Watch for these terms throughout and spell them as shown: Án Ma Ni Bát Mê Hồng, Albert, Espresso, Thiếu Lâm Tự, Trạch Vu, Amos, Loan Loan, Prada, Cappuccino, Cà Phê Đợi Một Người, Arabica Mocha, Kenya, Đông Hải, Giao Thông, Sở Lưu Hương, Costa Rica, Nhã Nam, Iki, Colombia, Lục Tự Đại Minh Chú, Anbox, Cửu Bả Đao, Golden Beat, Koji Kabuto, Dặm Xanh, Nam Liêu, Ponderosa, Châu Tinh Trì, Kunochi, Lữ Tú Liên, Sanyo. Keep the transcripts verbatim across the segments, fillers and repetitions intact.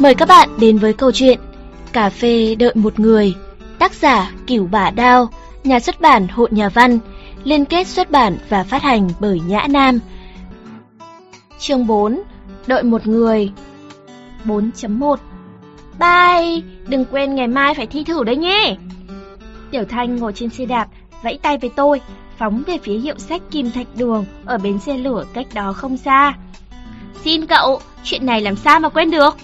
Mời các bạn đến với câu chuyện Cà phê đợi một người, tác giả Cửu Bả Đao, nhà xuất bản Hội Nhà Văn, liên kết xuất bản và phát hành bởi Nhã Nam. Chương bốn, đợi một người. Bốn chấm một. Bye, đừng quên ngày mai phải thi thử đấy nhé. Tiểu Thanh ngồi trên xe đạp, vẫy tay với tôi, phóng về phía hiệu sách Kim Thạch Đường ở bến xe lửa cách đó không xa. Xin cậu, chuyện này làm sao mà quên được?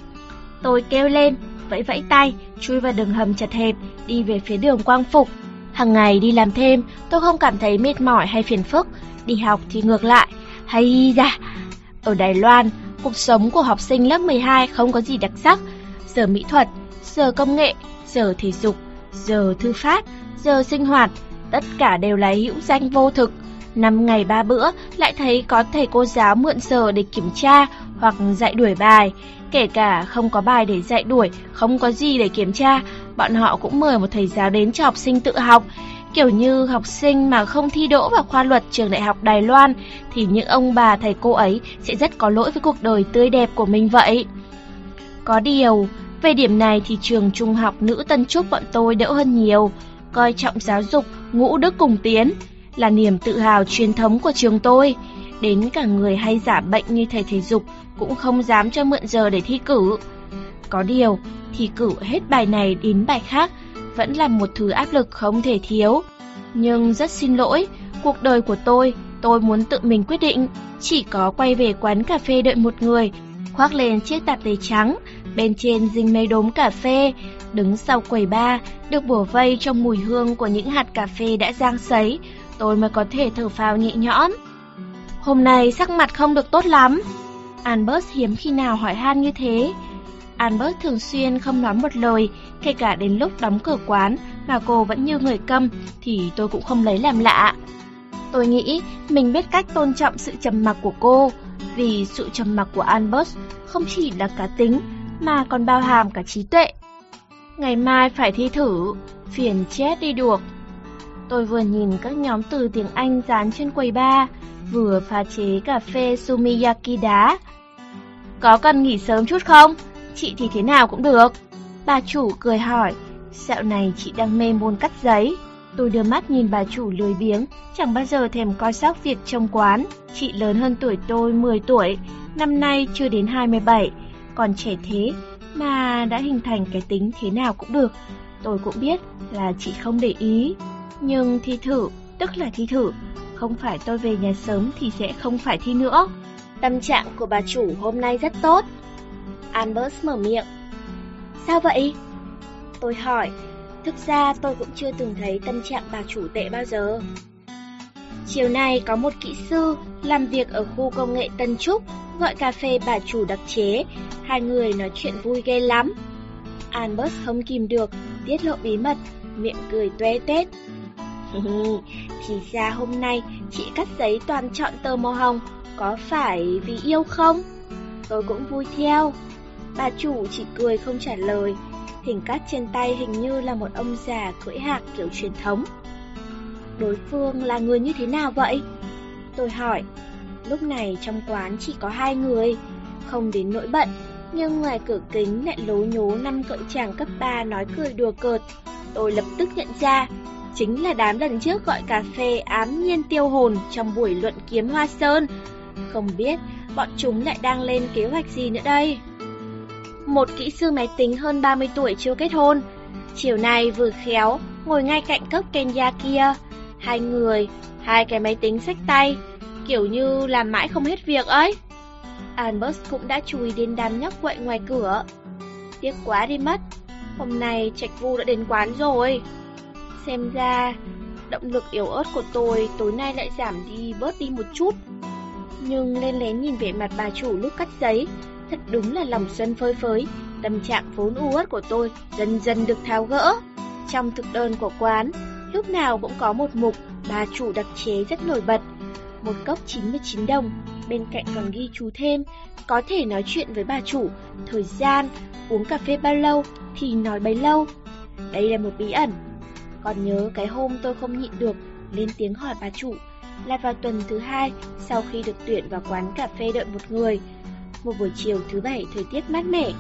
Tôi kêu lên, vẫy vẫy tay, chui vào đường hầm chật hẹp, đi về phía đường Quang Phục. Hàng ngày đi làm thêm, tôi không cảm thấy mệt mỏi hay phiền phức, đi học thì ngược lại. Hay da, ở Đài Loan, cuộc sống của học sinh lớp mười hai không có gì đặc sắc. Giờ mỹ thuật, giờ công nghệ, giờ thể dục, giờ thư pháp, giờ sinh hoạt, tất cả đều là hữu danh vô thực. Năm ngày ba bữa lại thấy có thầy cô giáo mượn giờ để kiểm tra hoặc dạy đuổi bài. Kể cả không có bài để dạy đuổi, không có gì để kiểm tra, bọn họ cũng mời một thầy giáo đến cho học sinh tự học. Kiểu như học sinh mà không thi đỗ vào khoa luật trường đại học Đài Loan thì những ông bà thầy cô ấy sẽ rất có lỗi với cuộc đời tươi đẹp của mình vậy. Có điều, về điểm này thì trường trung học nữ Tân Trúc bọn tôi đỡ hơn nhiều, coi trọng giáo dục, ngũ đức cùng tiến là niềm tự hào truyền thống của trường tôi. Đến cả người hay giả bệnh như thầy thể dục cũng không dám cho mượn giờ để thi cử. Có điều, thi cử hết bài này đến bài khác vẫn là một thứ áp lực không thể thiếu. Nhưng rất xin lỗi, cuộc đời của tôi, tôi muốn tự mình quyết định. Chỉ có quay về quán cà phê đợi một người, khoác lên chiếc tạp dề trắng, bên trên dính mấy đốm cà phê, đứng sau quầy bar, được bủa vây trong mùi hương của những hạt cà phê đã rang sấy, tôi mới có thể thở phào nhẹ nhõm. Hôm nay sắc mặt không được tốt lắm. Albert hiếm khi nào hỏi han như thế. Albert thường xuyên không nói một lời, kể cả đến lúc đóng cửa quán mà cô vẫn như người câm thì tôi cũng không lấy làm lạ. Tôi nghĩ mình biết cách tôn trọng sự trầm mặc của cô, vì sự trầm mặc của Albert không chỉ là cá tính mà còn bao hàm cả trí tuệ. Ngày mai phải thi thử, phiền chết đi được. Tôi vừa nhìn các nhóm từ tiếng Anh dán trên quầy bar, vừa pha chế cà phê sumiyaki đá. Có cần nghỉ sớm chút không? Chị thì thế nào cũng được. Bà chủ cười hỏi, dạo này chị đang mê môn cắt giấy. Tôi đưa mắt nhìn bà chủ lười biếng, chẳng bao giờ thèm coi sóc việc trong quán. Chị lớn hơn tuổi tôi mười tuổi, năm nay chưa đến hai mươi bảy, còn trẻ thế mà đã hình thành cái tính thế nào cũng được. Tôi cũng biết là chị không để ý. Nhưng thi thử, tức là thi thử, không phải tôi về nhà sớm thì sẽ không phải thi nữa. Tâm trạng của bà chủ hôm nay rất tốt. Albert mở miệng. Sao vậy? Tôi hỏi, thực ra tôi cũng chưa từng thấy tâm trạng bà chủ tệ bao giờ. Chiều nay có một kỹ sư làm việc ở khu công nghệ Tân Trúc, gọi cà phê bà chủ đặc chế, hai người nói chuyện vui ghê lắm. Albert không kìm được, tiết lộ bí mật, miệng cười toe toét. Thì ra hôm nay chị cắt giấy toàn chọn tờ màu hồng, có phải vì yêu không? Tôi cũng vui theo. Bà chủ chỉ cười không trả lời. Hình cắt trên tay hình như là một ông già cưỡi hạc kiểu truyền thống. Đối phương là người như thế nào vậy? Tôi hỏi. Lúc này trong quán chỉ có hai người, không đến nỗi bận, nhưng ngoài cửa kính lại lố nhố năm cậu chàng cấp ba nói cười đùa cợt. Tôi lập tức nhận ra chính là đám lần trước gọi cà phê ám nhiên tiêu hồn trong buổi luận kiếm Hoa Sơn. Không biết bọn chúng lại đang lên kế hoạch gì nữa đây. Một kỹ sư máy tính hơn ba mươi tuổi chưa kết hôn, chiều nay vừa khéo ngồi ngay cạnh cốc Kenya kia. Hai người, hai cái máy tính xách tay, kiểu như làm mãi không hết việc ấy. Albert cũng đã chú ý đến đám nhóc quậy ngoài cửa. Tiếc quá đi mất, hôm nay Trạch Vu đã đến quán rồi. Xem ra, động lực yếu ớt của tôi tối nay lại giảm đi bớt đi một chút. Nhưng lên lén nhìn vẻ mặt bà chủ lúc cắt giấy, thật đúng là lòng xuân phơi phới, tâm trạng vốn u uất của tôi dần dần được tháo gỡ. Trong thực đơn của quán, lúc nào cũng có một mục bà chủ đặc chế rất nổi bật. Một cốc chín mươi chín đồng, bên cạnh còn ghi chú thêm, có thể nói chuyện với bà chủ, thời gian, uống cà phê bao lâu thì nói bấy lâu. Đây là một bí ẩn. Còn nhớ cái hôm tôi không nhịn được lên tiếng hỏi bà chủ, là vào tuần thứ hai sau khi được tuyển vào quán cà phê đợi một người, một buổi chiều thứ bảy thời tiết mát mẻ.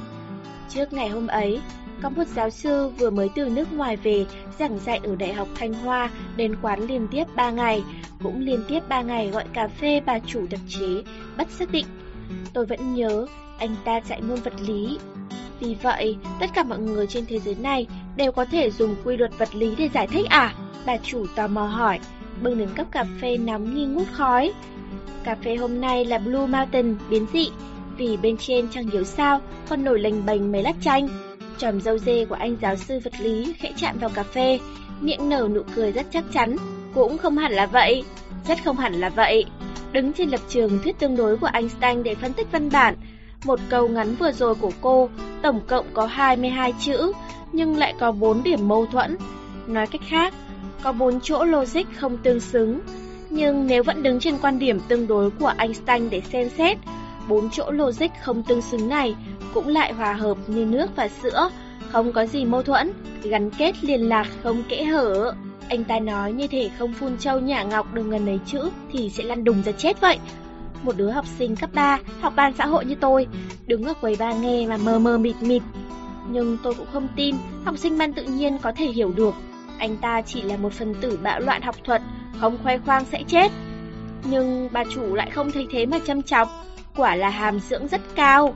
Trước ngày hôm ấy, có một giáo sư vừa mới từ nước ngoài về giảng dạy ở Đại học Thanh Hoa đến quán liên tiếp ba ngày, cũng liên tiếp ba ngày gọi cà phê bà chủ đặc chế, bất xác định. Tôi vẫn nhớ, anh ta dạy môn vật lý. Vì vậy, tất cả mọi người trên thế giới này đều có thể dùng quy luật vật lý để giải thích à? Bà chủ tò mò hỏi, bưng đến cốc cà phê nóng nghi ngút khói. Cà phê hôm nay là Blue Mountain biến dị, vì bên trên chẳng hiểu sao còn nổi lềnh bềnh mấy lát chanh. Chòm râu dê của anh giáo sư vật lý khẽ chạm vào cà phê, miệng nở nụ cười rất chắc chắn. Cũng không hẳn là vậy, rất không hẳn là vậy. Đứng trên lập trường thuyết tương đối của Einstein để phân tích văn bản, một câu ngắn vừa rồi của cô tổng cộng có hai mươi hai chữ, nhưng lại có bốn điểm mâu thuẫn. Nói cách khác, có bốn chỗ logic không tương xứng. Nhưng nếu vẫn đứng trên quan điểm tương đối của Einstein để xem xét, bốn chỗ logic không tương xứng này cũng lại hòa hợp như nước và sữa, không có gì mâu thuẫn, gắn kết liên lạc không kẽ hở. Anh ta nói như thể không phun trâu nhả ngọc được gần ấy chữ thì sẽ lăn đùng ra chết vậy. Một đứa học sinh cấp ba, học ban xã hội như tôi, đứng ở quầy bar nghe mà mờ mờ mịt mịt. Nhưng tôi cũng không tin học sinh ban tự nhiên có thể hiểu được. Anh ta chỉ là một phần tử bạo loạn học thuật, không khoe khoang sẽ chết. Nhưng bà chủ lại không thấy thế mà châm chọc, quả là hàm dưỡng rất cao.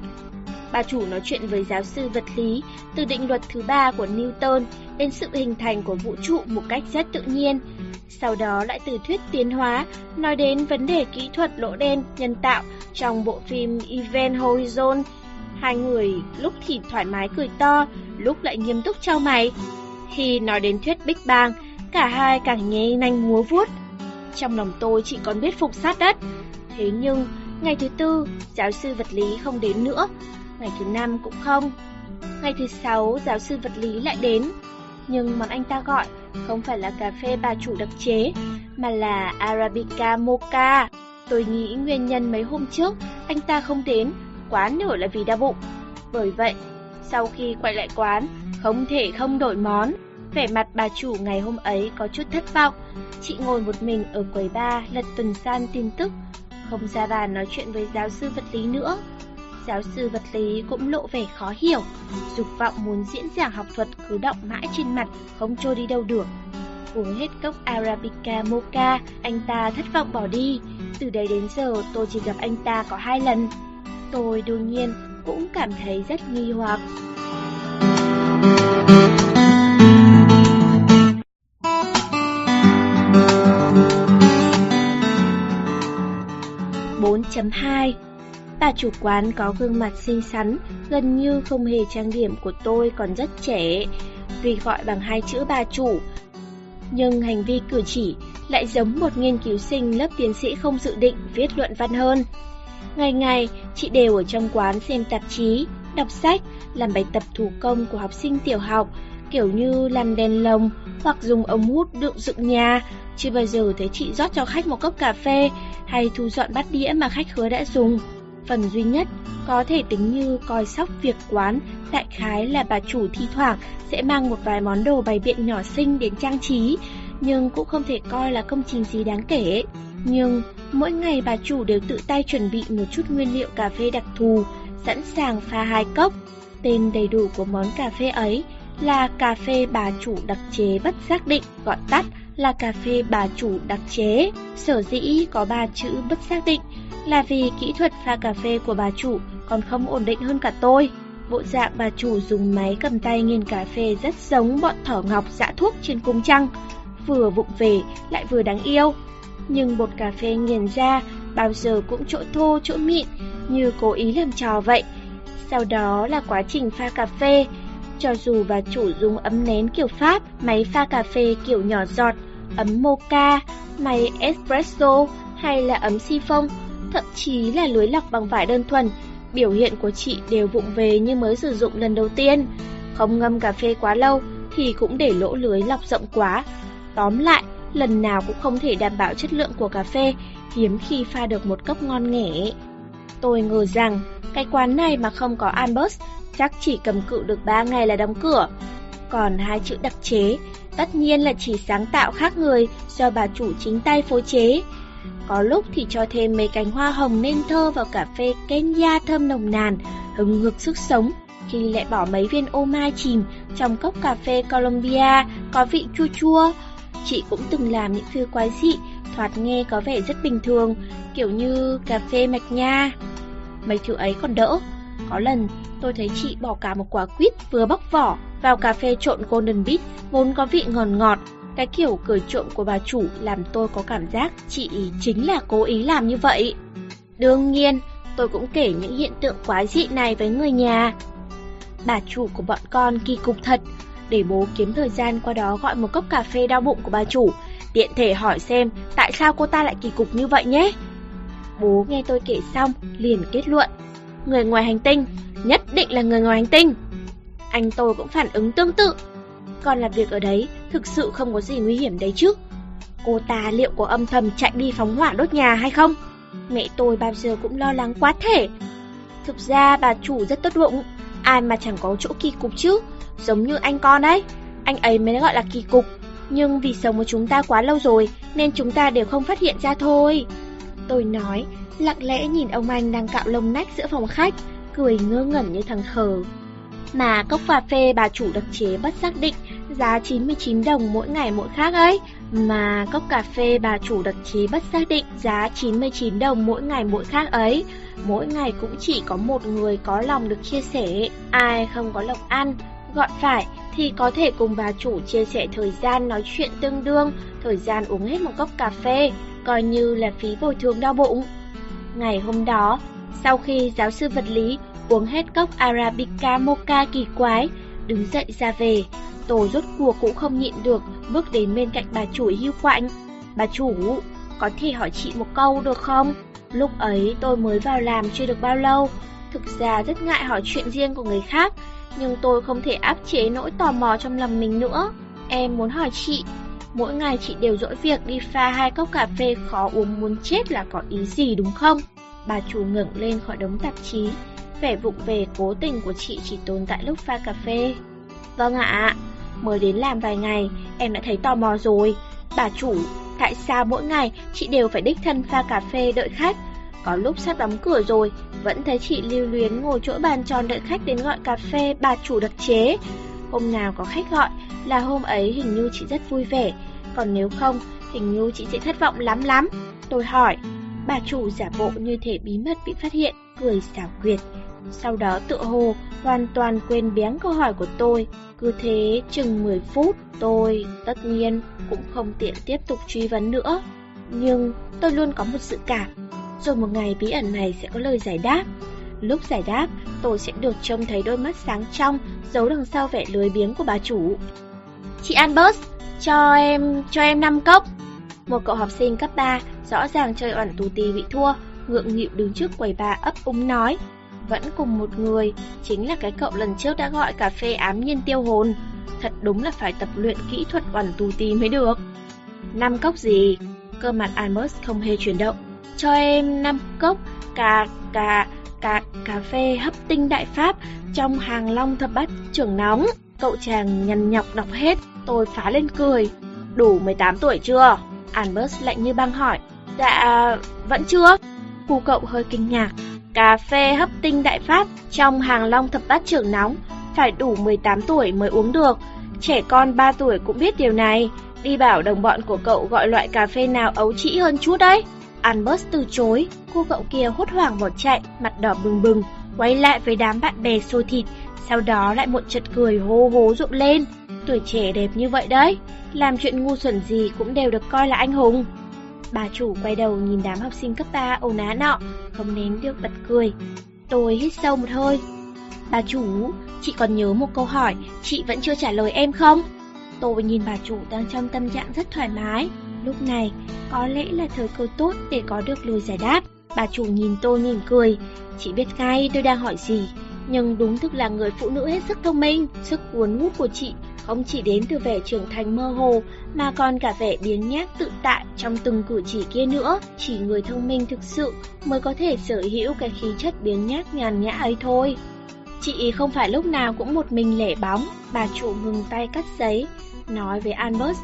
Bà chủ nói chuyện với giáo sư vật lý từ định luật thứ ba của Newton đến sự hình thành của vũ trụ một cách rất tự nhiên. Sau đó lại từ thuyết tiến hóa nói đến vấn đề kỹ thuật lỗ đen nhân tạo trong bộ phim Event Horizon. Hai người lúc thì thoải mái cười to, lúc lại nghiêm túc chau mày. Khi nói đến thuyết Big Bang, cả hai càng nháy nanh múa vuốt. Trong lòng tôi chỉ còn biết phục sát đất. Thế nhưng ngày thứ tư, giáo sư vật lý không đến nữa. Ngày thứ năm cũng không. Ngày thứ sáu, giáo sư vật lý lại đến. Nhưng món anh ta gọi không phải là cà phê bà chủ đặc chế, mà là Arabica Mocha. Tôi nghĩ nguyên nhân mấy hôm trước anh ta không đến, quá nửa là vì đau bụng. Bởi vậy, sau khi quay lại quán, không thể không đổi món. Vẻ mặt bà chủ ngày hôm ấy có chút thất vọng. Chị ngồi một mình ở quầy bar lật từng san tin tức, không ra bàn nói chuyện với giáo sư vật lý nữa. Giáo sư vật lý cũng lộ vẻ khó hiểu, dục vọng muốn diễn giảng học thuật cứ đọng mãi trên mặt, không trôi đi đâu được. Uống hết cốc Arabica Mocha, anh ta thất vọng bỏ đi. Từ đấy đến giờ tôi chỉ gặp anh ta có hai lần. Tôi đương nhiên cũng cảm thấy rất nghi hoặc. bốn chấm hai. Bà chủ quán có gương mặt xinh xắn, gần như không hề trang điểm của tôi còn rất trẻ, vì gọi bằng hai chữ bà chủ. Nhưng hành vi cử chỉ lại giống một nghiên cứu sinh lớp tiến sĩ không dự định viết luận văn hơn. Ngày ngày, chị đều ở trong quán xem tạp chí, đọc sách, làm bài tập thủ công của học sinh tiểu học, kiểu như làm đèn lồng hoặc dùng ống hút đựng dựng nhà. Chưa bao giờ thấy chị rót cho khách một cốc cà phê hay thu dọn bát đĩa mà khách hứa đã dùng. Phần duy nhất có thể tính như coi sóc việc quán đại khái là bà chủ thi thoảng sẽ mang một vài món đồ bày biện nhỏ xinh đến trang trí, nhưng cũng không thể coi là công trình gì đáng kể. Nhưng mỗi ngày bà chủ đều tự tay chuẩn bị một chút nguyên liệu cà phê đặc thù, sẵn sàng pha hai cốc. Tên đầy đủ của món cà phê ấy là cà phê bà chủ đặc chế bất xác định, gọi tắt là cà phê bà chủ đặc chế. Sở dĩ có ba chữ bất xác định là vì kỹ thuật pha cà phê của bà chủ còn không ổn định hơn cả tôi. Bộ dạng bà chủ dùng máy cầm tay nghiền cà phê rất giống bọn thỏ ngọc dã thuốc trên cung trăng, vừa vụng về lại vừa đáng yêu. Nhưng bột cà phê nghiền ra bao giờ cũng chỗ thô chỗ mịn, như cố ý làm trò vậy. Sau đó là quá trình pha cà phê. Cho dù bà chủ dùng ấm nén kiểu Pháp, máy pha cà phê kiểu nhỏ giọt, ấm Mocha, máy Espresso hay là ấm siphon, thậm chí là lưới lọc bằng vải đơn thuần, biểu hiện của chị đều vụng về như mới sử dụng lần đầu tiên. Không ngâm cà phê quá lâu thì cũng để lỗ lưới lọc rộng quá. Tóm lại, lần nào cũng không thể đảm bảo chất lượng của cà phê, hiếm khi pha được một cốc ngon nghẻ. Tôi ngờ rằng cái quán này mà không có Albert chắc chỉ cầm cự được ba ngày là đóng cửa. Còn hai chữ đặc chế tất nhiên là chỉ sáng tạo khác người do bà chủ chính tay phối chế. Có lúc thì cho thêm mấy cành hoa hồng nên thơ vào cà phê Kenya thơm nồng nàn, hừng hực sức sống. Khi lại bỏ mấy viên ô mai chìm trong cốc cà phê Colombia có vị chua chua. Chị cũng từng làm những thứ quái dị, thoạt nghe có vẻ rất bình thường, kiểu như cà phê mạch nha. Mấy thứ ấy còn đỡ. Có lần tôi thấy chị bỏ cả một quả quýt vừa bóc vỏ vào cà phê trộn Golden Beat vốn có vị ngọt ngọt. Cái kiểu cười trộm của bà chủ làm tôi có cảm giác chị chính là cố ý làm như vậy. Đương nhiên, tôi cũng kể những hiện tượng quái dị này với người nhà. Bà chủ của bọn con kỳ cục thật. Để bố kiếm thời gian qua đó gọi một cốc cà phê đau bụng của bà chủ, tiện thể hỏi xem tại sao cô ta lại kỳ cục như vậy nhé. Bố nghe tôi kể xong liền kết luận: người ngoài hành tinh, nhất định là người ngoài hành tinh. Anh tôi cũng phản ứng tương tự. Còn làm việc ở đấy thực sự không có gì nguy hiểm đấy chứ? Cô ta liệu có âm thầm chạy đi phóng hỏa đốt nhà hay không? Mẹ tôi bao giờ cũng lo lắng quá thể. Thực ra bà chủ rất tốt bụng, ai mà chẳng có chỗ kỳ cục chứ. Giống như anh con ấy, anh ấy mới gọi là kỳ cục. Nhưng vì sống với chúng ta quá lâu rồi nên chúng ta đều không phát hiện ra thôi. Tôi nói, lặng lẽ nhìn ông anh đang cạo lông nách giữa phòng khách, cười ngơ ngẩn như thằng khờ. Mà cốc cà phê bà chủ đặc chế bất xác định giá chín mươi chín đồng mỗi ngày mỗi khác ấy. Mà cốc cà phê bà chủ đặc chế bất xác định giá chín mươi chín đồng mỗi ngày mỗi khác ấy. Mỗi ngày cũng chỉ có một người có lòng được chia sẻ. Ai không có lòng ăn, gọi phải thì có thể cùng bà chủ chia sẻ thời gian nói chuyện tương đương thời gian uống hết một cốc cà phê, coi như là phí bồi thường đau bụng. Ngày hôm đó, sau khi giáo sư vật lý uống hết cốc Arabica Mocha kỳ quái, đứng dậy ra về, tôi rốt cuộc cũng không nhịn được, bước đến bên cạnh bà chủ hiu quạnh. Bà chủ, có thể hỏi chị một câu được không? Lúc ấy tôi mới vào làm chưa được bao lâu, thực ra rất ngại hỏi chuyện riêng của người khác, nhưng tôi không thể áp chế nỗi tò mò trong lòng mình nữa. Em muốn hỏi chị, mỗi ngày chị đều dỗi việc đi pha hai cốc cà phê khó uống muốn chết là có ý gì đúng không? Bà chủ ngẩng lên khỏi đống tạp chí. Vẻ vụng về cố tình của chị chỉ tồn tại lúc pha cà phê. Vâng ạ, mới đến làm vài ngày, em đã thấy tò mò rồi. Bà chủ, tại sao mỗi ngày chị đều phải đích thân pha cà phê đợi khách? Có lúc sắp đóng cửa rồi, vẫn thấy chị lưu luyến ngồi chỗ bàn tròn đợi khách đến gọi cà phê bà chủ đặc chế. Hôm nào có khách gọi là hôm ấy hình như chị rất vui vẻ, còn nếu không, hình như chị sẽ thất vọng lắm lắm. Tôi hỏi, bà chủ giả bộ như thể bí mật bị phát hiện, cười xảo quyệt. Sau đó tựa hồ hoàn toàn quên béng câu hỏi của tôi. Cứ thế chừng mười phút, tôi tất nhiên cũng không tiện tiếp tục truy vấn nữa. Nhưng tôi luôn có một dự cảm, rồi một ngày bí ẩn này sẽ có lời giải đáp. Lúc giải đáp, tôi sẽ được trông thấy đôi mắt sáng trong giấu đằng sau vẻ lười biếng của bà chủ. Chị Albert, cho em, cho em năm cốc. Một cậu học sinh cấp ba rõ ràng chơi oẳn tù tì bị thua, ngượng nghịu đứng trước quầy bar ấp úng nói. Vẫn cùng một người, chính là cái cậu lần trước đã gọi cà phê ám nhiên tiêu hồn. Thật đúng là phải tập luyện kỹ thuật oằn tù tì mới được. Năm cốc gì? Cơ mặt Amos không hề chuyển động. Cho em năm cốc cà cà cà cà phê hấp tinh đại pháp trong hàng long thập bát trưởng nóng. Cậu chàng nhằn nhọc đọc hết, tôi phá lên cười. Đủ mười tám tuổi chưa? Amos lạnh như băng hỏi. Dạ, vẫn chưa. Cô cậu hơi kinh ngạc. Cà phê hấp tinh đại pháp trong hàng long thập bát trưởng nóng phải đủ mười tám tuổi mới uống được. Trẻ con ba tuổi cũng biết điều này. Đi bảo đồng bọn của cậu gọi loại cà phê nào ấu trĩ hơn chút đấy. Albert từ chối. Cô cậu kia hốt hoảng bỏ chạy, mặt đỏ bừng bừng, quay lại với đám bạn bè xôi thịt. Sau đó lại một chật cười hô hố rộn lên. Tuổi trẻ đẹp như vậy đấy, làm chuyện ngu xuẩn gì cũng đều được coi là anh hùng. Bà chủ quay đầu nhìn đám học sinh cấp ba ồn á nọ, không nén được bật cười. Tôi hít sâu một hơi. Bà chủ, chị còn nhớ một câu hỏi chị vẫn chưa trả lời em không? Tôi nhìn bà chủ đang trong tâm trạng rất thoải mái. Lúc này có lẽ là thời cơ tốt để có được lời giải đáp. Bà chủ nhìn tôi mỉm cười. Chị biết ngay tôi đang hỏi gì. Nhưng đúng thực là người phụ nữ hết sức thông minh. Sức cuốn hút của chị không chỉ đến từ vẻ trưởng thành mơ hồ mà còn cả vẻ biếng nhác tự tại trong từng cử chỉ kia nữa. Chỉ người thông minh thực sự mới có thể sở hữu cái khí chất biếng nhác nhàn nhã ấy thôi. Chị không phải lúc nào cũng một mình lẻ bóng. Bà chủ ngừng tay cắt giấy, nói với Albert.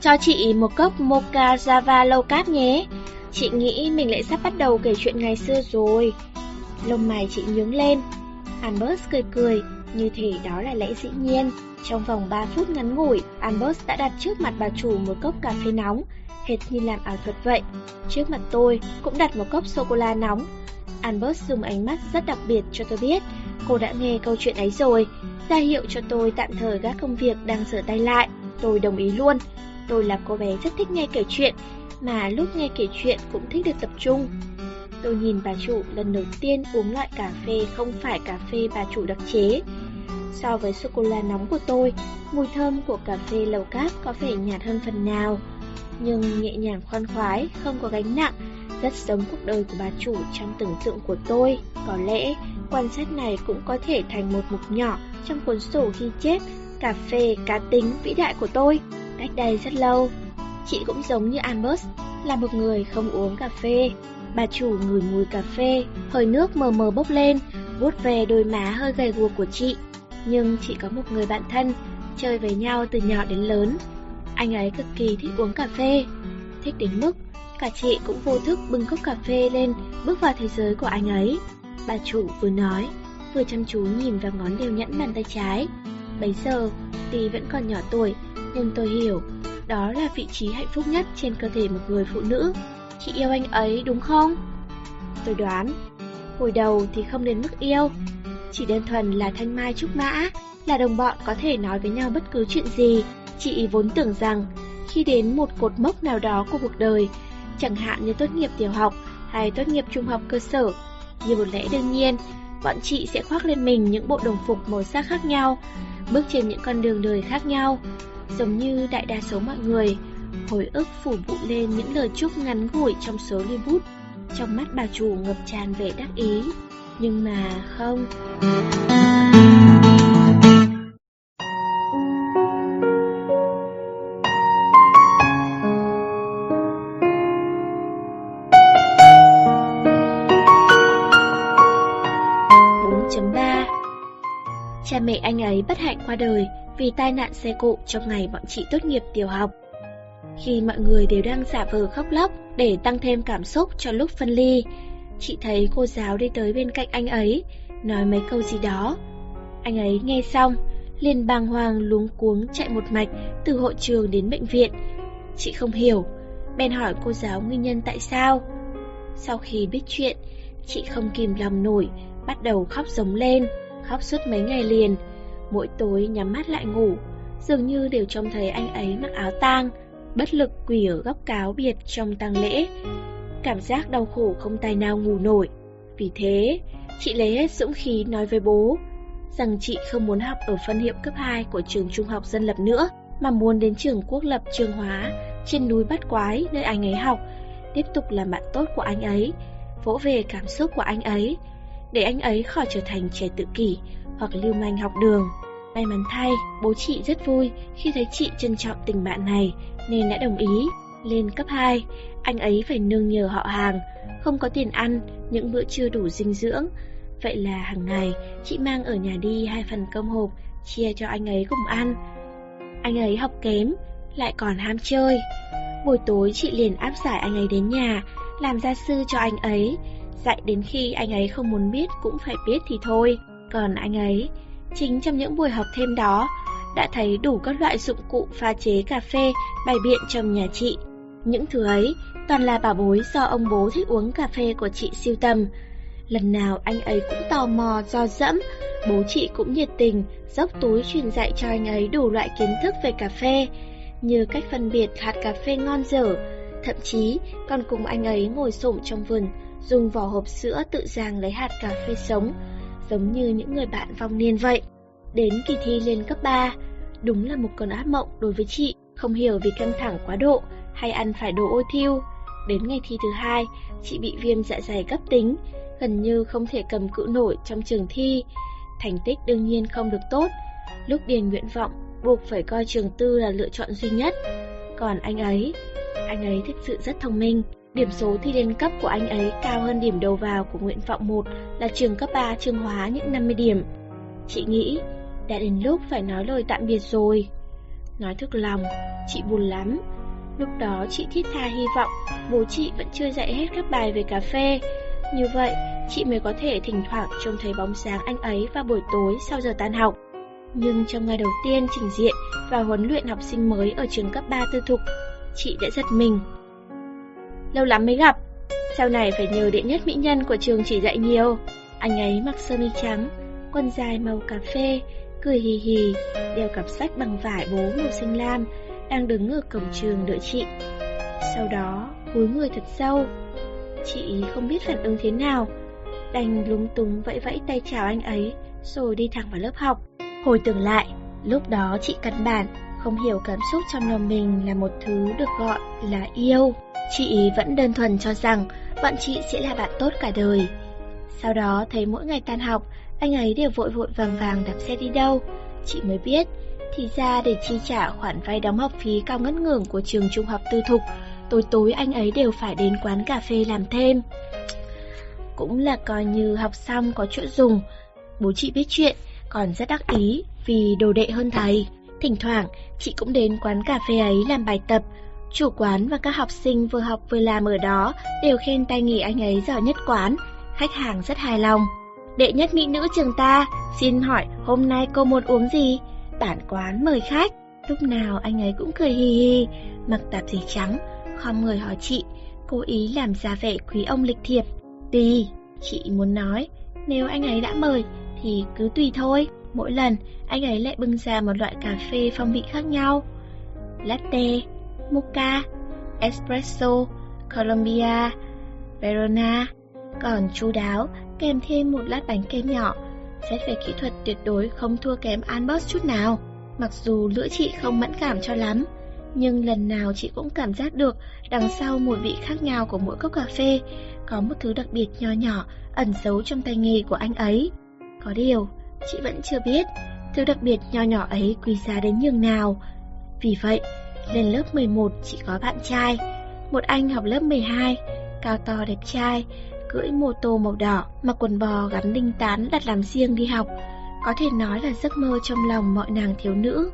Cho chị một cốc Mocha Java low carb nhé. Chị nghĩ mình lại sắp bắt đầu kể chuyện ngày xưa rồi. Lông mày chị nhướng lên. Albert cười cười, như thể đó là lẽ dĩ nhiên. Trong vòng ba phút ngắn ngủi, Albert đã đặt trước mặt bà chủ một cốc cà phê nóng, hệt như làm ảo thuật vậy. Trước mặt tôi cũng đặt một cốc sô-cô-la nóng. Albert dùng ánh mắt rất đặc biệt cho tôi biết cô đã nghe câu chuyện ấy rồi, ra hiệu cho tôi tạm thời gác công việc đang sửa tay lại. Tôi đồng ý luôn. Tôi là cô bé rất thích nghe kể chuyện, mà lúc nghe kể chuyện cũng thích được tập trung. Tôi nhìn bà chủ lần đầu tiên uống loại cà phê không phải cà phê bà chủ đặc chế. So với sô-cô-la nóng của tôi, mùi thơm của cà phê lầu cát có vẻ nhạt hơn phần nào, nhưng nhẹ nhàng khoan khoái, không có gánh nặng, rất giống cuộc đời của bà chủ trong tưởng tượng của tôi. Có lẽ quan sát này cũng có thể thành một mục nhỏ trong cuốn sổ ghi chép cà phê cá tính vĩ đại của tôi. Cách đây rất lâu, chị cũng giống như Albert, là một người không uống cà phê. Bà chủ ngửi mùi cà phê, hơi nước mờ mờ bốc lên, vuốt về đôi má hơi gầy guộc của chị. Nhưng chị có một người bạn thân, chơi với nhau từ nhỏ đến lớn. Anh ấy cực kỳ thích uống cà phê, thích đến mức cả chị cũng vô thức bưng cốc cà phê lên, bước vào thế giới của anh ấy. Bà chủ vừa nói, vừa chăm chú nhìn vào ngón đeo nhẫn bàn tay trái. Bấy giờ, tuy vẫn còn nhỏ tuổi, nhưng tôi hiểu, đó là vị trí hạnh phúc nhất trên cơ thể một người phụ nữ. Chị yêu anh ấy đúng không? Tôi đoán, hồi đầu thì không đến mức yêu, chỉ đơn thuần là thanh mai trúc mã, là đồng bọn có thể nói với nhau bất cứ chuyện gì. Chị vốn tưởng rằng, khi đến một cột mốc nào đó của cuộc đời, chẳng hạn như tốt nghiệp tiểu học hay tốt nghiệp trung học cơ sở, như một lẽ đương nhiên, bọn chị sẽ khoác lên mình những bộ đồng phục màu sắc khác nhau, bước trên những con đường đời khác nhau. Giống như đại đa số mọi người, hồi ức phủ bụi lên những lời chúc ngắn ngủi trong số li bút. Trong mắt bà chủ ngập tràn vẻ đắc ý. Nhưng mà không. bốn chấm ba. Cha mẹ anh ấy bất hạnh qua đời vì tai nạn xe cộ trong ngày bọn chị tốt nghiệp tiểu học. Khi mọi người đều đang giả vờ khóc lóc để tăng thêm cảm xúc cho lúc phân ly, chị thấy cô giáo đi tới bên cạnh anh ấy, nói mấy câu gì đó. Anh ấy nghe xong, liền bàng hoàng luống cuống chạy một mạch từ hội trường đến bệnh viện. Chị không hiểu, bèn hỏi cô giáo nguyên nhân tại sao. Sau khi biết chuyện, chị không kìm lòng nổi, bắt đầu khóc rống lên, khóc suốt mấy ngày liền. Mỗi tối nhắm mắt lại ngủ, dường như đều trông thấy anh ấy mặc áo tang, bất lực quỳ ở góc cáo biệt trong tang lễ. Cảm giác đau khổ không tài nào ngủ nổi. Vì thế, chị lấy hết dũng khí nói với bố rằng chị không muốn học ở phân hiệu cấp hai của trường trung học dân lập nữa, mà muốn đến trường quốc lập Trường Hóa trên núi Bát Quái nơi anh ấy học, tiếp tục làm bạn tốt của anh ấy, vỗ về cảm xúc của anh ấy, để anh ấy khỏi trở thành trẻ tự kỷ hoặc lưu manh học đường. May mắn thay, bố chị rất vui khi thấy chị trân trọng tình bạn này nên đã đồng ý. Lên cấp hai, anh ấy phải nương nhờ họ hàng, không có tiền ăn, những bữa trưa đủ dinh dưỡng. Vậy là hàng ngày chị mang ở nhà đi hai phần cơm hộp chia cho anh ấy cùng ăn. Anh ấy học kém, lại còn ham chơi. Buổi tối chị liền áp giải anh ấy đến nhà, làm gia sư cho anh ấy, dạy đến khi anh ấy không muốn biết cũng phải biết thì thôi. Còn anh ấy, chính trong những buổi học thêm đó, đã thấy đủ các loại dụng cụ pha chế cà phê bày biện trong nhà chị. Những thứ ấy toàn là bảo bối do ông bố thích uống cà phê của chị sưu tầm. Lần nào anh ấy cũng tò mò do dẫm, bố chị cũng nhiệt tình dốc túi truyền dạy cho anh ấy đủ loại kiến thức về cà phê, như cách phân biệt hạt cà phê ngon dở, thậm chí còn cùng anh ấy ngồi xổm trong vườn, dùng vỏ hộp sữa tự ràng lấy hạt cà phê sống, giống như những người bạn vong niên vậy. Đến kỳ thi lên cấp ba, đúng là một cơn ác mộng đối với chị, không hiểu vì căng thẳng quá độ hay ăn phải đồ ô thiu. Đến ngày thi thứ hai, chị bị viêm dạ dày cấp tính, gần như không thể cầm cự nổi trong trường thi. Thành tích đương nhiên không được tốt, lúc điền nguyện vọng buộc phải coi trường tư là lựa chọn duy nhất. Còn anh ấy, anh ấy thực sự rất thông minh. Điểm số thi lên cấp của anh ấy cao hơn điểm đầu vào của nguyện vọng một là trường cấp ba Trường Hóa những năm mươi điểm. Chị nghĩ đã đến lúc phải nói lời tạm biệt rồi. Nói thực lòng, chị buồn lắm. Lúc đó chị thiết tha hy vọng bố chị vẫn chưa dạy hết các bài về cà phê. Như vậy, chị mới có thể thỉnh thoảng trông thấy bóng dáng anh ấy vào buổi tối sau giờ tan học. Nhưng trong ngày đầu tiên trình diện và huấn luyện học sinh mới ở trường cấp ba tư thục, chị đã giật mình. Lâu lắm mới gặp, sau này phải nhờ đệ nhất mỹ nhân của trường chỉ dạy nhiều. Anh ấy mặc sơ mi trắng, quần dài màu cà phê, cười hì hì, đeo cặp sách bằng vải bố màu xanh lam, đang đứng ở cổng trường đợi chị. Sau đó, cúi người thật sâu. Chị không biết phản ứng thế nào, đành lúng túng vẫy vẫy tay chào anh ấy, rồi đi thẳng vào lớp học. Hồi tưởng lại, lúc đó chị căn bản không hiểu cảm xúc trong lòng mình là một thứ được gọi là yêu. Chị vẫn đơn thuần cho rằng bọn chị sẽ là bạn tốt cả đời. Sau đó thấy mỗi ngày tan học, anh ấy đều vội vội vàng vàng đạp xe đi đâu. Chị mới biết, thì ra để chi trả khoản vay đóng học phí cao ngất ngưởng của trường trung học tư thục, tối tối anh ấy đều phải đến quán cà phê làm thêm. Cũng là coi như học xong có chỗ dùng. Bố chị biết chuyện, còn rất đắc ý vì đồ đệ hơn thầy. Thỉnh thoảng, chị cũng đến quán cà phê ấy làm bài tập. Chủ quán và các học sinh vừa học vừa làm ở đó đều khen tay nghề anh ấy giỏi nhất quán. Khách hàng rất hài lòng. Đệ nhất mỹ nữ trường ta, xin hỏi hôm nay cô muốn uống gì? Bản quán mời khách. Lúc nào anh ấy cũng cười hì hì, mặc tạp dề trắng, khom người hỏi chị, cố ý làm ra vẻ quý ông lịch thiệp. Tùy, chị muốn nói, nếu anh ấy đã mời thì cứ tùy thôi. Mỗi lần anh ấy lại bưng ra một loại cà phê phong vị khác nhau: Latte, Mocha, Espresso, Colombia, Verona. Còn chú đáo kèm thêm một lát bánh kem nhỏ. Xét về kỹ thuật tuyệt đối không thua kém Anbox chút nào. Mặc dù lưỡi chị không mẫn cảm cho lắm, nhưng lần nào chị cũng cảm giác được đằng sau mùi vị khác nhau của mỗi cốc cà phê có một thứ đặc biệt nho nhỏ ẩn giấu trong tay nghề của anh ấy. Có điều, chị vẫn chưa biết thứ đặc biệt nho nhỏ ấy quý giá đến nhường nào. Vì vậy, lên lớp mười một chị có bạn trai, một anh học lớp mười hai, cao to đẹp trai, cưỡi mô tô màu đỏ, mặc quần bò gắn đinh tán đặt làm riêng đi học. Có thể nói là giấc mơ trong lòng mọi nàng thiếu nữ.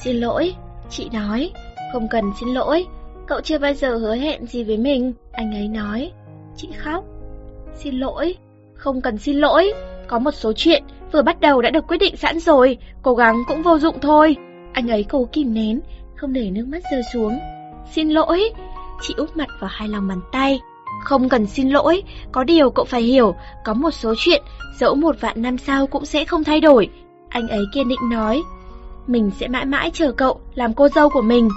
Xin lỗi, chị nói. Không cần xin lỗi, cậu chưa bao giờ hứa hẹn gì với mình, anh ấy nói. Chị khóc. Xin lỗi, không cần xin lỗi. Có một số chuyện vừa bắt đầu đã được quyết định sẵn rồi, cố gắng cũng vô dụng thôi. Anh ấy cố kìm nén, không để nước mắt rơi xuống. Xin lỗi, chị úp mặt vào hai lòng bàn tay. Không cần xin lỗi, có điều cậu phải hiểu, có một số chuyện dẫu một vạn năm sau cũng sẽ không thay đổi. Anh ấy kiên định nói, mình sẽ mãi mãi chờ cậu làm cô dâu của mình.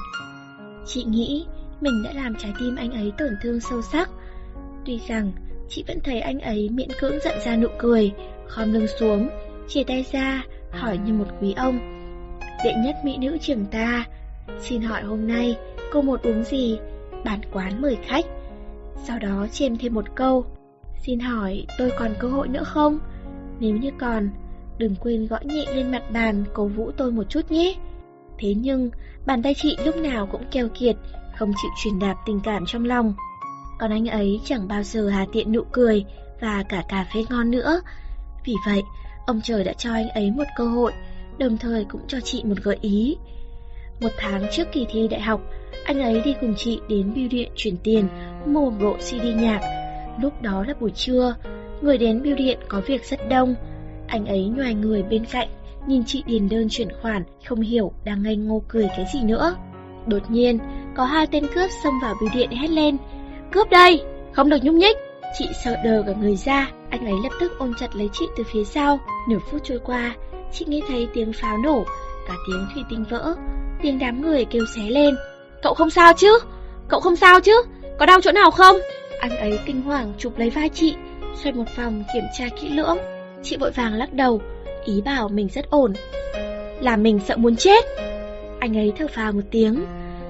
Chị nghĩ mình đã làm trái tim anh ấy tổn thương sâu sắc. Tuy rằng chị vẫn thấy anh ấy miễn cưỡng giận ra nụ cười, khom lưng xuống, chìa tay ra, hỏi như một quý ông. Đệ nhất mỹ nữ trường ta, xin hỏi hôm nay cô muốn uống gì? Bản quán mời khách. Sau đó chêm thêm một câu, xin hỏi tôi còn cơ hội nữa không? Nếu như còn, đừng quên gõ nhẹ lên mặt bàn cổ vũ tôi một chút nhé. Thế nhưng, bàn tay chị lúc nào cũng keo kiệt, không chịu truyền đạt tình cảm trong lòng. Còn anh ấy chẳng bao giờ hà tiện nụ cười và cả cà phê ngon nữa. Vì vậy, ông trời đã cho anh ấy một cơ hội, đồng thời cũng cho chị một gợi ý. Một tháng trước kỳ thi đại học, anh ấy đi cùng chị đến bưu điện chuyển tiền, mua một bộ xê đê nhạc. Lúc đó là buổi trưa, người đến bưu điện có việc rất đông. Anh ấy nhoài người bên cạnh, nhìn chị điền đơn chuyển khoản, không hiểu đang ngây ngô cười cái gì nữa. Đột nhiên, có hai tên cướp xông vào bưu điện hét lên, cướp đây, không được nhúc nhích. Chị sợ đờ cả người ra, anh ấy lập tức ôm chặt lấy chị từ phía sau. Nửa phút trôi qua, chị nghe thấy tiếng pháo nổ, cả tiếng thủy tinh vỡ, tiếng đám người kêu xé lên. Cậu không sao chứ? Cậu không sao chứ? Có đau chỗ nào không? Anh ấy kinh hoàng chụp lấy vai chị, xoay một vòng kiểm tra kỹ lưỡng. Chị vội vàng lắc đầu, ý bảo mình rất ổn. Là mình sợ muốn chết. Anh ấy thở phào một tiếng,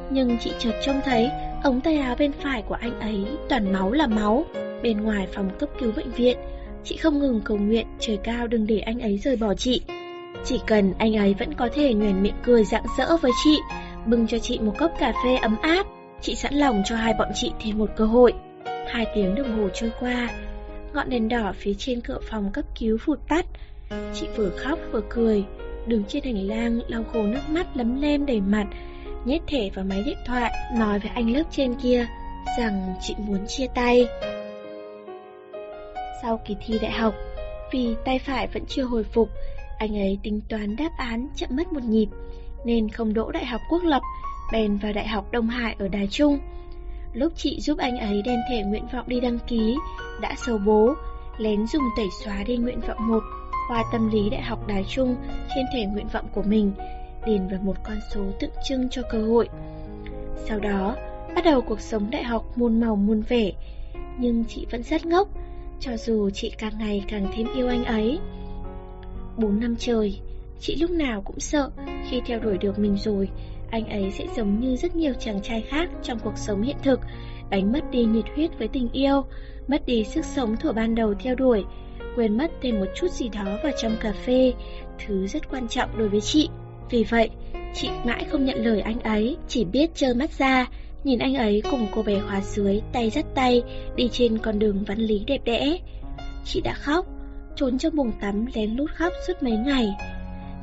nhưng chị chợt trông thấy ống tay áo bên phải của anh ấy toàn máu là máu. Bên ngoài phòng cấp cứu bệnh viện, chị không ngừng cầu nguyện trời cao đừng để anh ấy rời bỏ chị. Chỉ cần anh ấy vẫn có thể nhoẻn miệng cười rạng rỡ với chị, bưng cho chị một cốc cà phê ấm áp, chị sẵn lòng cho hai bọn chị thêm một cơ hội. Hai tiếng đồng hồ trôi qua, ngọn đèn đỏ phía trên cửa phòng cấp cứu phụt tắt. Chị vừa khóc vừa cười, đứng trên hành lang lau khô nước mắt lấm lem đầy mặt, nhét thẻ vào máy điện thoại, nói với anh lớp trên kia rằng chị muốn chia tay. Sau kỳ thi đại học, vì tay phải vẫn chưa hồi phục, anh ấy tính toán đáp án chậm mất một nhịp, nên không đỗ đại học quốc lập, bèn vào đại học Đông Hải ở Đài Trung. Lúc chị giúp anh ấy đem thẻ nguyện vọng đi đăng ký, đã xấu bố, lén dùng tẩy xóa đi nguyện vọng một, khoa tâm lý đại học Đài Trung trên thẻ nguyện vọng của mình, điền vào một con số tượng trưng cho cơ hội. Sau đó, bắt đầu cuộc sống đại học muôn màu muôn vẻ, nhưng chị vẫn rất ngốc, cho dù chị càng ngày càng thêm yêu anh ấy. Bốn năm trời, chị lúc nào cũng sợ khi theo đuổi được mình rồi, anh ấy sẽ giống như rất nhiều chàng trai khác trong cuộc sống hiện thực, đánh mất đi nhiệt huyết với tình yêu, mất đi sức sống thuở ban đầu theo đuổi, quên mất thêm một chút gì đó vào trong cà phê, thứ rất quan trọng đối với chị. Vì vậy, chị mãi không nhận lời anh ấy, chỉ biết trơ mắt ra, nhìn anh ấy cùng cô bé khóa dưới tay dắt tay đi trên con đường văn lý đẹp đẽ. Chị đã khóc, trốn trong bồn tắm lén lút khóc suốt mấy ngày.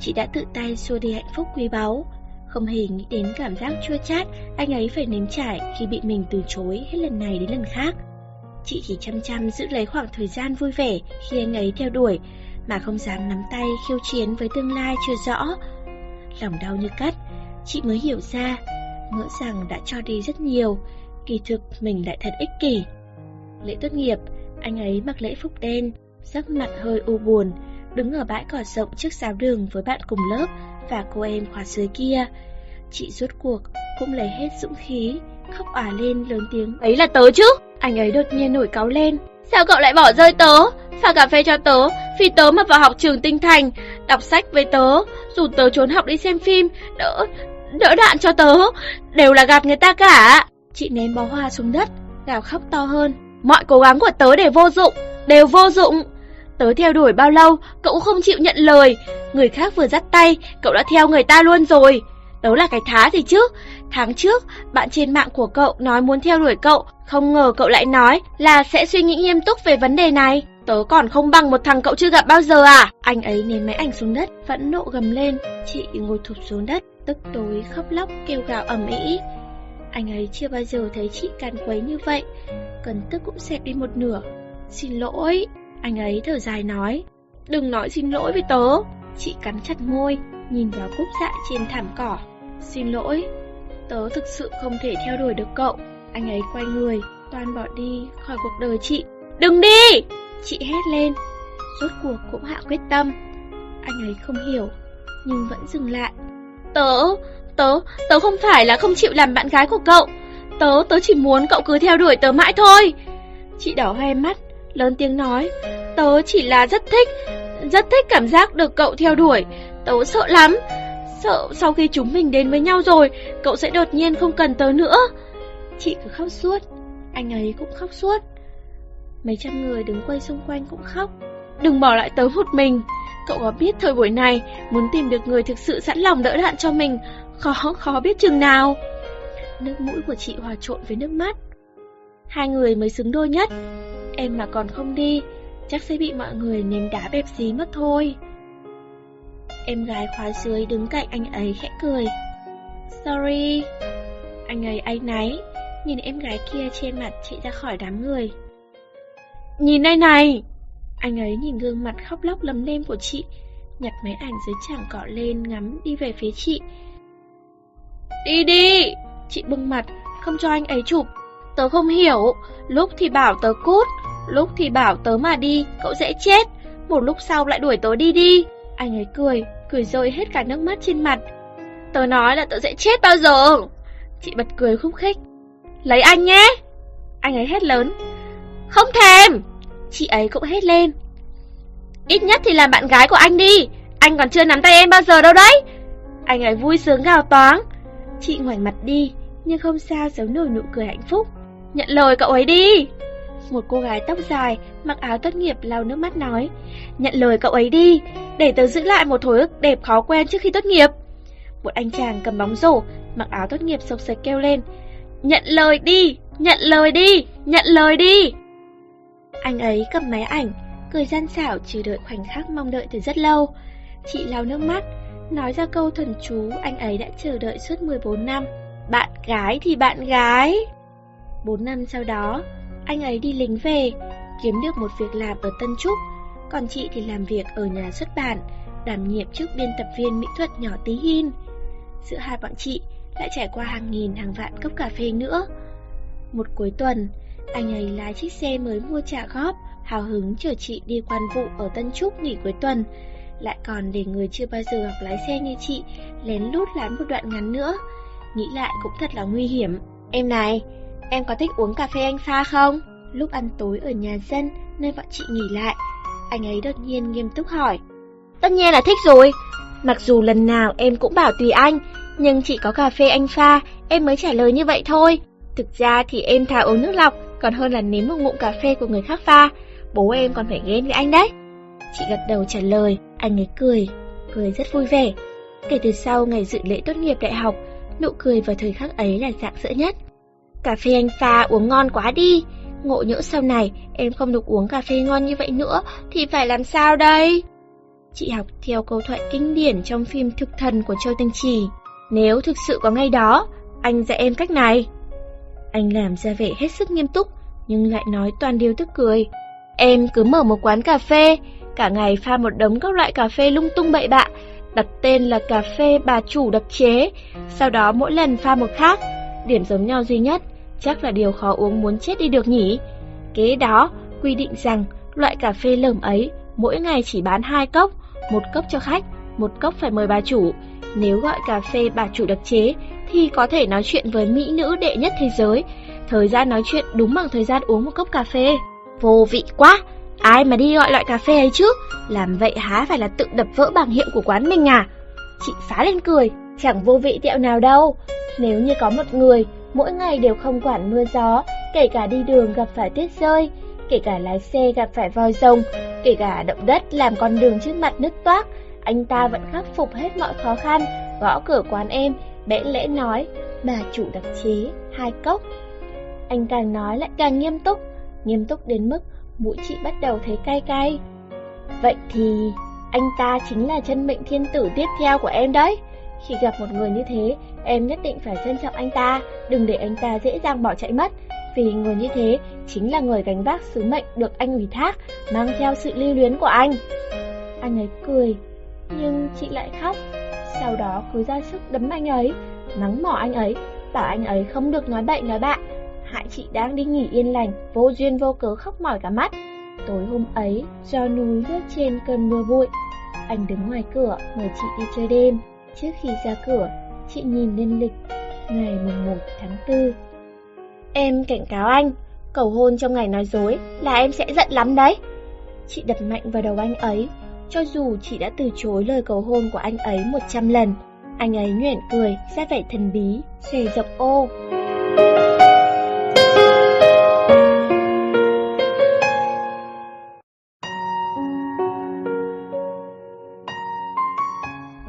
Chị đã tự tay xua đi hạnh phúc quý báu, không hề nghĩ đến cảm giác chua chát anh ấy phải nếm trải khi bị mình từ chối hết lần này đến lần khác. Chị chỉ chăm chăm giữ lấy khoảng thời gian vui vẻ khi anh ấy theo đuổi, mà không dám nắm tay khiêu chiến với tương lai chưa rõ. Lòng đau như cắt, chị mới hiểu ra, ngỡ rằng đã cho đi rất nhiều, kỳ thực mình lại thật ích kỷ. Lễ tốt nghiệp, anh ấy mặc lễ phục đen, sắc mặt hơi u buồn, đứng ở bãi cỏ rộng trước giáo đường với bạn cùng lớp và cô em khóa dưới kia. Chị rốt cuộc cũng lấy hết dũng khí, khóc òa lên lớn tiếng: "Ấy là tớ chứ!" Anh ấy đột nhiên nổi cáu lên: "Sao cậu lại bỏ rơi tớ, pha cà phê cho tớ, vì tớ mà vào học trường Tinh Thành, đọc sách với tớ, dù tớ trốn học đi xem phim, đỡ đỡ đạn cho tớ, đều là gạt người ta cả!" Chị ném bó hoa xuống đất, gào khóc to hơn: "Mọi cố gắng của tớ đều vô dụng, đều vô dụng! Tớ theo đuổi bao lâu, cậu cũng không chịu nhận lời. Người khác vừa dắt tay, cậu đã theo người ta luôn rồi. Tớ là cái thá gì chứ? Tháng trước, bạn trên mạng của cậu nói muốn theo đuổi cậu, không ngờ cậu lại nói là sẽ suy nghĩ nghiêm túc về vấn đề này. Tớ còn không bằng một thằng cậu chưa gặp bao giờ à?" Anh ấy ném máy ảnh xuống đất, phẫn nộ gầm lên. Chị ngồi thụp xuống đất, tức tối khóc lóc kêu gào ầm ĩ. Anh ấy chưa bao giờ thấy chị càn quấy như vậy, cơn tức cũng xẹp đi một nửa. "Xin lỗi," anh ấy thở dài nói. "Đừng nói xin lỗi với tớ." Chị cắn chặt môi, nhìn vào cúc dại trên thảm cỏ. "Xin lỗi, tớ thực sự không thể theo đuổi được cậu." Anh ấy quay người, toàn bỏ đi khỏi cuộc đời chị. "Đừng đi!" Chị hét lên, rốt cuộc cũng hạ quyết tâm. Anh ấy không hiểu, nhưng vẫn dừng lại. Tớ, tớ, tớ không phải là không chịu làm bạn gái của cậu. Tớ, tớ chỉ muốn cậu cứ theo đuổi tớ mãi thôi." Chị đỏ hoe mắt, lớn tiếng nói: "Tớ chỉ là rất thích, rất thích cảm giác được cậu theo đuổi. Tớ sợ lắm, sợ sau khi chúng mình đến với nhau rồi, cậu sẽ đột nhiên không cần tớ nữa." Chị cứ khóc suốt, anh ấy cũng khóc suốt. Mấy trăm người đứng quay xung quanh cũng khóc. "Đừng bỏ lại tớ một mình. Cậu có biết thời buổi này, muốn tìm được người thực sự sẵn lòng đỡ đạn cho mình, khó, khó biết chừng nào." Nước mũi của chị hòa trộn với nước mắt. Hai người mới xứng đôi nhất. Em mà còn không đi, chắc sẽ bị mọi người ném đá bẹp dí mất thôi. Em gái khóa dưới đứng cạnh anh ấy khẽ cười. "Sorry." Anh ấy áy náy, nhìn em gái kia che mặt chạy ra khỏi đám người. "Nhìn đây này!" Anh ấy nhìn gương mặt khóc lóc lấm lem của chị, nhặt máy ảnh dưới chảng cỏ lên ngắm đi về phía chị. "Đi đi!" Chị bưng mặt, không cho anh ấy chụp. "Tớ không hiểu, lúc thì bảo tớ cút, lúc thì bảo tớ mà đi, cậu sẽ chết, một lúc sau lại đuổi tớ đi đi." Anh ấy cười, cười rơi hết cả nước mắt trên mặt. "Tớ nói là tớ sẽ chết bao giờ!" Chị bật cười khúc khích. "Lấy anh nhé!" Anh ấy hét lớn. "Không thèm!" Chị ấy cũng hét lên. "Ít nhất thì làm bạn gái của anh đi, anh còn chưa nắm tay em bao giờ đâu đấy!" Anh ấy vui sướng gào toáng. Chị ngoảnh mặt đi, nhưng không sao giấu nổi nụ cười hạnh phúc. "Nhận lời cậu ấy đi!" Một cô gái tóc dài, mặc áo tốt nghiệp lau nước mắt nói. "Nhận lời cậu ấy đi, để tớ giữ lại một hồi ức đẹp khó quen trước khi tốt nghiệp." Một anh chàng cầm bóng rổ, mặc áo tốt nghiệp sộc sạch kêu lên. "Nhận lời đi, nhận lời đi, nhận lời đi!" Anh ấy cầm máy ảnh, cười gian xảo chờ đợi khoảnh khắc mong đợi từ rất lâu. Chị lau nước mắt, nói ra câu thần chú anh ấy đã chờ đợi suốt mười bốn năm. Bạn gái thì bạn gái. bốn năm sau đó, anh ấy đi lính về, kiếm được một việc làm ở Tân Trúc, còn chị thì làm việc ở nhà xuất bản, đảm nhiệm chức biên tập viên mỹ thuật nhỏ tí hin. Giữa hai bọn chị lại trải qua hàng nghìn hàng vạn cốc cà phê nữa. Một cuối tuần, anh ấy lái chiếc xe mới mua trả góp, hào hứng chở chị đi quan vụ ở Tân Trúc nghỉ cuối tuần, lại còn để người chưa bao giờ học lái xe như chị lén lút lái một đoạn ngắn nữa. Nghĩ lại cũng thật là nguy hiểm. Em này, em có thích uống cà phê anh pha không? Lúc ăn tối ở nhà dân nơi bọn chị nghỉ lại, anh ấy đột nhiên nghiêm túc hỏi. Tất nhiên là thích rồi. Mặc dù lần nào em cũng bảo tùy anh, nhưng chỉ có cà phê anh pha em mới trả lời như vậy thôi. Thực ra thì em thà uống nước lọc còn hơn là nếm một ngụm cà phê của người khác pha. Bố em còn phải ghen với anh đấy. Chị gật đầu trả lời. Anh ấy cười, cười rất vui vẻ. Kể từ sau ngày dự lễ tốt nghiệp đại học, nụ cười vào thời khắc ấy là rạng rỡ nhất. Cà phê anh pha uống ngon quá đi. Ngộ nhỡ sau này em không được uống cà phê ngon như vậy nữa thì phải làm sao đây? Chị học theo câu thoại kinh điển trong phim Thực Thần của Châu Tinh Trì. Nếu thực sự có ngày đó, anh dạy em cách này. Anh làm ra vẻ hết sức nghiêm túc, nhưng lại nói toàn điều tức cười. Em cứ mở một quán cà phê, cả ngày pha một đống các loại cà phê lung tung bậy bạ, đặt tên là cà phê bà chủ đặc chế, sau đó mỗi lần pha một khác. Điểm giống nhau duy nhất chắc là điều khó uống muốn chết đi được nhỉ. Kế đó quy định rằng loại cà phê lởm ấy mỗi ngày chỉ bán hai cốc, một cốc cho khách, một cốc phải mời bà chủ. Nếu gọi cà phê bà chủ đặc chế thì có thể nói chuyện với mỹ nữ đệ nhất thế giới. Thời gian nói chuyện đúng bằng thời gian uống một cốc cà phê. Vô vị quá, ai mà đi gọi loại cà phê ấy chứ? Làm vậy há phải là tự đập vỡ bảng hiệu của quán mình à? Chị phá lên cười. Chẳng vô vị tẹo nào đâu. Nếu như có một người mỗi ngày đều không quản mưa gió, kể cả đi đường gặp phải tuyết rơi, kể cả lái xe gặp phải voi rồng, kể cả động đất làm con đường trước mặt nứt toác, anh ta vẫn khắc phục hết mọi khó khăn, gõ cửa quán em, bẽn lẽ nói bà chủ đặc chế hai cốc. Anh càng nói lại càng nghiêm túc, nghiêm túc đến mức mũi chị bắt đầu thấy cay cay. Vậy thì anh ta chính là chân mệnh thiên tử tiếp theo của em đấy. Khi gặp một người như thế, em nhất định phải trân trọng anh ta, đừng để anh ta dễ dàng bỏ chạy mất. Vì người như thế chính là người gánh vác sứ mệnh được anh ủy thác, mang theo sự lưu luyến của anh. Anh ấy cười, nhưng chị lại khóc. Sau đó cứ ra sức đấm anh ấy, mắng mỏ anh ấy, bảo anh ấy không được nói bậy nói bạ, hại chị đang đi nghỉ yên lành, vô duyên vô cớ khóc mỏi cả mắt. Tối hôm ấy, do núi lướt trên cơn mưa bụi, anh đứng ngoài cửa mời chị đi chơi đêm. Trước khi ra cửa, chị nhìn lên lịch ngày mùng một tháng tư. Em cảnh cáo anh, cầu hôn trong ngày nói dối là em sẽ giận lắm đấy. Chị đập mạnh vào đầu anh ấy. Cho dù chị đã từ chối lời cầu hôn của anh ấy một trăm lần, anh ấy nhoẻn cười ra vẻ thần bí, xòe dọc ô.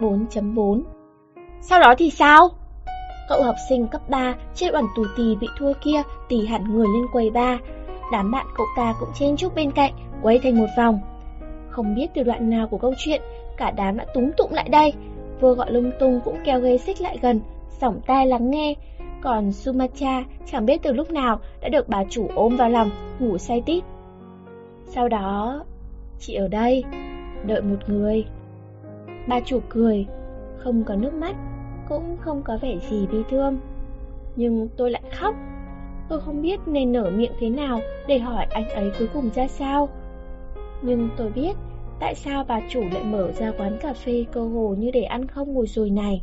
bốn chấm bốn. Sau đó thì sao? Cậu học sinh cấp ba chết oằn tù tì bị thua kia tì hẳn người lên quầy bar. Đám bạn cậu ta cũng chen chúc bên cạnh, quay thành một vòng. Không biết từ đoạn nào của câu chuyện, cả đám đã túm tụm lại đây. Vừa gọi lung tung cũng kéo ghế xích lại gần, xỏng tai lắng nghe. Còn Sumatra chẳng biết từ lúc nào đã được bà chủ ôm vào lòng, ngủ say tít. Sau đó, chị ở đây, đợi một người. Bà chủ cười, không có nước mắt, cũng không có vẻ gì bi thương. Nhưng tôi lại khóc. Tôi không biết nên nở miệng thế nào để hỏi anh ấy cuối cùng ra sao. Nhưng tôi biết tại sao bà chủ lại mở ra quán cà phê cơ hồ như để ăn không ngồi rồi này.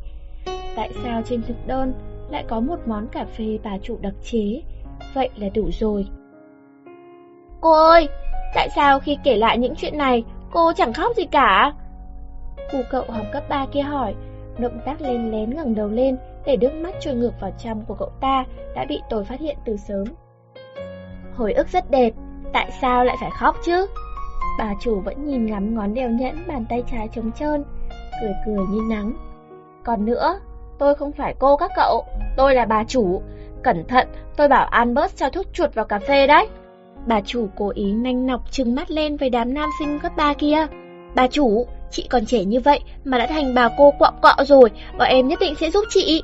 Tại sao trên thực đơn lại có một món cà phê bà chủ đặc chế. Vậy là đủ rồi. Cô ơi, tại sao khi kể lại những chuyện này cô chẳng khóc gì cả? Cô cậu học cấp ba kia hỏi, động tác lén lén ngẩng đầu lên để nước mắt trôi ngược vào trong của cậu ta đã bị tôi phát hiện từ sớm. Hồi ức rất đẹp, tại sao lại phải khóc chứ? Bà chủ vẫn nhìn ngắm ngón đeo nhẫn bàn tay trái trống trơn, cười cười như nắng. Còn nữa, tôi không phải cô các cậu, tôi là bà chủ. Cẩn thận, tôi bảo Albert cho thuốc chuột vào cà phê đấy. Bà chủ cố ý nanh nọc trừng mắt lên với đám nam sinh cấp ba kia. Bà chủ, Chị còn trẻ như vậy mà đã thành bà cô quọ quọ rồi, bọn em nhất định sẽ giúp chị.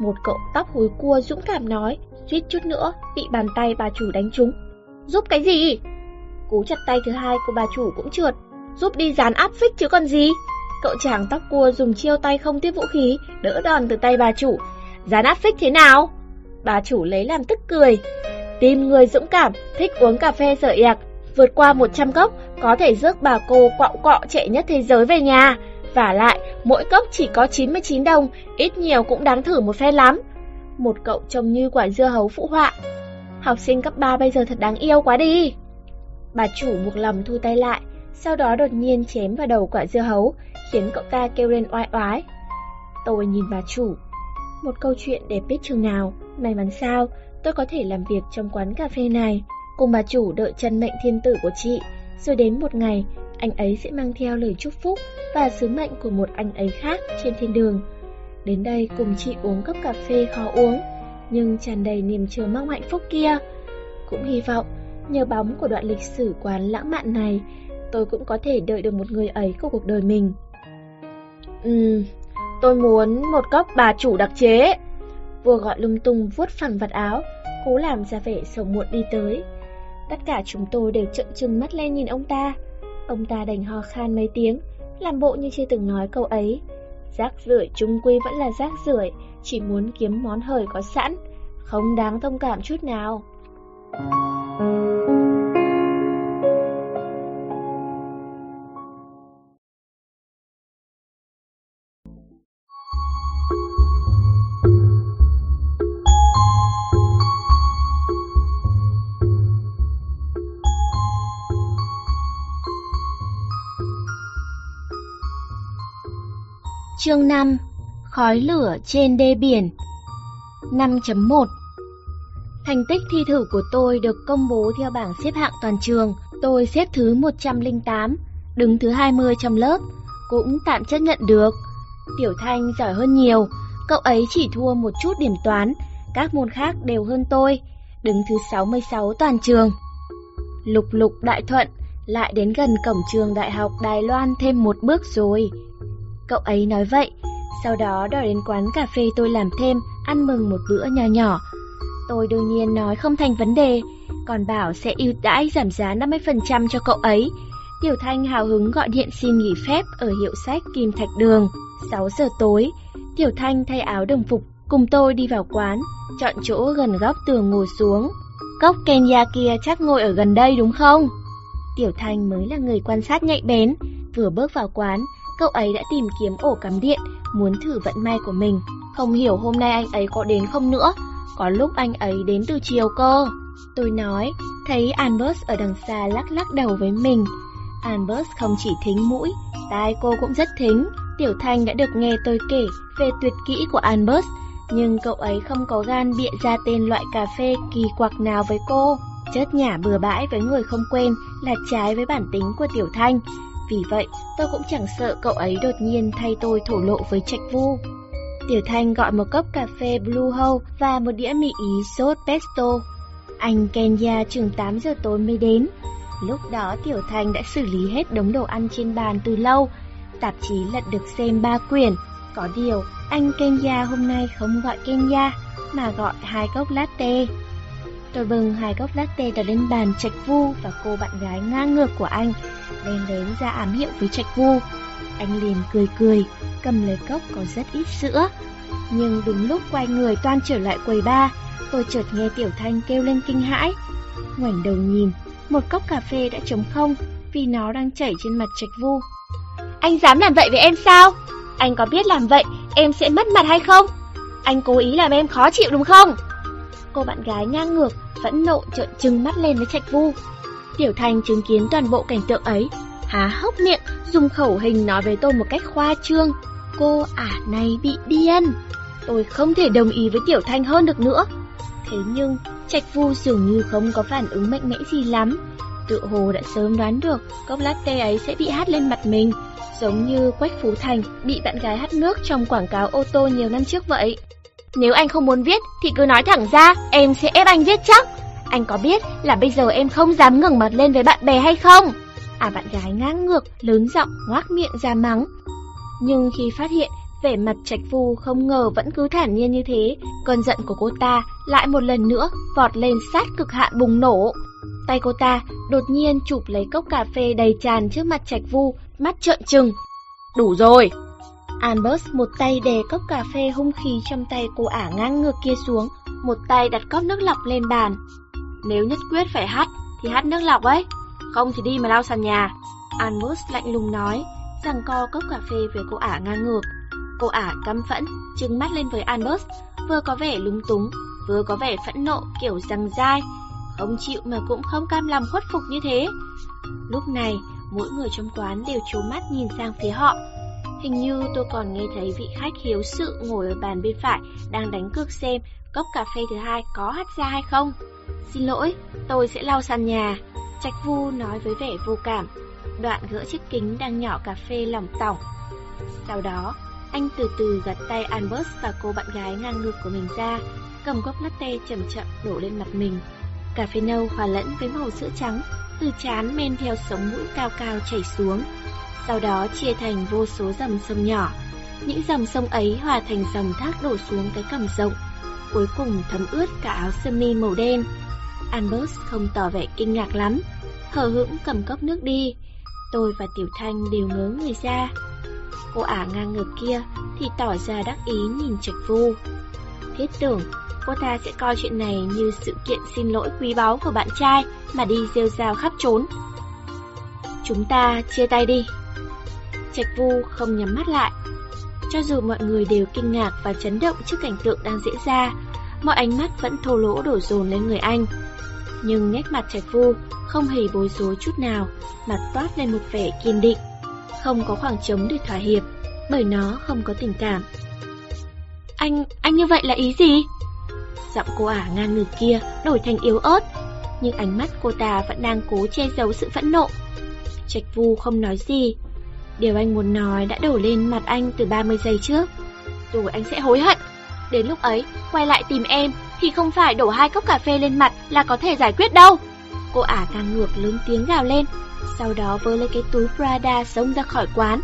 Một cậu tóc húi cua dũng cảm nói, suýt chút nữa bị bàn tay bà chủ đánh trúng. Giúp cái gì? Cú chặt tay thứ hai của bà chủ cũng trượt. Giúp đi dán áp phích chứ còn gì. Cậu chàng tóc cua dùng chiêu tay không tiếp vũ khí, đỡ đòn từ tay bà chủ. Dán áp phích thế nào? Bà chủ lấy làm tức cười. Tìm người dũng cảm, thích uống cà phê sợi ạc, vượt qua một trăm cốc, có thể rước bà cô quạo quọ trẻ nhất thế giới về nhà. Vả lại, mỗi cốc chỉ có chín mươi chín đồng, ít nhiều cũng đáng thử một phen lắm. Một cậu trông như quả dưa hấu phụ họa. Học sinh cấp ba bây giờ thật đáng yêu quá đi. Bà chủ buộc lòng thu tay lại, sau đó đột nhiên chém vào đầu quả dưa hấu, khiến cậu ta kêu lên oai oái. Tôi nhìn bà chủ. Một câu chuyện đẹp biết chừng nào, may mắn sao, tôi có thể làm việc trong quán cà phê này, cùng bà chủ đợi chân mệnh thiên tử của chị, rồi đến một ngày, anh ấy sẽ mang theo lời chúc phúc và sứ mệnh của một anh ấy khác trên thiên đường. Đến đây cùng chị uống cốc cà phê khó uống, nhưng tràn đầy niềm chờ mong hạnh phúc kia. Cũng hy vọng, nhờ bóng của đoạn lịch sử quán lãng mạn này, tôi cũng có thể đợi được một người ấy của cuộc đời mình. Ừm, tôi muốn một cốc bà chủ đặc chế. Vừa gọi lung tung vuốt phẳng vạt áo, cố làm ra vẻ sầu muộn đi tới. Tất cả chúng tôi đều trợn trừng mắt lên nhìn ông ta. Ông ta đành ho khan mấy tiếng, làm bộ như chưa từng nói câu ấy. Rác rưởi chung quy vẫn là rác rưởi, chỉ muốn kiếm món hời có sẵn, không đáng thông cảm chút nào. Chương năm. Khói lửa trên đê biển. Năm chấm một. Thành tích thi thử của tôi được công bố theo bảng xếp hạng toàn trường. Tôi xếp thứ một trăm lẻ tám, đứng thứ hai mươi trong lớp, cũng tạm chấp nhận được. Tiểu Thanh giỏi hơn nhiều, cậu ấy chỉ thua một chút điểm toán, các môn khác đều hơn tôi, đứng thứ sáu mươi sáu toàn trường. Lục Lục Đại Thuận lại đến gần cổng trường Đại học Đài Loan thêm một bước rồi. Cậu ấy nói vậy, sau đó đòi đến quán cà phê tôi làm thêm, ăn mừng một bữa nho nhỏ. Tôi đương nhiên nói không thành vấn đề, còn bảo sẽ ưu đãi giảm giá năm mươi phần trăm cho cậu ấy. Tiểu Thanh hào hứng gọi điện xin nghỉ phép ở hiệu sách Kim Thạch Đường. sáu giờ tối, Tiểu Thanh thay áo đồng phục, cùng tôi đi vào quán, chọn chỗ gần góc tường ngồi xuống. Cốc Kenya kia chắc ngồi ở gần đây đúng không? Tiểu Thanh mới là người quan sát nhạy bén, vừa bước vào quán. Cậu ấy đã tìm kiếm ổ cắm điện, muốn thử vận may của mình. Không hiểu hôm nay anh ấy có đến không nữa. Có lúc anh ấy đến từ chiều cơ. Tôi nói, thấy Albert ở đằng xa lắc lắc đầu với mình. Albert không chỉ thính mũi, tai cô cũng rất thính. Tiểu Thanh đã được nghe tôi kể về tuyệt kỹ của Albert, nhưng cậu ấy không có gan bịa ra tên loại cà phê kỳ quặc nào với cô. Chớt nhả bừa bãi với người không quen là trái với bản tính của Tiểu Thanh. Vì vậy, tôi cũng chẳng sợ cậu ấy đột nhiên thay tôi thổ lộ với Trạch Vu. Tiểu Thanh gọi một cốc cà phê Blue Hole và một đĩa mì Ý sốt pesto. Anh Kenya chừng tám giờ tối mới đến. Lúc đó Tiểu Thanh đã xử lý hết đống đồ ăn trên bàn từ lâu. Tạp chí lật được xem ba quyển. Có điều, anh Kenya hôm nay không gọi Kenya, mà gọi hai cốc latte. Tôi bưng hai cốc latte đặt lên bàn Trạch Vu và cô bạn gái ngang ngược của anh, lén lén ra ám hiệu với Trạch Vu. Anh liền cười cười, cầm lấy cốc có rất ít sữa. Nhưng đúng lúc quay người toan trở lại quầy bar, tôi chợt nghe Tiểu Thanh kêu lên kinh hãi. Ngoảnh đầu nhìn, một cốc cà phê đã trống không vì nó đang chảy trên mặt Trạch Vu. Anh dám làm vậy với em sao? Anh có biết làm vậy em sẽ mất mặt hay không? Anh cố ý làm em khó chịu đúng không? Cô bạn gái ngang ngược vẫn nộ trợn trừng mắt lên với Trạch Vu. Tiểu Thanh chứng kiến toàn bộ cảnh tượng ấy, há hốc miệng, dùng khẩu hình nói với tôi một cách khoa trương. Cô ả này bị điên. Tôi không thể đồng ý với Tiểu Thanh hơn được nữa. Thế nhưng Trạch Vu dường như không có phản ứng mạnh mẽ gì lắm. Tựa hồ đã sớm đoán được cốc latte ấy sẽ bị hắt lên mặt mình, giống như Quách Phú Thành bị bạn gái hắt nước trong quảng cáo ô tô nhiều năm trước vậy. Nếu anh không muốn viết thì cứ nói thẳng ra, em sẽ ép anh viết chắc. Anh có biết là bây giờ em không dám ngẩng mặt lên với bạn bè hay không? À bạn gái ngang ngược, lớn giọng ngoác miệng ra mắng. Nhưng khi phát hiện vẻ mặt Trạch Vu không ngờ vẫn cứ thản nhiên như thế, cơn giận của cô ta lại một lần nữa vọt lên sát cực hạn bùng nổ. Tay cô ta đột nhiên chụp lấy cốc cà phê đầy tràn trước mặt Trạch Vu, mắt trợn trừng. Đủ rồi! Albert một tay đè cốc cà phê hung khí trong tay cô ả ngang ngược kia xuống, một tay đặt cốc nước lọc lên bàn. Nếu nhất quyết phải hắt thì hắt nước lọc ấy, không thì đi mà lau sàn nhà. Albert lạnh lùng nói, giằng co cốc cà phê với cô ả ngang ngược. Cô ả căm phẫn, trừng mắt lên với Albert, vừa có vẻ lúng túng, vừa có vẻ phẫn nộ kiểu giằng dai, không chịu mà cũng không cam lòng khuất phục như thế. Lúc này, mỗi người trong quán đều trố mắt nhìn sang phía họ. Hình như tôi còn nghe thấy vị khách hiếu sự ngồi ở bàn bên phải đang đánh cược xem cốc cà phê thứ hai có hắt ra hay không. Xin lỗi, tôi sẽ lau sàn nhà, Trạch Vu nói với vẻ vô cảm, đoạn gỡ chiếc kính đang nhỏ cà phê lỏng tỏng. Sau đó, anh từ từ gạt tay Albert và cô bạn gái ngang ngược của mình ra, cầm cốc latte chậm chậm đổ lên mặt mình. Cà phê nâu hòa lẫn với màu sữa trắng, từ trán men theo sống mũi cao cao chảy xuống, sau đó chia thành vô số dòng sông nhỏ. Những dòng sông ấy hòa thành dòng thác đổ xuống cái cằm rộng, cuối cùng thấm ướt cả áo sơ mi màu đen. Albert không tỏ vẻ kinh ngạc lắm, hờ hững cầm cốc nước đi. Tôi và Tiểu Thanh đều ngớ người ra. Cô ả ngang ngược kia thì tỏ ra đắc ý nhìn Trạch Vu. Thiết tưởng cô ta sẽ coi chuyện này như sự kiện xin lỗi quý báu của bạn trai mà đi rêu rao khắp trốn. Chúng ta chia tay đi. Trạch Vu không nhắm mắt lại. Cho dù mọi người đều kinh ngạc và chấn động trước cảnh tượng đang diễn ra, mọi ánh mắt vẫn thô lỗ đổ dồn lên người anh. Nhưng nét mặt Trạch Vu không hề bối rối chút nào, mà toát lên một vẻ kiên định, không có khoảng trống để thỏa hiệp, bởi nó không có tình cảm. Anh, anh như vậy là ý gì? Giọng cô ả ngang ngược kia đổi thành yếu ớt, nhưng ánh mắt cô ta vẫn đang cố che giấu sự phẫn nộ. Trạch Vu không nói gì. Điều anh muốn nói đã đổ lên mặt anh từ ba mươi giây trước. Rồi anh sẽ hối hận. Đến lúc ấy, quay lại tìm em thì không phải đổ hai cốc cà phê lên mặt là có thể giải quyết đâu. Cô ả ngang ngược lớn tiếng gào lên, sau đó vơ lấy cái túi Prada xông ra khỏi quán.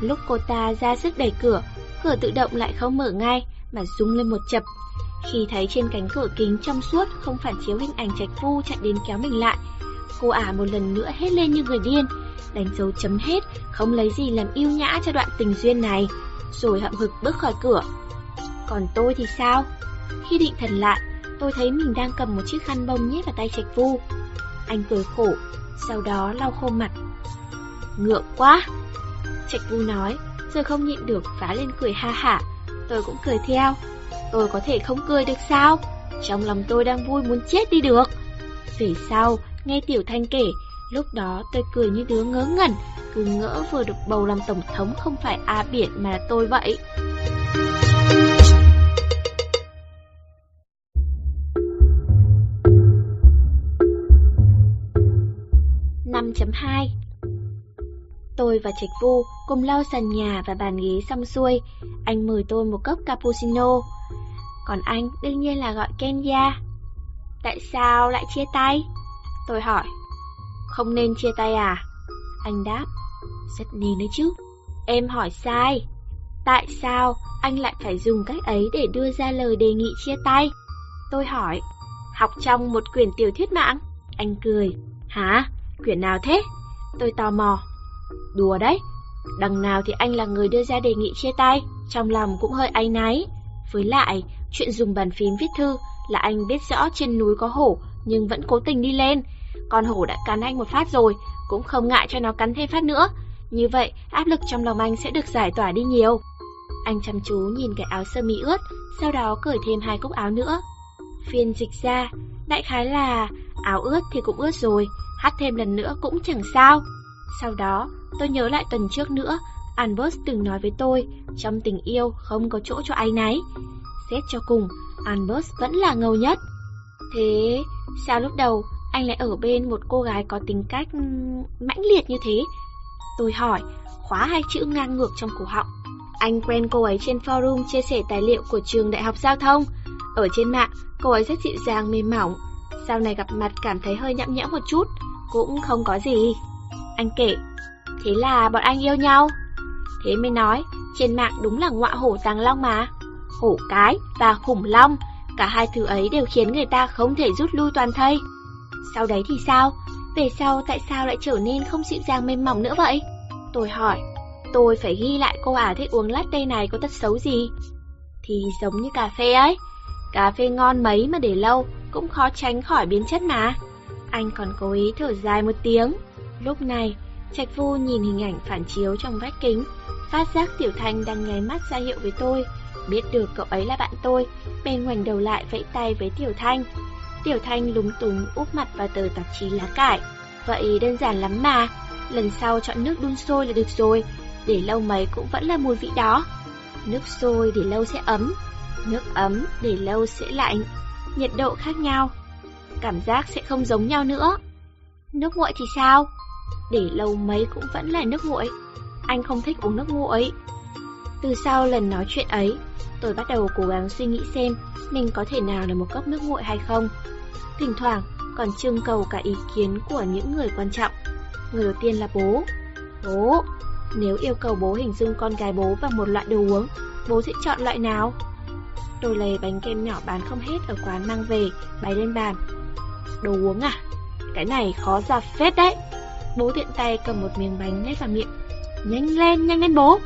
Lúc cô ta ra sức đẩy cửa, cửa tự động lại không mở ngay mà rung lên một chập. Khi thấy trên cánh cửa kính trong suốt không phản chiếu hình ảnh Trạch Vu chạy đến kéo mình lại, cô ả một lần nữa hét lên như người điên, đánh dấu chấm hết, không lấy gì làm yêu nhã cho đoạn tình duyên này, rồi hậm hực bước khỏi cửa. Còn tôi thì sao? Khi định thần lại, tôi thấy mình đang cầm một chiếc khăn bông nhét vào tay Trạch Vu. Anh cười khổ, sau đó lau khô mặt. Ngượng quá, Trạch Vu nói, rồi không nhịn được phá lên cười ha hả. Tôi cũng cười theo. Tôi có thể không cười được sao? Trong lòng tôi đang vui muốn chết đi được. Về sau, nghe Tiểu Thanh kể, lúc đó tôi cười như đứa ngớ ngẩn, cứ ngỡ vừa được bầu làm tổng thống không phải A Biển mà là tôi vậy. năm chấm hai. Tôi và Trạch Vu cùng lau sàn nhà và bàn ghế xong xuôi, anh mời tôi một cốc cappuccino. Còn anh đương nhiên là gọi Kenya. Tại sao lại chia tay? Tôi hỏi. Không nên chia tay à? Anh đáp. Rất nên đấy chứ. Em hỏi sai. Tại sao anh lại phải dùng cách ấy để đưa ra lời đề nghị chia tay? Tôi hỏi. Học trong một quyển tiểu thuyết mạng. Anh cười. Hả? Quyển nào thế? Tôi tò mò. Đùa đấy. Đằng nào thì anh là người đưa ra đề nghị chia tay. Trong lòng cũng hơi áy náy. Với lại, chuyện dùng bàn phím viết thư là anh biết rõ trên núi có hổ, nhưng vẫn cố tình đi lên. Con hổ đã cắn anh một phát rồi, cũng không ngại cho nó cắn thêm phát nữa. Như vậy, áp lực trong lòng anh sẽ được giải tỏa đi nhiều. Anh chăm chú nhìn cái áo sơ mi ướt, sau đó cởi thêm hai cúc áo nữa. Phiên dịch ra, đại khái là áo ướt thì cũng ướt rồi, hắt thêm lần nữa cũng chẳng sao. Sau đó, tôi nhớ lại tuần trước nữa, Albert từng nói với tôi, trong tình yêu không có chỗ cho áy náy. Xét cho cùng, Albert vẫn là ngầu nhất. Thế sao lúc đầu anh lại ở bên một cô gái có tính cách mãnh liệt như thế? Tôi hỏi, khóa hai chữ ngang ngược trong cổ họng. Anh quen cô ấy trên forum chia sẻ tài liệu của trường đại học giao thông. Ở trên mạng, cô ấy rất dịu dàng mềm mỏng. Sau này gặp mặt cảm thấy hơi nhõng nhẽo một chút, cũng không có gì. Anh kể, thế là bọn anh yêu nhau. Thế mới nói, trên mạng đúng là ngọa hổ tàng long mà. Hổ cái và khủng long, cả hai thứ ấy đều khiến người ta không thể rút lui toàn thây. Sau đấy thì sao? Về sau tại sao lại trở nên không dịu dàng mềm mỏng nữa vậy? Tôi hỏi, tôi phải ghi lại cô ả thích uống latte này có tật xấu gì. Thì giống như cà phê ấy, cà phê ngon mấy mà để lâu cũng khó tránh khỏi biến chất mà. Anh còn cố ý thở dài một tiếng. Lúc này, Trạch Vu nhìn hình ảnh phản chiếu trong vách kính, phát giác Tiểu Thanh đang nháy mắt ra hiệu với tôi. Biết được cậu ấy là bạn tôi, bèn ngoảnh đầu lại vẫy tay với Tiểu Thanh. Tiểu Thanh lúng túng úp mặt vào tờ tạp chí lá cải. Vậy đơn giản lắm mà, lần sau chọn nước đun sôi là được rồi, để lâu mấy cũng vẫn là mùi vị đó. Nước sôi để lâu sẽ ấm, nước ấm để lâu sẽ lạnh, nhiệt độ khác nhau, cảm giác sẽ không giống nhau nữa. Nước nguội thì sao? Để lâu mấy cũng vẫn là nước nguội, anh không thích uống nước nguội. Từ sau lần nói chuyện ấy, tôi bắt đầu cố gắng suy nghĩ xem mình có thể nào là một cốc nước nguội hay không. Thỉnh thoảng còn trưng cầu cả ý kiến của những người quan trọng. Người đầu tiên là bố. Bố, nếu yêu cầu bố hình dung con gái bố và một loại đồ uống, bố sẽ chọn loại nào? Tôi lấy bánh kem nhỏ bán không hết ở quán mang về, bày lên bàn. Đồ uống à? Cái này khó ra phết đấy. Bố tiện tay cầm một miếng bánh nhét vào miệng. Nhanh lên, nhanh lên bố.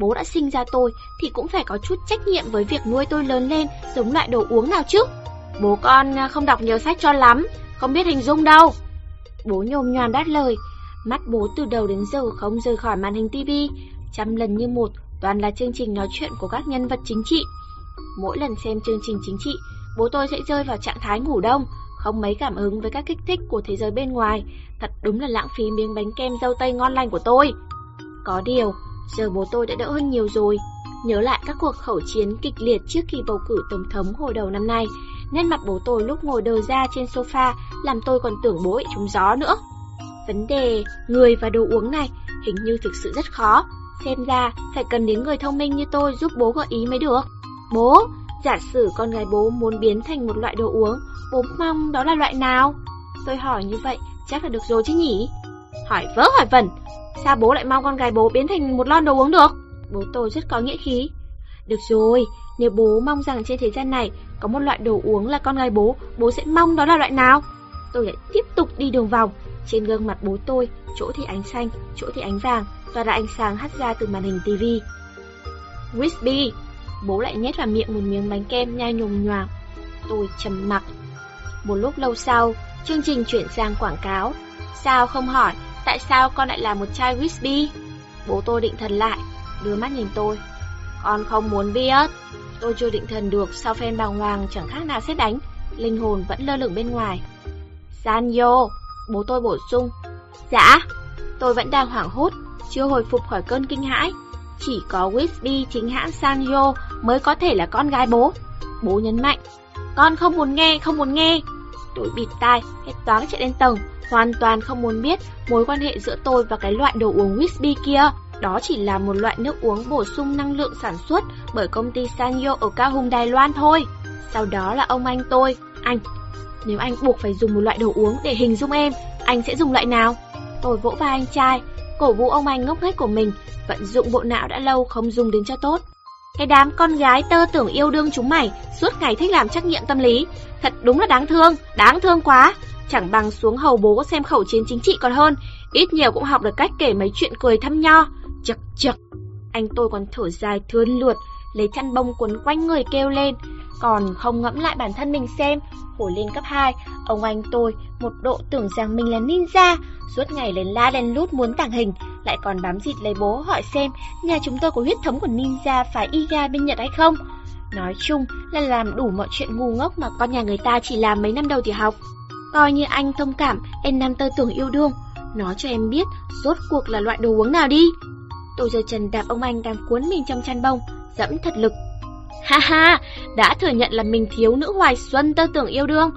Bố đã sinh ra tôi thì cũng phải có chút trách nhiệm với việc nuôi tôi lớn lên giống loại đồ uống nào chứ. Bố con không đọc nhiều sách cho lắm, không biết hình dung đâu. Bố nhồm nhoàm đáp lời. Mắt bố từ đầu đến giờ không rời khỏi màn hình tivi, trăm lần như một toàn là chương trình nói chuyện của các nhân vật chính trị. Mỗi lần xem chương trình chính trị, bố tôi sẽ rơi vào trạng thái ngủ đông, không mấy cảm hứng với các kích thích của thế giới bên ngoài. Thật đúng là lãng phí miếng bánh kem dâu tây ngon lành của tôi. Có điều, giờ bố tôi đã đỡ hơn nhiều rồi. Nhớ lại các cuộc khẩu chiến kịch liệt trước kỳ bầu cử tổng thống hồi đầu năm nay, nét mặt bố tôi lúc ngồi đờ ra trên sofa làm tôi còn tưởng bố ấy trúng gió nữa. Vấn đề người và đồ uống này hình như thực sự rất khó. Xem ra phải cần đến người thông minh như tôi giúp bố gợi ý mới được. Bố, giả sử con gái bố muốn biến thành một loại đồ uống, bố mong đó là loại nào? Tôi hỏi như vậy chắc là được rồi chứ nhỉ? Hỏi vớ hỏi vẩn, sao bố lại mong con gái bố biến thành một lon đồ uống được? Bố tôi rất có nghĩa khí. Được rồi, nếu bố mong rằng trên thế gian này có một loại đồ uống là con gái bố, bố sẽ mong đó là loại nào? Tôi lại tiếp tục đi đường vòng. Trên gương mặt bố tôi, chỗ thì ánh xanh, chỗ thì ánh vàng, toàn là ánh sáng hắt ra từ màn hình tivi. Whispy, bố lại nhét vào miệng một miếng bánh kem nhai nhồm nhoàm. Tôi trầm mặc. Một lúc lâu sau, chương trình chuyển sang quảng cáo. Sao không hỏi tại sao con lại làm một chai Whispy? Bố tôi định thần lại, đưa mắt nhìn tôi. Con không muốn biết. Tôi chưa định thần được sau phen bàng hoàng chẳng khác nào sét đánh, linh hồn vẫn lơ lửng bên ngoài. Sanyo, bố tôi bổ sung. Dạ, tôi vẫn đang hoảng hốt, chưa hồi phục khỏi cơn kinh hãi. Chỉ có Whispy chính hãng Sanyo mới có thể là con gái bố. Bố nhấn mạnh. Con không muốn nghe, không muốn nghe. Tôi bịt tai, hết toáng chạy lên tầng, hoàn toàn không muốn biết mối quan hệ giữa tôi và cái loại đồ uống Whispy kia. Đó chỉ là một loại nước uống bổ sung năng lượng sản xuất bởi công ty Sanyo ở Cao Hùng, Đài Loan thôi. Sau đó là ông anh tôi. Anh, nếu anh buộc phải dùng một loại đồ uống để hình dung em, anh sẽ dùng loại nào? Tôi vỗ vai anh trai, cổ vũ ông anh ngốc nghếch của mình, vận dụng bộ não đã lâu không dùng đến cho tốt. Cái đám con gái tơ tưởng yêu đương chúng mày, suốt ngày thích làm trắc nghiệm tâm lý. Thật đúng là đáng thương, đáng thương quá. Chẳng bằng xuống hầu bố xem khẩu chiến chính trị còn hơn, ít nhiều cũng học được cách kể mấy chuyện cười thăm nho. Chực chực, anh tôi còn thở dài thươn lượt, lấy chăn bông quấn quanh người kêu lên. Còn không ngẫm lại bản thân mình xem, hồi lên cấp hai, ông anh tôi một độ tưởng rằng mình là ninja, suốt ngày lén la lén lút muốn tàng hình, lại còn bám dịt lấy bố hỏi xem nhà chúng tôi có huyết thống của ninja phái Iga bên Nhật hay không. Nói chung là làm đủ mọi chuyện ngu ngốc mà con nhà người ta chỉ làm mấy năm đầu tiểu học. Coi như anh thông cảm em nam tơ tưởng yêu đương, nói cho em biết rốt cuộc là loại đồ uống nào đi. Tôi giơ chân đạp ông anh đang cuốn mình trong chăn bông, dẫm thật lực. Ha ha, đã thừa nhận là mình thiếu nữ hoài xuân tơ tưởng yêu đương,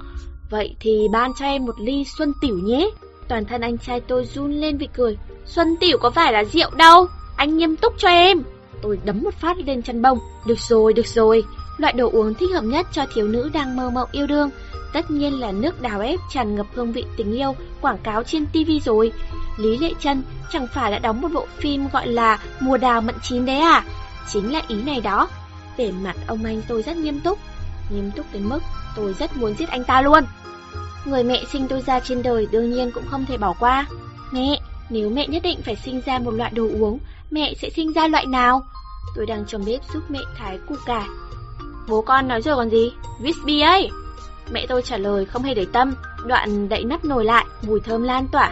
vậy thì ban cho em một ly xuân tiểu nhé. Toàn thân anh trai tôi run lên vì cười. Xuân tiểu có phải là rượu đâu, anh nghiêm túc cho em. Tôi đấm một phát lên chăn bông. Được rồi, được rồi, loại đồ uống thích hợp nhất cho thiếu nữ đang mơ mộng yêu đương tất nhiên là nước đào ép tràn ngập hương vị tình yêu quảng cáo trên tivi rồi. Lý Lệ Trân chẳng phải đã đóng một bộ phim gọi là Mùa Đào Mận Chín đấy à? Chính là ý này đó. Vẻ mặt ông anh tôi rất nghiêm túc, nghiêm túc đến mức tôi rất muốn giết anh ta luôn. Người mẹ sinh tôi ra trên đời đương nhiên cũng không thể bỏ qua. Mẹ, nếu mẹ nhất định phải sinh ra một loại đồ uống, mẹ sẽ sinh ra loại nào? Tôi đang trong bếp giúp mẹ thái củ cải. Bố con nói rồi còn gì, Whispy ấy. Mẹ tôi trả lời không hề để tâm, đoạn đậy nắp nồi lại, mùi thơm lan tỏa.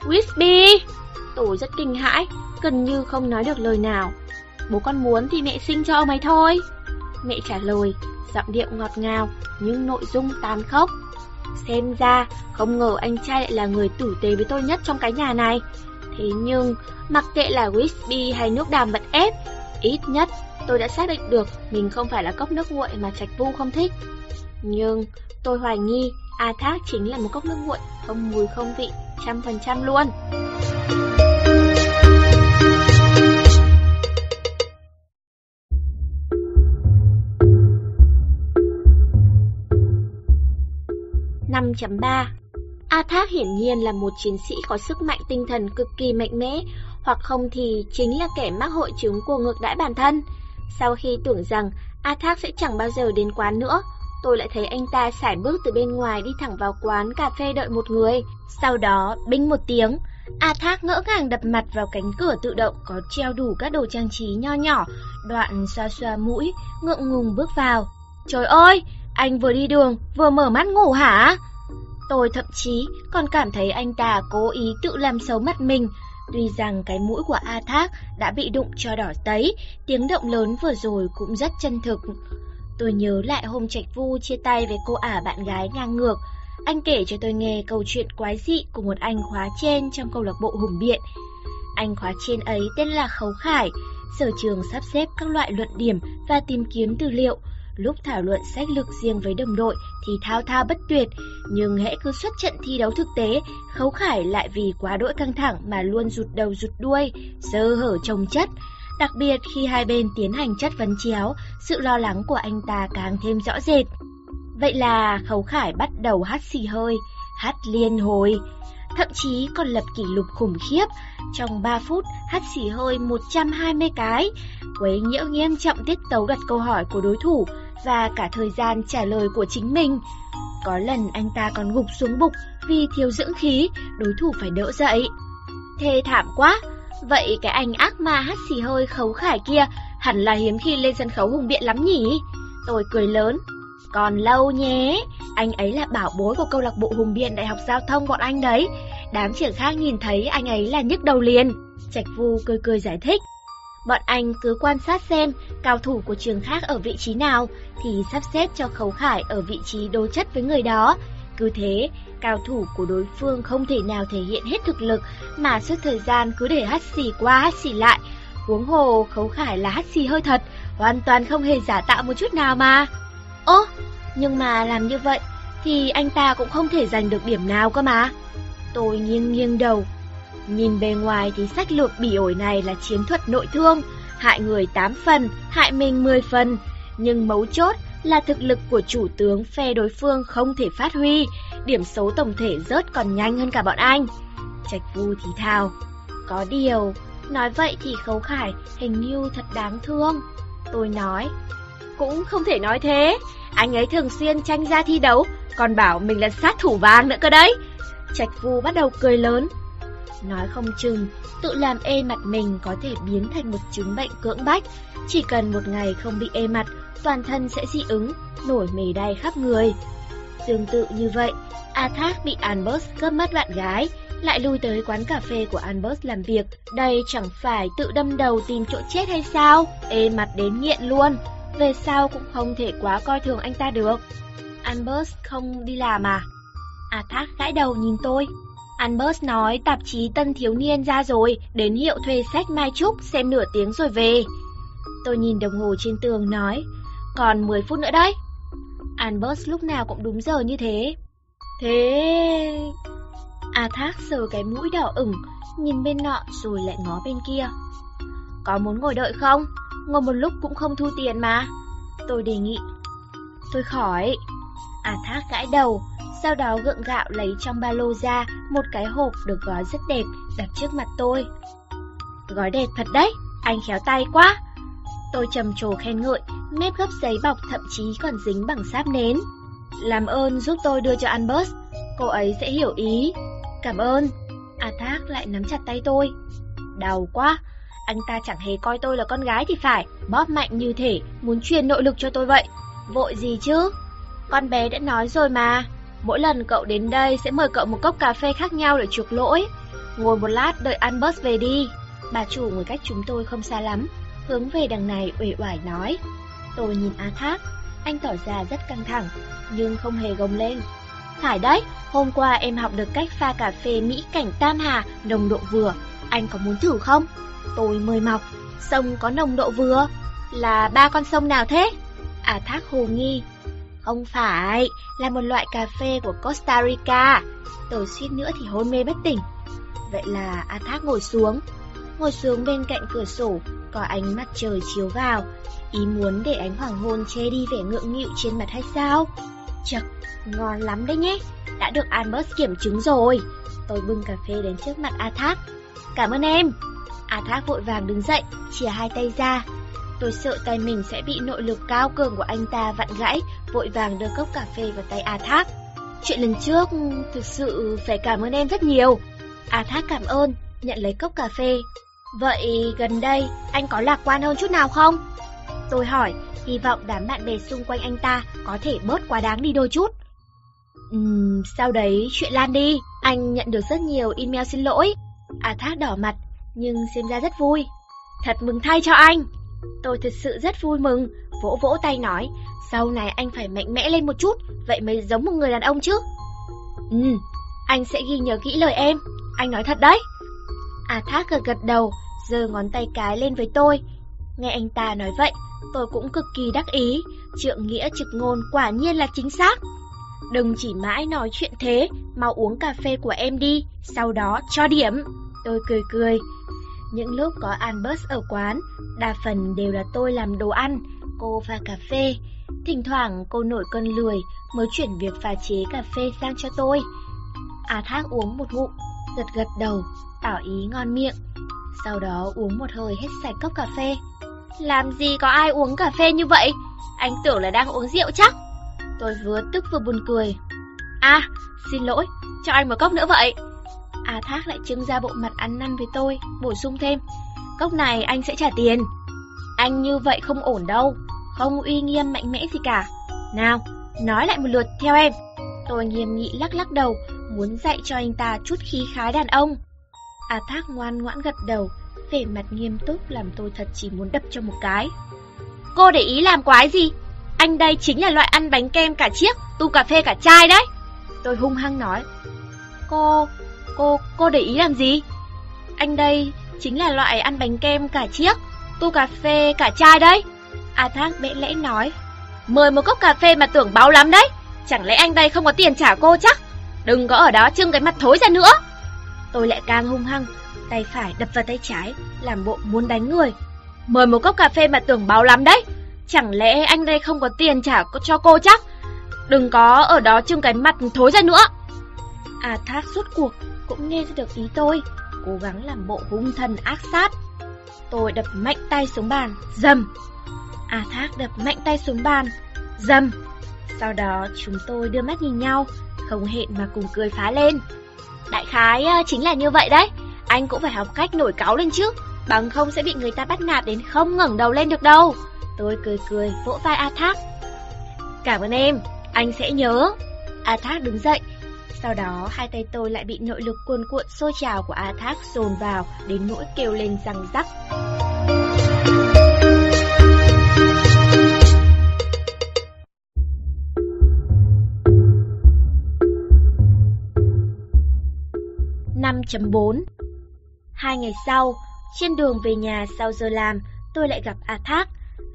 Whispy! Tôi rất kinh hãi, gần như không nói được lời nào. Bố con muốn thì mẹ sinh cho ông ấy thôi. Mẹ trả lời, giọng điệu ngọt ngào nhưng nội dung tàn khốc. Xem ra, không ngờ anh trai lại là người tử tế với tôi nhất trong cái nhà này. Thế nhưng, mặc kệ là Whispy hay nước đàm mật ép, ít nhất tôi đã xác định được mình không phải là cốc nước nguội mà Trạch Vu không thích. Nhưng tôi hoài nghi A Thác chính là một cốc nước nguội không mùi không vị trăm phần trăm luôn. năm chấm ba. A Thác hiển nhiên là một chiến sĩ có sức mạnh tinh thần cực kỳ mạnh mẽ, hoặc không thì chính là kẻ mắc hội chứng cuồng ngược đãi bản thân. Sau khi tưởng rằng A Thác sẽ chẳng bao giờ đến quán nữa, tôi lại thấy anh ta sải bước từ bên ngoài đi thẳng vào quán cà phê đợi một người. Sau đó, binh một tiếng, A Thác ngỡ ngàng đập mặt vào cánh cửa tự động có treo đủ các đồ trang trí nho nhỏ, đoạn xoa xoa mũi, ngượng ngùng bước vào. Trời ơi, anh vừa đi đường, vừa mở mắt ngủ hả? Tôi thậm chí còn cảm thấy anh ta cố ý tự làm xấu mặt mình. Tuy rằng cái mũi của A Thác đã bị đụng cho đỏ tấy, tiếng động lớn vừa rồi cũng rất chân thực. Tôi nhớ lại hôm Trạch Vu chia tay với cô ả bạn gái ngang ngược. Anh kể cho tôi nghe câu chuyện quái dị của một anh khóa trên trong câu lạc bộ Hùng Biện. Anh khóa trên ấy tên là Khấu Khải, sở trường sắp xếp các loại luận điểm và tìm kiếm tư liệu. Lúc thảo luận sách lược riêng với đồng đội thì thao thao bất tuyệt, nhưng hễ cứ xuất trận thi đấu thực tế, Khấu Khải lại vì quá đỗi căng thẳng mà luôn rụt đầu rụt đuôi, sơ hở chồng chất. Đặc biệt khi hai bên tiến hành chất vấn chéo, sự lo lắng của anh ta càng thêm rõ rệt. Vậy là Khấu Khải bắt đầu hát xì hơi, hát liên hồi, thậm chí còn lập kỷ lục khủng khiếp. Trong ba phút, hát xì hơi một trăm hai mươi cái, quấy nhiễu nghiêm trọng tiết tấu đặt câu hỏi của đối thủ và cả thời gian trả lời của chính mình. Có lần anh ta còn gục xuống bục vì thiếu dưỡng khí, đối thủ phải đỡ dậy. Thê thảm quá! Vậy cái anh ác ma hát xì hơi Khấu Khải kia hẳn là hiếm khi lên sân khấu Hùng Biện lắm nhỉ? Tôi cười lớn. Còn lâu nhé, anh ấy là bảo bối của câu lạc bộ Hùng Biện Đại học Giao thông bọn anh đấy. Đám trưởng khác nhìn thấy anh ấy là nhức đầu liền. Trạch Vu cười cười giải thích. Bọn anh cứ quan sát xem cao thủ của trường khác ở vị trí nào thì sắp xếp cho Khấu Khải ở vị trí đối chất với người đó. Cứ thế, cao thủ của đối phương không thể nào thể hiện hết thực lực mà suốt thời gian cứ để hắt xì qua hắt xì lại. Huống hồ Khấu Khải là hắt xì hơi thật, hoàn toàn không hề giả tạo một chút nào mà. Ố, nhưng mà làm như vậy thì anh ta cũng không thể giành được điểm nào cơ mà. Tôi nghiêng nghiêng đầu. Nhìn bề ngoài thì sách lược bỉ ổi này là chiến thuật nội thương, hại người tám phần, hại mình mười phần. Nhưng mấu chốt là thực lực của chủ tướng phe đối phương không thể phát huy, điểm số tổng thể rớt còn nhanh hơn cả bọn anh. Trạch Vu thì thào. Có điều, nói vậy thì Khấu Khải hình như thật đáng thương. Tôi nói. Cũng không thể nói thế, anh ấy thường xuyên tranh ra thi đấu, còn bảo mình là sát thủ vàng nữa cơ đấy. Trạch Vu bắt đầu cười lớn. Nói không chừng, tự làm ê mặt mình có thể biến thành một chứng bệnh cưỡng bách. Chỉ cần một ngày không bị ê mặt, toàn thân sẽ dị ứng, nổi mề đay khắp người. Tương tự như vậy, A Thác bị Albert cướp mất bạn gái, lại lui tới quán cà phê của Albert làm việc. Đây chẳng phải tự đâm đầu tìm chỗ chết hay sao? Ê mặt đến nghiện luôn, về sau cũng không thể quá coi thường anh ta được. Albert không đi làm à? A Thác gãi đầu nhìn tôi. Albert nói tạp chí Tân Thiếu Niên ra rồi, đến hiệu thuê sách Mai Trúc xem nửa tiếng rồi về. Tôi nhìn đồng hồ trên tường nói, còn mười phút nữa đấy. Albert lúc nào cũng đúng giờ như thế. Thế... A Thác sờ cái mũi đỏ ửng, nhìn bên nọ rồi lại ngó bên kia. Có muốn ngồi đợi không? Ngồi một lúc cũng không thu tiền mà. Tôi đề nghị. Tôi khỏi. A Thác gãi đầu, sau đó gượng gạo lấy trong ba lô ra một cái hộp được gói rất đẹp đặt trước mặt tôi. Gói đẹp thật đấy, anh khéo tay quá. Tôi trầm trồ khen ngợi, mép gấp giấy bọc thậm chí còn dính bằng sáp nến. Làm ơn giúp tôi đưa cho Albert, cô ấy sẽ hiểu ý. Cảm ơn. A Thác lại nắm chặt tay tôi. Đau quá, anh ta chẳng hề coi tôi là con gái thì phải, bóp mạnh như thể muốn truyền nội lực cho tôi vậy. Vội gì chứ, con bé đã nói rồi mà. Mỗi lần cậu đến đây sẽ mời cậu một cốc cà phê khác nhau để chuộc lỗi. Ngồi một lát đợi Albert về đi. Bà chủ ngồi cách chúng tôi không xa lắm, hướng về đằng này uể oải nói. Tôi nhìn A Thác, anh tỏ ra rất căng thẳng, nhưng không hề gồng lên. Phải đấy, hôm qua em học được cách pha cà phê Mỹ cảnh Tam Hà, nồng độ vừa. Anh có muốn thử không? Tôi mời mọc, sông có nồng độ vừa là ba con sông nào thế? A Thác hồ nghi. Không phải, là một loại cà phê của Costa Rica. Tôi suýt nữa thì hôn mê bất tỉnh. Vậy là A Thác ngồi xuống. Ngồi xuống bên cạnh cửa sổ, có ánh mặt trời chiếu vào. Ý muốn để ánh hoàng hôn che đi vẻ ngượng nghịu trên mặt hay sao? Chậc, ngon lắm đấy nhé, đã được Albert kiểm chứng rồi. Tôi bưng cà phê đến trước mặt A Thác. Cảm ơn em. A Thác vội vàng đứng dậy, chìa hai tay ra. Tôi sợ tay mình sẽ bị nội lực cao cường của anh ta vặn gãy, vội vàng đưa cốc cà phê vào tay A Thác. Chuyện lần trước, thực sự phải cảm ơn em rất nhiều. A Thác cảm ơn, nhận lấy cốc cà phê. Vậy gần đây, anh có lạc quan hơn chút nào không? Tôi hỏi, hy vọng đám bạn bè xung quanh anh ta có thể bớt quá đáng đi đôi chút. Ừm, sau đấy chuyện lan đi, anh nhận được rất nhiều email xin lỗi. A Thác đỏ mặt, nhưng xem ra rất vui. Thật mừng thay cho anh. Tôi thật sự rất vui mừng, vỗ vỗ tay nói, sau này anh phải mạnh mẽ lên một chút, vậy mới giống một người đàn ông chứ. Ừ, anh sẽ ghi nhớ kỹ lời em, anh nói thật đấy. A Thác gật gật đầu, giơ ngón tay cái lên với tôi. Nghe anh ta nói vậy, tôi cũng cực kỳ đắc ý, trượng nghĩa trực ngôn quả nhiên là chính xác. Đừng chỉ mãi nói chuyện thế, mau uống cà phê của em đi, sau đó cho điểm. Tôi cười cười. Những lúc có Albert ở quán, đa phần đều là tôi làm đồ ăn, cô pha cà phê. Thỉnh thoảng cô nổi cơn lười mới chuyển việc pha chế cà phê sang cho tôi. A Thác uống một ngụm, gật gật đầu, tỏ ý ngon miệng. Sau đó uống một hơi hết sạch cốc cà phê. Làm gì có ai uống cà phê như vậy? Anh tưởng là đang uống rượu chắc. Tôi vừa tức vừa buồn cười. À, xin lỗi, cho anh một cốc nữa vậy. A Thác lại trưng ra bộ mặt ăn năn với tôi, bổ sung thêm. Cốc này anh sẽ trả tiền. Anh như vậy không ổn đâu, không uy nghiêm mạnh mẽ gì cả. Nào, nói lại một lượt theo em. Tôi nghiêm nghị lắc lắc đầu, muốn dạy cho anh ta chút khí khái đàn ông. A Thác ngoan ngoãn gật đầu, vẻ mặt nghiêm túc làm tôi thật chỉ muốn đập cho một cái. Cô để ý làm quái gì? Anh đây chính là loại ăn bánh kem cả chiếc, tu cà phê cả chai đấy. Tôi hung hăng nói. Cô... Cô, cô để ý làm gì? Anh đây chính là loại ăn bánh kem cả chiếc, tu cà phê cả chai đấy. A Thác bẽ lẽ nói. Mời một cốc cà phê mà tưởng báu lắm đấy. Chẳng lẽ anh đây không có tiền trả cô chắc? Đừng có ở đó trưng cái mặt thối ra nữa. Tôi lại càng hung hăng, tay phải đập vào tay trái, làm bộ muốn đánh người. Mời một cốc cà phê mà tưởng báu lắm đấy. Chẳng lẽ anh đây không có tiền trả cho cô chắc? Đừng có ở đó trưng cái mặt thối ra nữa. A Thác rốt cuộc cũng nghe ra được ý tôi, cố gắng làm bộ hung thần ác sát. Tôi đập mạnh tay xuống bàn, dầm. A Thác đập mạnh tay xuống bàn, dầm. Sau đó chúng tôi đưa mắt nhìn nhau, không hẹn mà cùng cười phá lên. Đại khái chính là như vậy đấy, anh cũng phải học cách nổi cáu lên chứ, bằng không sẽ bị người ta bắt nạt đến không ngẩng đầu lên được đâu. Tôi cười cười vỗ vai A Thác. Cảm ơn em, anh sẽ nhớ. A Thác đứng dậy. Sau đó hai tay tôi lại bị nội lực cuồn cuộn sôi trào của A Thác dồn vào đến nỗi kêu lên răng rắc. năm chấm bốn. Hai ngày sau, trên đường về nhà sau giờ làm, tôi lại gặp A Thác.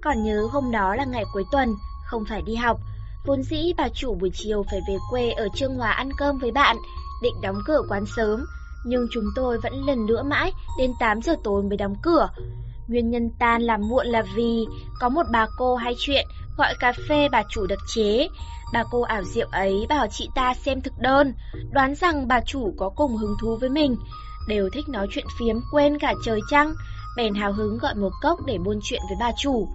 Còn nhớ hôm đó là ngày cuối tuần, không phải đi học. Vốn dĩ bà chủ buổi chiều phải về quê ở Trương Hóa ăn cơm với bạn, định đóng cửa quán sớm, nhưng chúng tôi vẫn lần nữa mãi đến tám giờ tối mới đóng cửa. Nguyên nhân tan làm muộn là vì có một bà cô hay chuyện gọi cà phê bà chủ đặc chế. Bà cô ảo diệu ấy bảo chị ta xem thực đơn, đoán rằng bà chủ có cùng hứng thú với mình, đều thích nói chuyện phiếm quên cả trời trăng, bèn hào hứng gọi một cốc để buôn chuyện với bà chủ.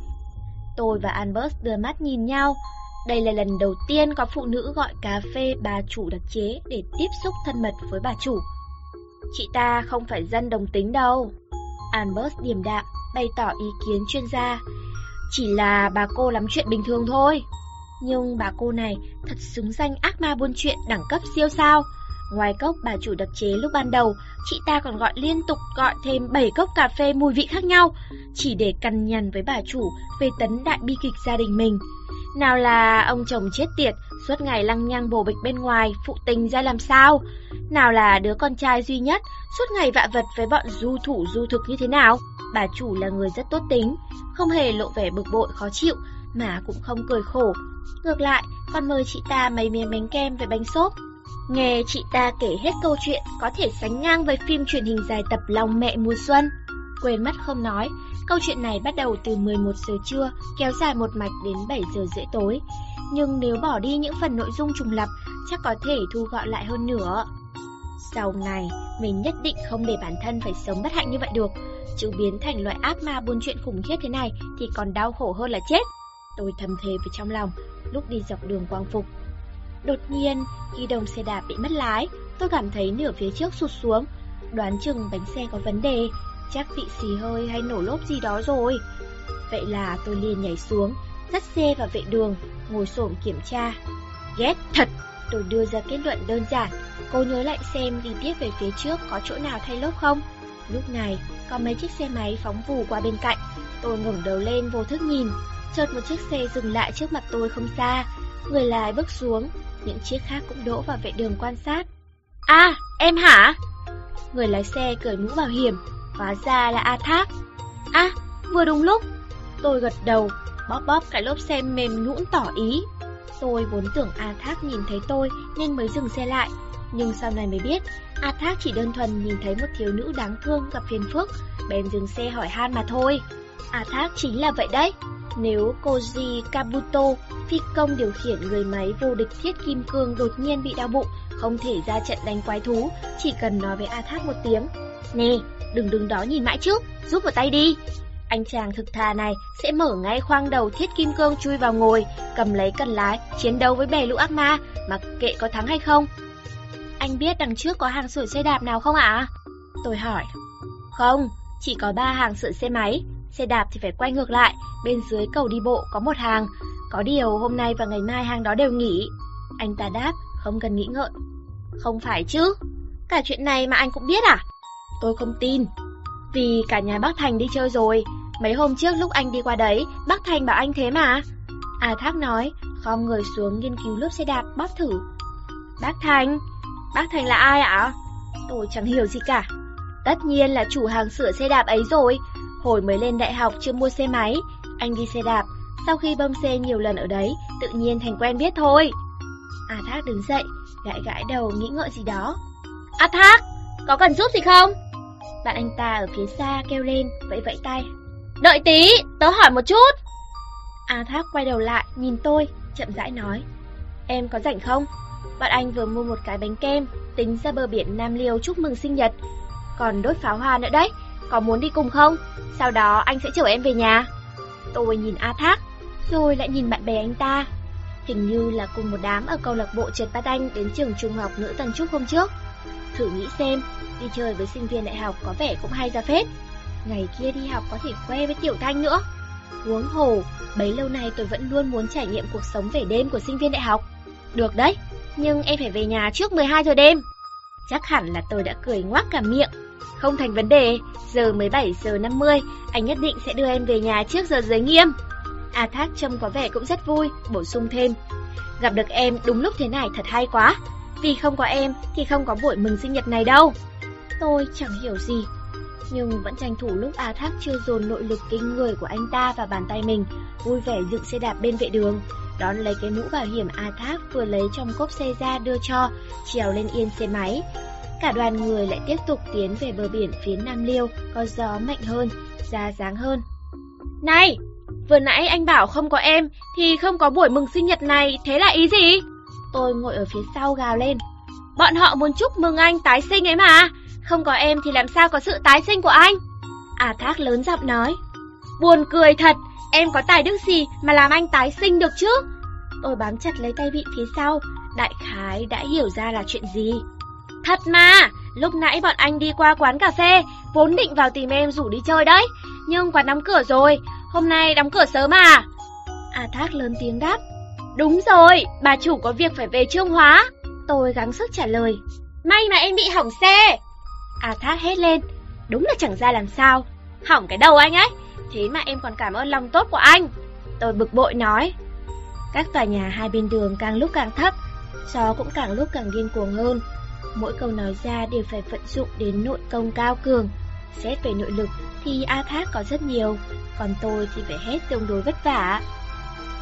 Tôi và Albert đưa mắt nhìn nhau. Đây là lần đầu tiên có phụ nữ gọi cà phê bà chủ đặc chế để tiếp xúc thân mật với bà chủ. Chị ta không phải dân đồng tính đâu, Albert điềm đạm bày tỏ ý kiến chuyên gia. Chỉ là bà cô lắm chuyện bình thường thôi. Nhưng bà cô này thật xứng danh ác ma buôn chuyện đẳng cấp siêu sao. Ngoài cốc bà chủ đặc chế lúc ban đầu, chị ta còn gọi liên tục gọi thêm bảy cốc cà phê mùi vị khác nhau, chỉ để cằn nhằn với bà chủ về tấn đại bi kịch gia đình mình. Nào là ông chồng chết tiệt, suốt ngày lăng nhăng bồ bịch bên ngoài, phụ tình ra làm sao. Nào là đứa con trai duy nhất, suốt ngày vạ vật với bọn du thủ du thực như thế nào. Bà chủ là người rất tốt tính, không hề lộ vẻ bực bội khó chịu, mà cũng không cười khổ. Ngược lại, còn mời chị ta mấy miếng bánh kem với bánh xốp. Nghe chị ta kể hết câu chuyện có thể sánh ngang với phim truyền hình dài tập Lòng Mẹ Mùa Xuân. Quên mất không nói, câu chuyện này bắt đầu từ mười một giờ trưa, kéo dài một mạch đến bảy giờ rưỡi tối. Nhưng nếu bỏ đi những phần nội dung trùng lặp, chắc có thể thu gọn lại hơn nửa. Sau này, mình nhất định không để bản thân phải sống bất hạnh như vậy được. Chứ biến thành loại ác ma buôn chuyện khủng khiếp thế này thì còn đau khổ hơn là chết, tôi thầm thề vào trong lòng lúc đi dọc đường Quang Phục. Đột nhiên, khi đồng xe đạp bị mất lái, tôi cảm thấy nửa phía trước sụt xuống. Đoán chừng bánh xe có vấn đề, chắc bị xì hơi hay nổ lốp gì đó rồi. Vậy là tôi liền nhảy xuống, dắt xe vào vệ đường, ngồi xổm kiểm tra. Ghét thật! Tôi đưa ra kết luận đơn giản. Cô nhớ lại xem đi tiếp về phía trước có chỗ nào thay lốp không. Lúc này, có mấy chiếc xe máy phóng vù qua bên cạnh. Tôi ngẩng đầu lên vô thức nhìn. Chợt một chiếc xe dừng lại trước mặt tôi không xa. Người lái bước xuống, những chiếc khác cũng đỗ vào vệ đường quan sát. À, em hả? Người lái xe cởi mũ bảo hiểm, hóa ra là A Thác. À, vừa đúng lúc. Tôi gật đầu, bóp bóp cái lốp xe mềm nhũn tỏ ý. Tôi vốn tưởng A Thác nhìn thấy tôi nên mới dừng xe lại, nhưng sau này mới biết A Thác chỉ đơn thuần nhìn thấy một thiếu nữ đáng thương gặp phiền phức, bèn dừng xe hỏi han mà thôi. A Thác chính là vậy đấy. Nếu Koji Kabuto, phi công điều khiển người máy vô địch Thiết Kim Cương đột nhiên bị đau bụng, không thể ra trận đánh quái thú, chỉ cần nói với A Thác một tiếng. Nè, đừng đứng đó nhìn mãi chứ, giúp một tay đi. Anh chàng thực thà này sẽ mở ngay khoang đầu Thiết Kim Cương chui vào ngồi, cầm lấy cần lái, chiến đấu với bè lũ ác ma, mặc kệ có thắng hay không. Anh biết đằng trước có hàng sửa xe đạp nào không ạ? À? Tôi hỏi. Không, chỉ có ba hàng sửa xe máy. Xe đạp thì phải quay ngược lại, bên dưới cầu đi bộ có một hàng. Có điều hôm nay và ngày mai hàng đó đều nghỉ. Anh ta đáp, không cần nghĩ ngợi. Không phải chứ, cả chuyện này mà anh cũng biết à? Tôi không tin. Vì cả nhà bác Thành đi chơi rồi. Mấy hôm trước lúc anh đi qua đấy, bác Thành bảo anh thế mà. A Thác nói, khom người xuống nghiên cứu lớp xe đạp bóp thử. Bác Thành? Bác Thành là ai ạ? Tôi chẳng hiểu gì cả. Tất nhiên là chủ hàng sửa xe đạp ấy rồi. Hồi mới lên đại học chưa mua xe máy, anh đi xe đạp, sau khi bơm xe nhiều lần ở đấy, tự nhiên thành quen biết thôi. A Thác đứng dậy, gãi gãi đầu nghĩ ngợi gì đó. A Thác, có cần giúp gì không? Bạn anh ta ở phía xa kêu lên, vẫy vẫy tay. Đợi tí, tớ hỏi một chút. A Thác quay đầu lại, nhìn tôi, chậm rãi nói. Em có rảnh không? Bạn anh vừa mua một cái bánh kem, tính ra bờ biển Nam Liêu chúc mừng sinh nhật. Còn đốt pháo hoa nữa đấy. Có muốn đi cùng không? Sau đó anh sẽ chở em về nhà. Tôi nhìn A Thác, rồi lại nhìn bạn bè anh ta. Hình như là cùng một đám ở câu lạc bộ trượt bát anh đến trường trung học nữ Tân Trúc hôm trước. Thử nghĩ xem, đi chơi với sinh viên đại học có vẻ cũng hay ra phết. Ngày kia đi học có thể khoe với Tiểu Thanh nữa. Huống hồ, bấy lâu nay tôi vẫn luôn muốn trải nghiệm cuộc sống về đêm của sinh viên đại học. Được đấy, nhưng em phải về nhà trước mười hai giờ đêm. Chắc hẳn là tôi đã cười ngoác cả miệng. Không thành vấn đề, giờ mười bảy giờ năm mươi, anh nhất định sẽ đưa em về nhà trước giờ giới nghiêm. A Thác trông có vẻ cũng rất vui, bổ sung thêm. Gặp được em đúng lúc thế này thật hay quá. Vì không có em thì không có buổi mừng sinh nhật này đâu. Tôi chẳng hiểu gì, nhưng vẫn tranh thủ lúc A Thác chưa dồn nội lực kinh người của anh ta vào bàn tay mình, vui vẻ dựng xe đạp bên vệ đường, đón lấy cái mũ bảo hiểm A Thác vừa lấy trong cốp xe ra đưa cho, trèo lên yên xe máy. Cả đoàn người lại tiếp tục tiến về bờ biển phía Nam Liêu, có gió mạnh hơn, da dáng hơn. Này, Vừa nãy anh bảo không có em thì không có buổi mừng sinh nhật này, thế là ý gì? Tôi ngồi ở phía sau gào lên. Bọn họ muốn chúc mừng anh tái sinh ấy mà. Không có em thì làm sao có sự tái sinh của anh? A Thác lớn giọng nói. Buồn cười thật, em có tài đức gì mà làm anh tái sinh được chứ? Tôi bám chặt lấy tay vị phía sau, đại khái đã hiểu ra là chuyện gì. Thật mà, lúc nãy bọn anh đi qua quán cà phê, vốn định vào tìm em rủ đi chơi đấy, nhưng quán đóng cửa rồi, hôm nay đóng cửa sớm à? A Thác lớn tiếng đáp. Đúng rồi, bà chủ có việc phải về Trương Hóa. Tôi gắng sức trả lời. May mà em bị hỏng xe. A Thác hét lên. Đúng là chẳng ra làm sao. Hỏng cái đầu anh ấy, thế mà em còn cảm ơn lòng tốt của anh. Tôi bực bội nói. Các tòa nhà hai bên đường càng lúc càng thấp, gió cũng càng lúc càng điên cuồng hơn. Mỗi câu nói ra đều phải vận dụng đến nội công cao cường. Xét về nội lực thì A Thác có rất nhiều, còn tôi thì phải hết tương đối vất vả.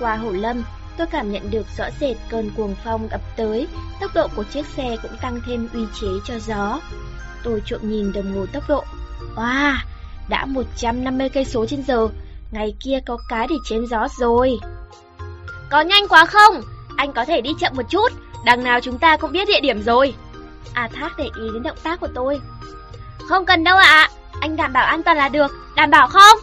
Qua hồ lâm, tôi cảm nhận được rõ rệt cơn cuồng phong ập tới, tốc độ của chiếc xe cũng tăng thêm uy chế cho gió. Tôi trộm nhìn đồng hồ tốc độ. Wow, đã một trăm năm mươi cây số trên giờ, ngày kia có cái để chém gió rồi. Có nhanh quá không? Anh có thể đi chậm một chút, đằng nào chúng ta cũng biết địa điểm rồi. A Thác để ý đến động tác của tôi. Không cần đâu ạ, à. Anh đảm bảo an toàn là được, đảm bảo không?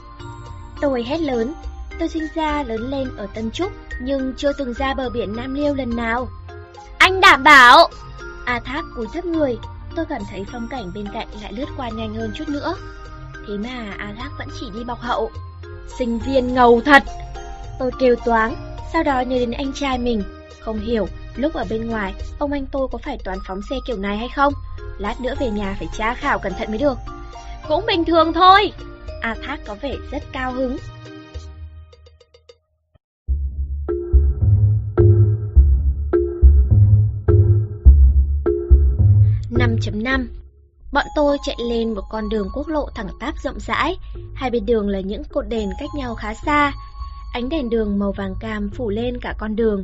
Tôi hét lớn. Tôi sinh ra lớn lên ở Tân Trúc, nhưng chưa từng ra bờ biển Nam Liêu lần nào. Anh đảm bảo. A Thác cúi thấp người. Tôi cảm thấy phong cảnh bên cạnh lại lướt qua nhanh hơn chút nữa. Thế mà A Thác vẫn chỉ đi bọc hậu. Sinh viên ngầu thật, tôi kêu toáng. Sau đó nhớ đến anh trai mình. Không hiểu lúc ở bên ngoài ông anh tôi có phải toán phóng xe kiểu này hay không. Lát nữa về nhà phải tra khảo cẩn thận mới được. Cũng bình thường thôi. A Thác có vẻ rất cao hứng. năm chấm năm. Bọn tôi chạy lên một con đường quốc lộ thẳng tắp rộng rãi. Hai bên đường là những cột đèn cách nhau khá xa. Ánh đèn đường màu vàng cam phủ lên cả con đường,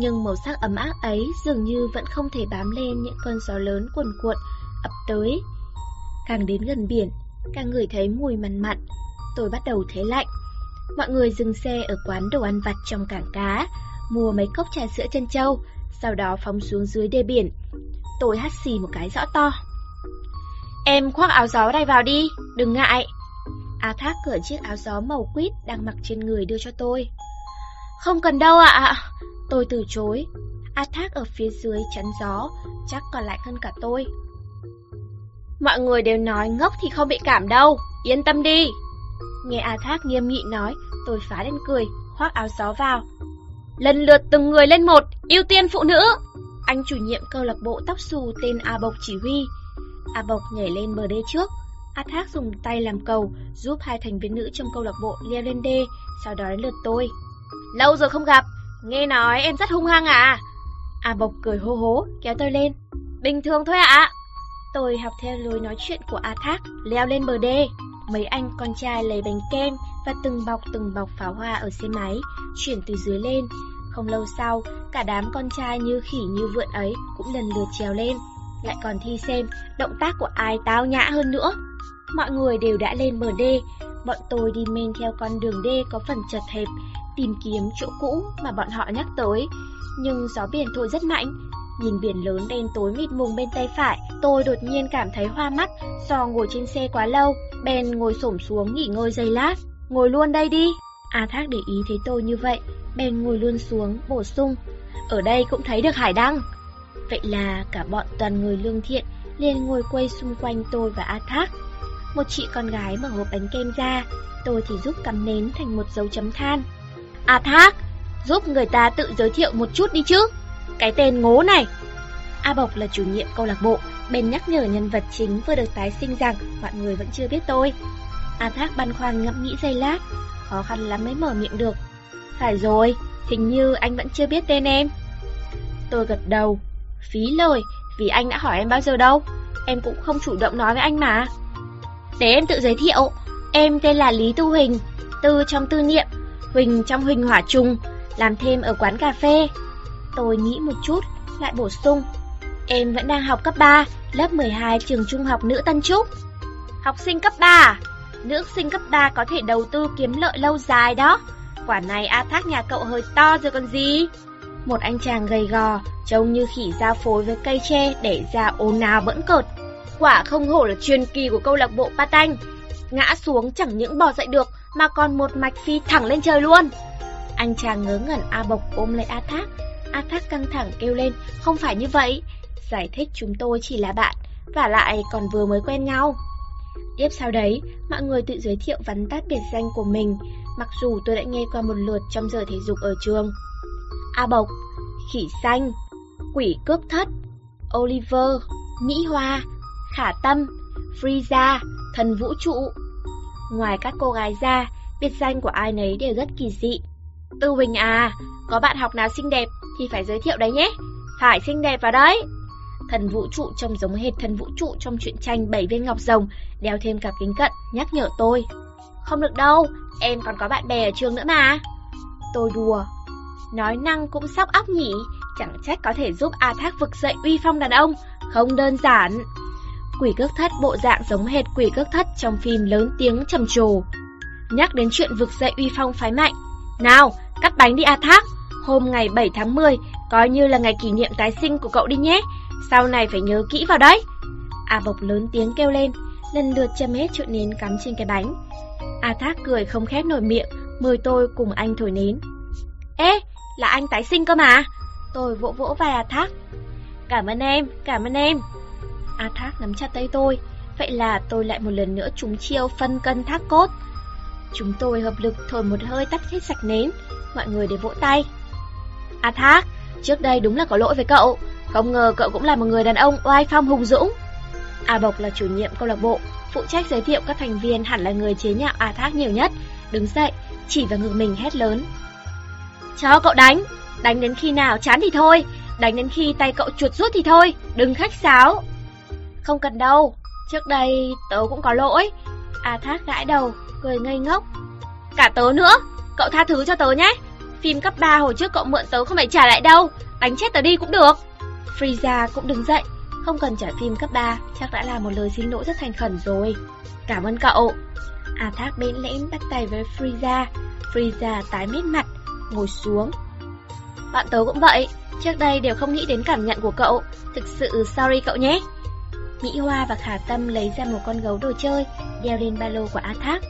nhưng màu sắc ấm áp ấy dường như vẫn không thể bám lên những cơn gió lớn cuồn cuộn ập tới. Càng đến gần biển, càng ngửi thấy mùi mặn mặn. Tôi bắt đầu thấy lạnh. Mọi người dừng xe ở quán đồ ăn vặt trong cảng cá, mua mấy cốc trà sữa trân châu, sau đó phóng xuống dưới đê biển. Tôi hắt xì một cái rõ to. Em khoác áo gió này vào đi, đừng ngại. A Thác cởi chiếc áo gió màu quýt đang mặc trên người đưa cho tôi. Không cần đâu ạ. À. Tôi từ chối. A Thác ở phía dưới chắn gió, chắc còn lạnh hơn cả tôi. Mọi người đều nói ngốc thì không bị cảm đâu, yên tâm đi. Nghe A Thác nghiêm nghị nói, tôi phá lên cười, khoác áo gió vào. Lần lượt từng người lên một, ưu tiên phụ nữ. Anh chủ nhiệm câu lạc bộ tóc xù tên A Bộc chỉ huy. A Bộc nhảy lên bờ đê trước. A Thác dùng tay làm cầu, giúp hai thành viên nữ trong câu lạc bộ leo lên đê, sau đó đến lượt tôi. Lâu rồi không gặp, nghe nói em rất hung hăng à? A Bộc cười hô hố, kéo tôi lên. Bình thường thôi ạ. À. Tôi học theo lối nói chuyện của A Thác, leo lên bờ đê. Mấy anh con trai lấy bánh kem và từng bọc từng bọc pháo hoa ở xe máy, chuyển từ dưới lên. Không lâu sau, cả đám con trai như khỉ như vượn ấy cũng lần lượt trèo lên, lại còn thi xem động tác của ai tao nhã hơn nữa. Mọi người đều đã lên bờ đê, bọn tôi đi men theo con đường đê có phần chật hẹp, tìm kiếm chỗ cũ mà bọn họ nhắc tới. Nhưng gió biển thổi rất mạnh, nhìn biển lớn đen tối mịt mùng bên tay phải, tôi đột nhiên cảm thấy hoa mắt do ngồi trên xe quá lâu, bèn ngồi xổm xuống nghỉ ngơi giây lát. Ngồi luôn đây đi. A Thác để ý thấy tôi như vậy, bèn ngồi luôn xuống, bổ sung. Ở đây cũng thấy được hải đăng. Vậy là cả bọn toàn người lương thiện liền ngồi quay xung quanh tôi và A Thác. Một chị con gái mở hộp bánh kem ra, tôi thì giúp cắm nến thành một dấu chấm than. A Thác, giúp người ta tự giới thiệu một chút đi chứ, cái tên ngố này. A Bộc là chủ nhiệm câu lạc bộ, bèn nhắc nhở nhân vật chính vừa được tái sinh rằng mọi người vẫn chưa biết tôi. A Thác băn khoăn ngẫm nghĩ giây lát, khó khăn lắm mới mở miệng được. Phải rồi, hình như anh vẫn chưa biết tên em. Tôi gật đầu. Phí lời, vì anh đã hỏi em bao giờ đâu, em cũng không chủ động nói với anh mà. Để em tự giới thiệu, em tên là Lý Tư Huỳnh, Tư trong Tư Niệm, Huỳnh trong Huỳnh Hỏa Trùng, làm thêm ở quán cà phê. Tôi nghĩ một chút, lại bổ sung. Em vẫn đang học cấp ba, lớp mười hai trường trung học nữ Tân Trúc. Học sinh cấp ba à? Nữ sinh cấp ba có thể đầu tư kiếm lợi lâu dài đó. quả này A Thác nhà cậu hơi to rồi còn gì. Một anh chàng gầy gò, trông như khỉ giao phối với cây tre để ra ồn ào bỡn cợt. Quả không hổ là truyền kỳ của câu lạc bộ Patanh. Ngã xuống chẳng những bò dậy được mà còn một mạch phi thẳng lên trời luôn. Anh chàng ngớ ngẩn A Bộc ôm lấy A Thác. A Thác căng thẳng kêu lên, không phải như vậy. Giải thích chúng tôi chỉ là bạn, vả lại còn vừa mới quen nhau. Tiếp sau đấy, mọi người tự giới thiệu vắn tắt biệt danh của mình, mặc dù tôi đã nghe qua một lượt trong giờ thể dục ở trường. A Bộc, Khỉ Xanh, Quỷ Cướp Thất, Oliver, Mỹ Hoa, Khả Tâm, Freeza, Thần Vũ Trụ. Ngoài các cô gái ra, biệt danh của ai nấy đều rất kỳ dị. Tư Huỳnh à, có bạn học nào xinh đẹp thì phải giới thiệu đấy nhé, phải xinh đẹp vào đấy. Thần Vũ Trụ trông giống hệt Thần Vũ Trụ trong truyện tranh Bảy Viên Ngọc Rồng, đeo thêm cả kính cận, nhắc nhở tôi. Không được đâu, em còn có bạn bè ở trường nữa mà. Tôi đùa. Nói năng cũng sóc óc nhỉ, chẳng trách có thể giúp A Thác vực dậy uy phong đàn ông, không đơn giản. Quỷ Cước Thất bộ dạng giống hệt Quỷ Cước Thất trong phim lớn tiếng trầm trồ. Nhắc đến chuyện vực dậy uy phong phái mạnh. Nào, cắt bánh đi A Thác, hôm ngày bảy tháng mười, coi như là ngày kỷ niệm tái sinh của cậu đi nhé. Sau này phải nhớ kỹ vào đấy. A Bộc lớn tiếng kêu lên, lần lượt châm hết chậu nến cắm trên cái bánh. A Thác cười không khép nổi miệng, mời tôi cùng anh thổi nến. Ê, là anh tái sinh cơ mà. Tôi vỗ vỗ vai A Thác. Cảm ơn em, cảm ơn em. A Thác nắm chặt tay tôi. Vậy là tôi lại một lần nữa trúng chiêu phân cân thác cốt. Chúng tôi hợp lực thổi một hơi tắt hết sạch nến. Mọi người đều vỗ tay. A Thác, trước đây đúng là có lỗi với cậu. Không ngờ cậu cũng là một người đàn ông oai phong hùng dũng. A Bộc là chủ nhiệm câu lạc bộ, phụ trách giới thiệu các thành viên, hẳn là người chế nhạo A Thác nhiều nhất. Đứng dậy, chỉ vào ngực mình hét lớn. Cho cậu đánh, đánh đến khi nào chán thì thôi, đánh đến khi tay cậu chuột rút thì thôi, đừng khách sáo. Không cần đâu, trước đây tớ cũng có lỗi. A Thác gãi đầu, cười ngây ngốc. Cả tớ nữa, cậu tha thứ cho tớ nhé. Phim cấp ba hồi trước cậu mượn tớ không phải trả lại đâu, đánh chết tớ đi cũng được. Freeza cũng đứng dậy, không cần trả phim cấp ba, chắc đã là một lời xin lỗi rất thành khẩn rồi. Cảm ơn cậu. A Thác bẽn lẽn bắt tay với Freeza. Freeza tái mét mặt, ngồi xuống. Bạn tớ cũng vậy, trước đây đều không nghĩ đến cảm nhận của cậu, thực sự sorry cậu nhé. Mỹ Hoa và Khả Tâm lấy ra một con gấu đồ chơi, đeo lên ba lô của A Thác.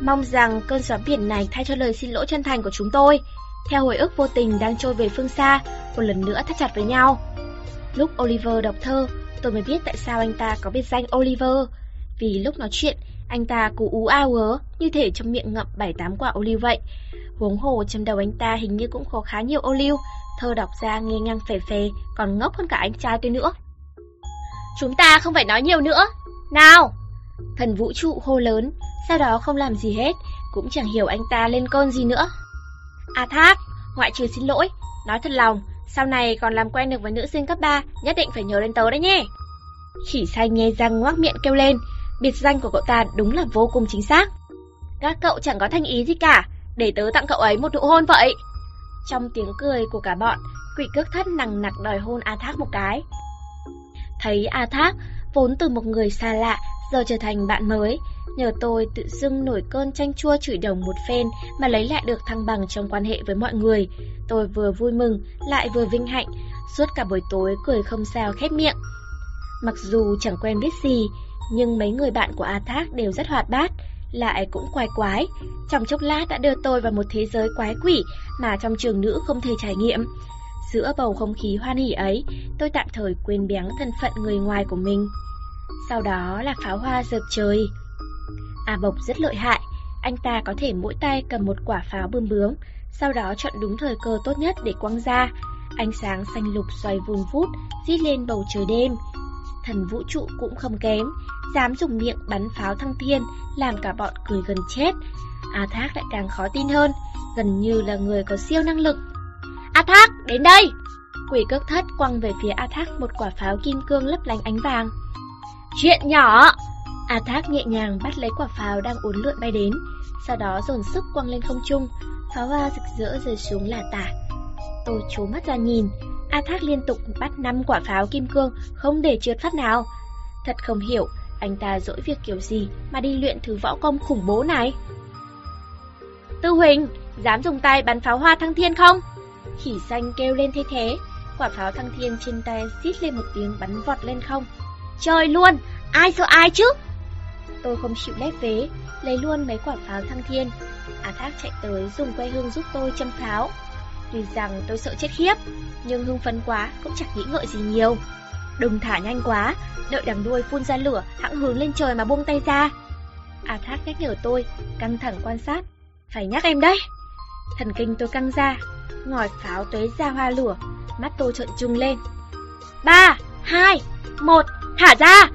Mong rằng cơn gió biển này thay cho lời xin lỗi chân thành của chúng tôi. Theo hồi ức vô tình đang trôi về phương xa, một lần nữa thắt chặt với nhau. Lúc Oliver đọc thơ, tôi mới biết tại sao anh ta có biệt danh Oliver. Vì lúc nói chuyện, anh ta cứ ú a ớ, như thể trong miệng ngậm bảy tám quả ô liu vậy. Huống hồ trong đầu anh ta hình như cũng có khá nhiều ô liu, thơ đọc ra nghe ngang phè phè, còn ngốc hơn cả anh trai tôi nữa. Chúng ta không phải nói nhiều nữa. Nào! Thần Vũ Trụ hô lớn, sau đó không làm gì hết, cũng chẳng hiểu anh ta lên cơn gì nữa. A Thác, ngoại trừ xin lỗi, nói thật lòng, sau này còn làm quen được với nữ sinh cấp ba, nhất định phải nhớ đến tớ đấy nhé. Khỉ Xanh nghe răng ngoác miệng kêu lên, biệt danh của cậu ta đúng là vô cùng chính xác. Các cậu chẳng có thanh ý gì cả, để tớ tặng cậu ấy một nụ hôn vậy. Trong tiếng cười của cả bọn, Quỷ Cước Thất nằng nặc đòi hôn A Thác một cái. Thấy A Thác, vốn từ một người xa lạ, giờ trở thành bạn mới, nhờ tôi tự dưng nổi cơn chanh chua chửi đồng một phen mà lấy lại được thăng bằng trong quan hệ với mọi người. Tôi vừa vui mừng, lại vừa vinh hạnh, suốt cả buổi tối cười không sao khép miệng. Mặc dù chẳng quen biết gì, nhưng mấy người bạn của A Thác đều rất hoạt bát, lại cũng quái quái. Trong chốc lát đã đưa tôi vào một thế giới quái quỷ mà trong trường nữ không thể trải nghiệm. Giữa bầu không khí hoan hỉ ấy, tôi tạm thời quên béng thân phận người ngoài của mình. Sau đó là pháo hoa rực trời. A Bộc rất lợi hại, anh ta có thể mỗi tay cầm một quả pháo bươm bướm, sau đó chọn đúng thời cơ tốt nhất để quăng ra. Ánh sáng xanh lục xoay vun vút, rít lên bầu trời đêm. Thần Vũ Trụ cũng không kém, dám dùng miệng bắn pháo thăng thiên, làm cả bọn cười gần chết. A Thác lại càng khó tin hơn, gần như là người có siêu năng lực. A Thác, đến đây! Quỷ Cước Thất quăng về phía A Thác một quả pháo kim cương lấp lánh ánh vàng. Chuyện nhỏ! A Thác nhẹ nhàng bắt lấy quả pháo đang uốn lượn bay đến, sau đó dồn sức quăng lên không trung, pháo hoa rực rỡ rơi xuống là tả. Tôi trố mắt ra nhìn, A Thác liên tục bắt năm quả pháo kim cương, không để trượt phát nào. Thật không hiểu, anh ta dỗi việc kiểu gì mà đi luyện thứ võ công khủng bố này. Tư Huỳnh, dám dùng tay bắn pháo hoa thăng thiên không? Khỉ xanh kêu lên thế thế, quả pháo thăng thiên trên tay xít lên một tiếng bắn vọt lên không. Trời luôn, ai sợ ai chứ? Tôi không chịu lép vế, lấy luôn mấy quả pháo thăng thiên. A Thác chạy tới dùng que hương giúp tôi châm pháo. Tuy rằng tôi sợ chết khiếp, nhưng hưng phấn quá cũng chẳng nghĩ ngợi gì nhiều. Đừng thả nhanh quá, đợi đằng đuôi phun ra lửa, hẵng hướng lên trời mà buông tay ra. A Thác nhắc nhở tôi, căng thẳng quan sát. Phải nhắc em đấy. Thần kinh tôi căng ra, ngòi pháo tuế ra hoa lửa, mắt tôi trợn trừng lên. Ba, hai, một, thả ra!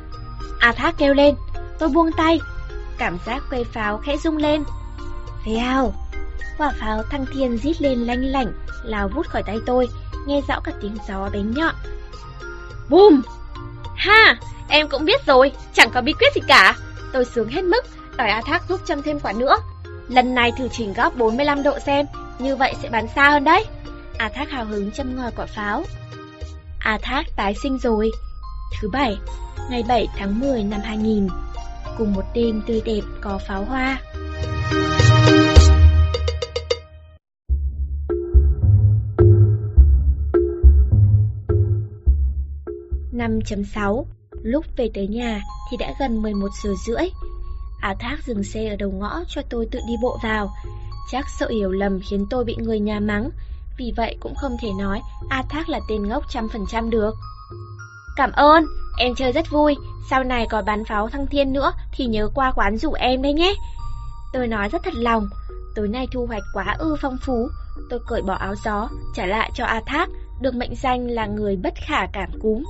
A Thác kêu lên, tôi buông tay, cảm giác cây pháo khẽ rung lên. Vèo, quả pháo thăng thiên rít lên lanh lảnh, lao vút khỏi tay tôi, nghe rõ cả tiếng gió bén nhọn. Bùm! Ha, em cũng biết rồi, chẳng có bí quyết gì cả. Tôi sướng hết mức, đòi A Thác giúp châm thêm quả nữa. Lần này thử chỉnh góc bốn mươi lăm độ xem, như vậy sẽ bắn xa hơn đấy. A Thác hào hứng châm ngòi quả pháo. A Thác tái sinh rồi. Thứ bảy, ngày bảy tháng mười năm hai nghìn. Cùng một đêm tươi đẹp có pháo hoa. năm chấm sáu. Lúc về tới nhà thì đã gần mười một giờ rưỡi. A Thác dừng xe ở đầu ngõ cho tôi tự đi bộ vào. Chắc sợ hiểu lầm khiến tôi bị người nhà mắng, vì vậy cũng không thể nói A Thác là tên ngốc trăm phần trăm được. Cảm ơn, em chơi rất vui. Sau này có bắn pháo thăng thiên nữa thì nhớ qua quán rủ em đấy nhé. Tôi nói rất thật lòng. Tối nay thu hoạch quá ư phong phú. Tôi cởi bỏ áo gió, trả lại cho A Thác, được mệnh danh là người bất khả cảm cúm.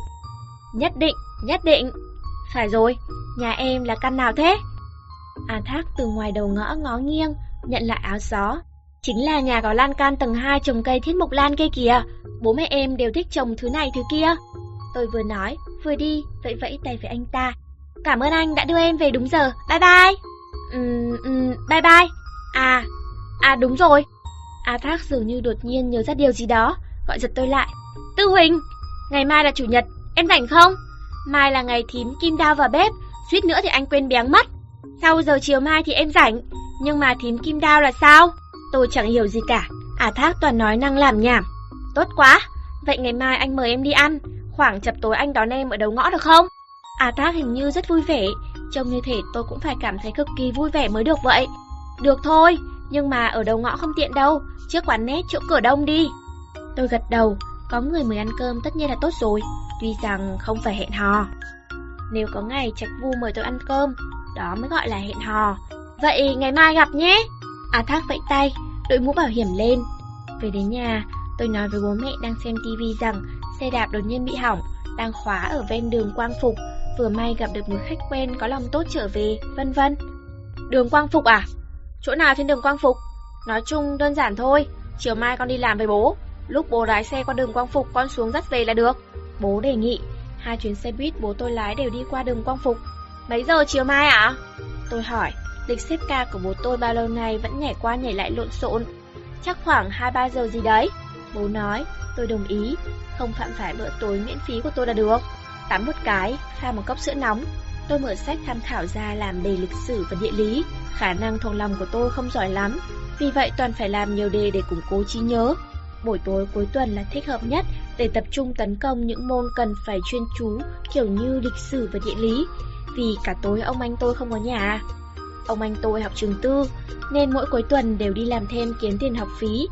Nhất định, nhất định. Phải rồi, nhà em là căn nào thế? A Thác từ ngoài đầu ngõ ngó nghiêng, nhận lại áo gió. Chính là nhà có lan can tầng hai trồng cây thiết mộc lan cây kìa. Bố mẹ em đều thích trồng thứ này thứ kia. Tôi vừa nói, vừa đi, vẫy vẫy tay với anh ta. Cảm ơn anh đã đưa em về đúng giờ, bye bye. Ừm, um, um, bye bye. À, à đúng rồi. A Thác dường như đột nhiên nhớ ra điều gì đó, gọi giật tôi lại. Tư Huỳnh, ngày mai là chủ nhật, em rảnh không? Mai là ngày thím kim đao vào bếp, suýt nữa thì anh quên béng mất. Sau giờ chiều mai thì em rảnh, nhưng mà thím kim đao là sao? Tôi chẳng hiểu gì cả. A Thác toàn nói năng làm nhảm. Tốt quá, vậy ngày mai anh mời em đi ăn, khoảng chập tối anh đón em ở đầu ngõ được không? A Thác hình như rất vui vẻ, trông như thể tôi cũng phải cảm thấy cực kỳ vui vẻ mới được vậy. Được thôi, nhưng mà ở đầu ngõ không tiện đâu, trước quán nét chỗ cửa đông đi. Tôi gật đầu, có người mời ăn cơm tất nhiên là tốt rồi, tuy rằng không phải hẹn hò. Nếu có ngày Trạch Vu mời tôi ăn cơm, đó mới gọi là hẹn hò. Vậy ngày mai gặp nhé. A Thác vẫy tay, đội mũ bảo hiểm lên. Về đến nhà, tôi nói với bố mẹ đang xem tivi rằng xe đạp đột nhiên bị hỏng, đang khóa ở ven đường Quang Phục, vừa may gặp được một khách quen có lòng tốt trở về, vân vân. Đường Quang Phục à? Chỗ nào trên đường Quang Phục? Nói chung đơn giản thôi, chiều mai con đi làm với bố, lúc bố lái xe qua đường Quang Phục con xuống dắt về là được. Bố đề nghị, hai chuyến xe buýt bố tôi lái đều đi qua đường Quang Phục. Mấy giờ chiều mai ạ? À? Tôi hỏi, lịch xếp ca của bố tôi bao lâu nay vẫn nhảy qua nhảy lại lộn xộn. Chắc khoảng hai ba giờ gì đấy. Bố nói, tôi đồng ý, không phạm phải bữa tối miễn phí của tôi là được. Tắm một cái, pha một cốc sữa nóng, tôi mở sách tham khảo ra làm đề lịch sử và địa lý. Khả năng thuộc lòng của tôi không giỏi lắm, vì vậy toàn phải làm nhiều đề để củng cố trí nhớ. Buổi tối cuối tuần là thích hợp nhất để tập trung tấn công những môn cần phải chuyên chú, kiểu như lịch sử và địa lý. Vì cả tối ông anh tôi không có nhà. Ông anh tôi học trường tư, nên mỗi cuối tuần đều đi làm thêm kiếm tiền học phí.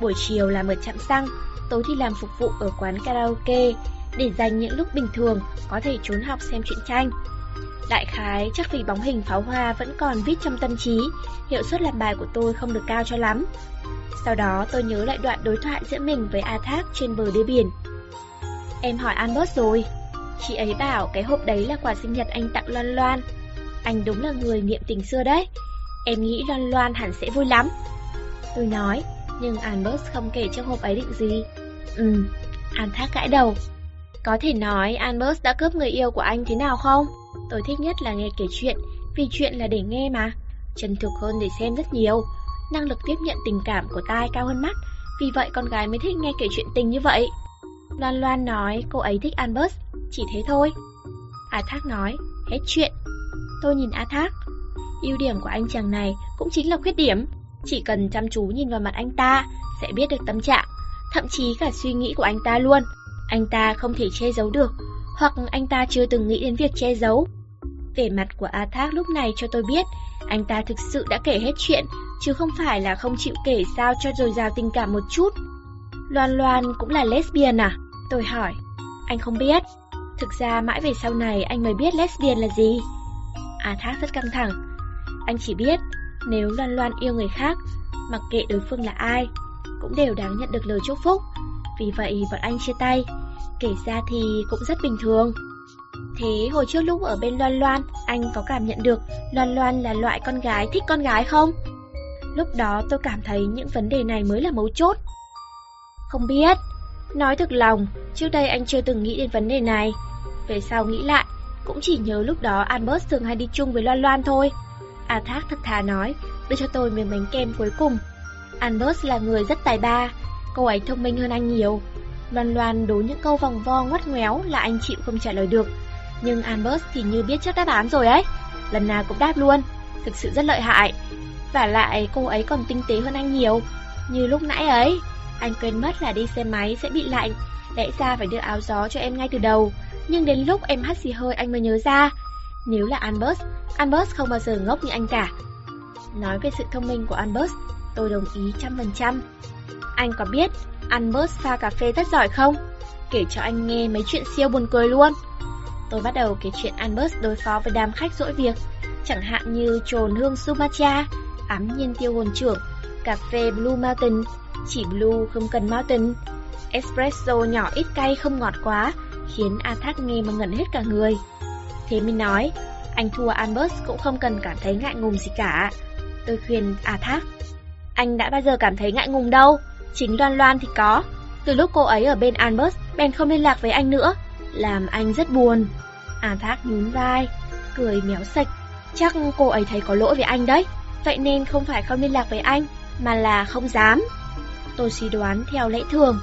Buổi chiều làm ở trạm xăng, tối thì làm phục vụ ở quán karaoke, để dành những lúc bình thường có thể trốn học xem truyện tranh. Đại khái chắc vì bóng hình pháo hoa vẫn còn vít trong tâm trí, hiệu suất làm bài của tôi không được cao cho lắm. Sau đó tôi nhớ lại đoạn đối thoại giữa mình với A Thác trên bờ đê biển. Em hỏi Albert rồi. Chị ấy bảo cái hộp đấy là quà sinh nhật anh tặng Loan Loan. Anh đúng là người niệm tình xưa đấy. Em nghĩ Loan Loan hẳn sẽ vui lắm. Tôi nói, nhưng Albert không kể trong hộp ấy định gì. Ừm, A Thác gãi đầu. Có thể nói Albert đã cướp người yêu của anh thế nào không? Tôi thích nhất là nghe kể chuyện, vì chuyện là để nghe mà. Chân thực hơn để xem rất nhiều. Năng lực tiếp nhận tình cảm của tai cao hơn mắt, vì vậy con gái mới thích nghe kể chuyện tình như vậy. Loan Loan nói cô ấy thích Albert, chỉ thế thôi. A Thác nói, hết chuyện. Tôi nhìn A Thác, ưu điểm của anh chàng này cũng chính là khuyết điểm. Chỉ cần chăm chú nhìn vào mặt anh ta sẽ biết được tâm trạng, thậm chí cả suy nghĩ của anh ta luôn. Anh ta không thể che giấu được, hoặc anh ta chưa từng nghĩ đến việc che giấu. Vẻ mặt của A Thác lúc này cho tôi biết anh ta thực sự đã kể hết chuyện, chứ không phải là không chịu kể sao cho dồi dào tình cảm một chút. Loan Loan cũng là lesbian à? Tôi hỏi. Anh không biết. Thực ra mãi về sau này anh mới biết lesbian là gì. A Thác rất căng thẳng. Anh chỉ biết nếu Loan Loan yêu người khác, mặc kệ đối phương là ai, cũng đều đáng nhận được lời chúc phúc. Vì vậy bọn anh chia tay, kể ra thì cũng rất bình thường. Thế hồi trước lúc ở bên Loan Loan, anh có cảm nhận được Loan Loan là loại con gái thích con gái không? Lúc đó tôi cảm thấy những vấn đề này mới là mấu chốt. Không biết. Nói thực lòng, trước đây anh chưa từng nghĩ đến vấn đề này. Về sau nghĩ lại, cũng chỉ nhớ lúc đó Albert thường hay đi chung với Loan Loan thôi. A Thác thật thà nói, đưa cho tôi miếng bánh kem cuối cùng. Albert là người rất tài ba, cô ấy thông minh hơn anh nhiều. Loan Loan đố những câu vòng vo ngoắt ngoéo là anh chịu không trả lời được. Nhưng Albert thì như biết chắc đáp án rồi ấy, lần nào cũng đáp luôn, thực sự rất lợi hại. Vả lại cô ấy còn tinh tế hơn anh nhiều. Như lúc nãy ấy, anh quên mất là đi xe máy sẽ bị lạnh, lẽ ra phải đưa áo gió cho em ngay từ đầu, nhưng đến lúc em hắt xì hơi anh mới nhớ ra. Nếu là Albert, Albert không bao giờ ngốc như anh cả. Nói về sự thông minh của Albert, tôi đồng ý trăm phần trăm. Anh có biết Albert pha cà phê rất giỏi không? Kể cho anh nghe mấy chuyện siêu buồn cười luôn. Tôi bắt đầu kể chuyện Albert đối phó với đám khách dỗi việc, chẳng hạn như trồn hương Sumatra, ám nhiên tiêu hồn trưởng, cà phê Blue Mountain, chỉ Blue không cần Mountain, Espresso nhỏ ít cay không ngọt quá, khiến A Thác nghe mà ngẩn hết cả người. Thế mới nói, anh thua Albert cũng không cần cảm thấy ngại ngùng gì cả. Tôi khuyên A Thác, anh đã bao giờ cảm thấy ngại ngùng đâu, chính Loan Loan thì có. Từ lúc cô ấy ở bên Albert, Ben không liên lạc với anh nữa, làm anh rất buồn. A Thác nhún vai, cười méo sạch. Chắc cô ấy thấy có lỗi với anh đấy, vậy nên không phải không liên lạc với anh, mà là không dám. Tôi suy đoán theo lẽ thường.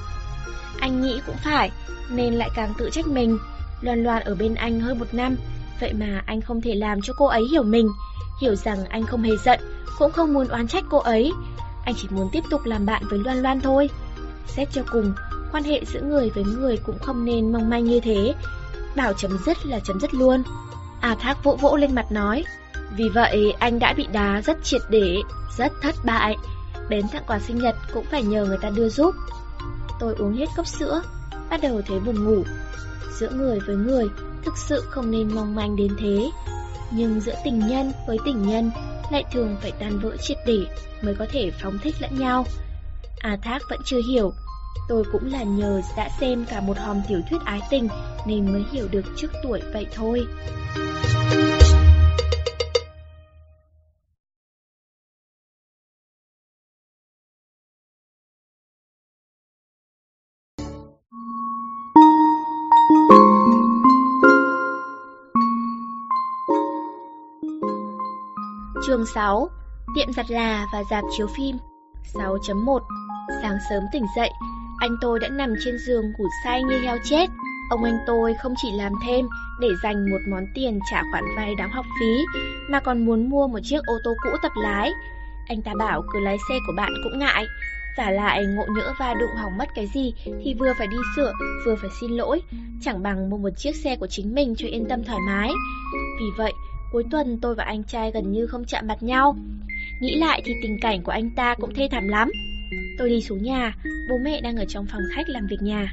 Anh nghĩ cũng phải, nên lại càng tự trách mình. Loan Loan ở bên anh hơn một năm, vậy mà anh không thể làm cho cô ấy hiểu mình, hiểu rằng anh không hề giận, cũng không muốn oán trách cô ấy. Anh chỉ muốn tiếp tục làm bạn với Loan Loan thôi. Xét cho cùng, quan hệ giữa người với người cũng không nên mong manh như thế. Bảo chấm dứt là chấm dứt luôn. A Thác vỗ vỗ lên mặt nói, vì vậy anh đã bị đá rất triệt để, rất thất bại. Đến tặng quà sinh nhật cũng phải nhờ người ta đưa giúp. Tôi uống hết cốc sữa, bắt đầu thấy buồn ngủ. Giữa người với người thực sự không nên mong manh đến thế, nhưng giữa tình nhân với tình nhân lại thường phải tan vỡ triệt để mới có thể phóng thích lẫn nhau. A Thác vẫn chưa hiểu. Tôi cũng là nhờ đã xem cả một hòm tiểu thuyết ái tình nên mới hiểu được trước tuổi vậy thôi. Chương sáu. Tiệm giặt là và rạp chiếu phim. Sáu chấm một. Sáng sớm tỉnh dậy, anh tôi đã nằm trên giường ngủ say như heo chết. Ông anh tôi không chỉ làm thêm để dành một món tiền trả khoản vay đóng học phí, mà còn muốn mua một chiếc ô tô cũ tập lái. Anh ta bảo cứ lái xe của bạn cũng ngại, vả lại ngộ nhỡ va đụng hỏng mất cái gì thì vừa phải đi sửa, vừa phải xin lỗi, chẳng bằng mua một chiếc xe của chính mình cho yên tâm thoải mái. Vì vậy, cuối tuần tôi và anh trai gần như không chạm mặt nhau. Nghĩ lại thì tình cảnh của anh ta cũng thê thảm lắm. Tôi đi xuống nhà, bố mẹ đang ở trong phòng khách làm việc nhà.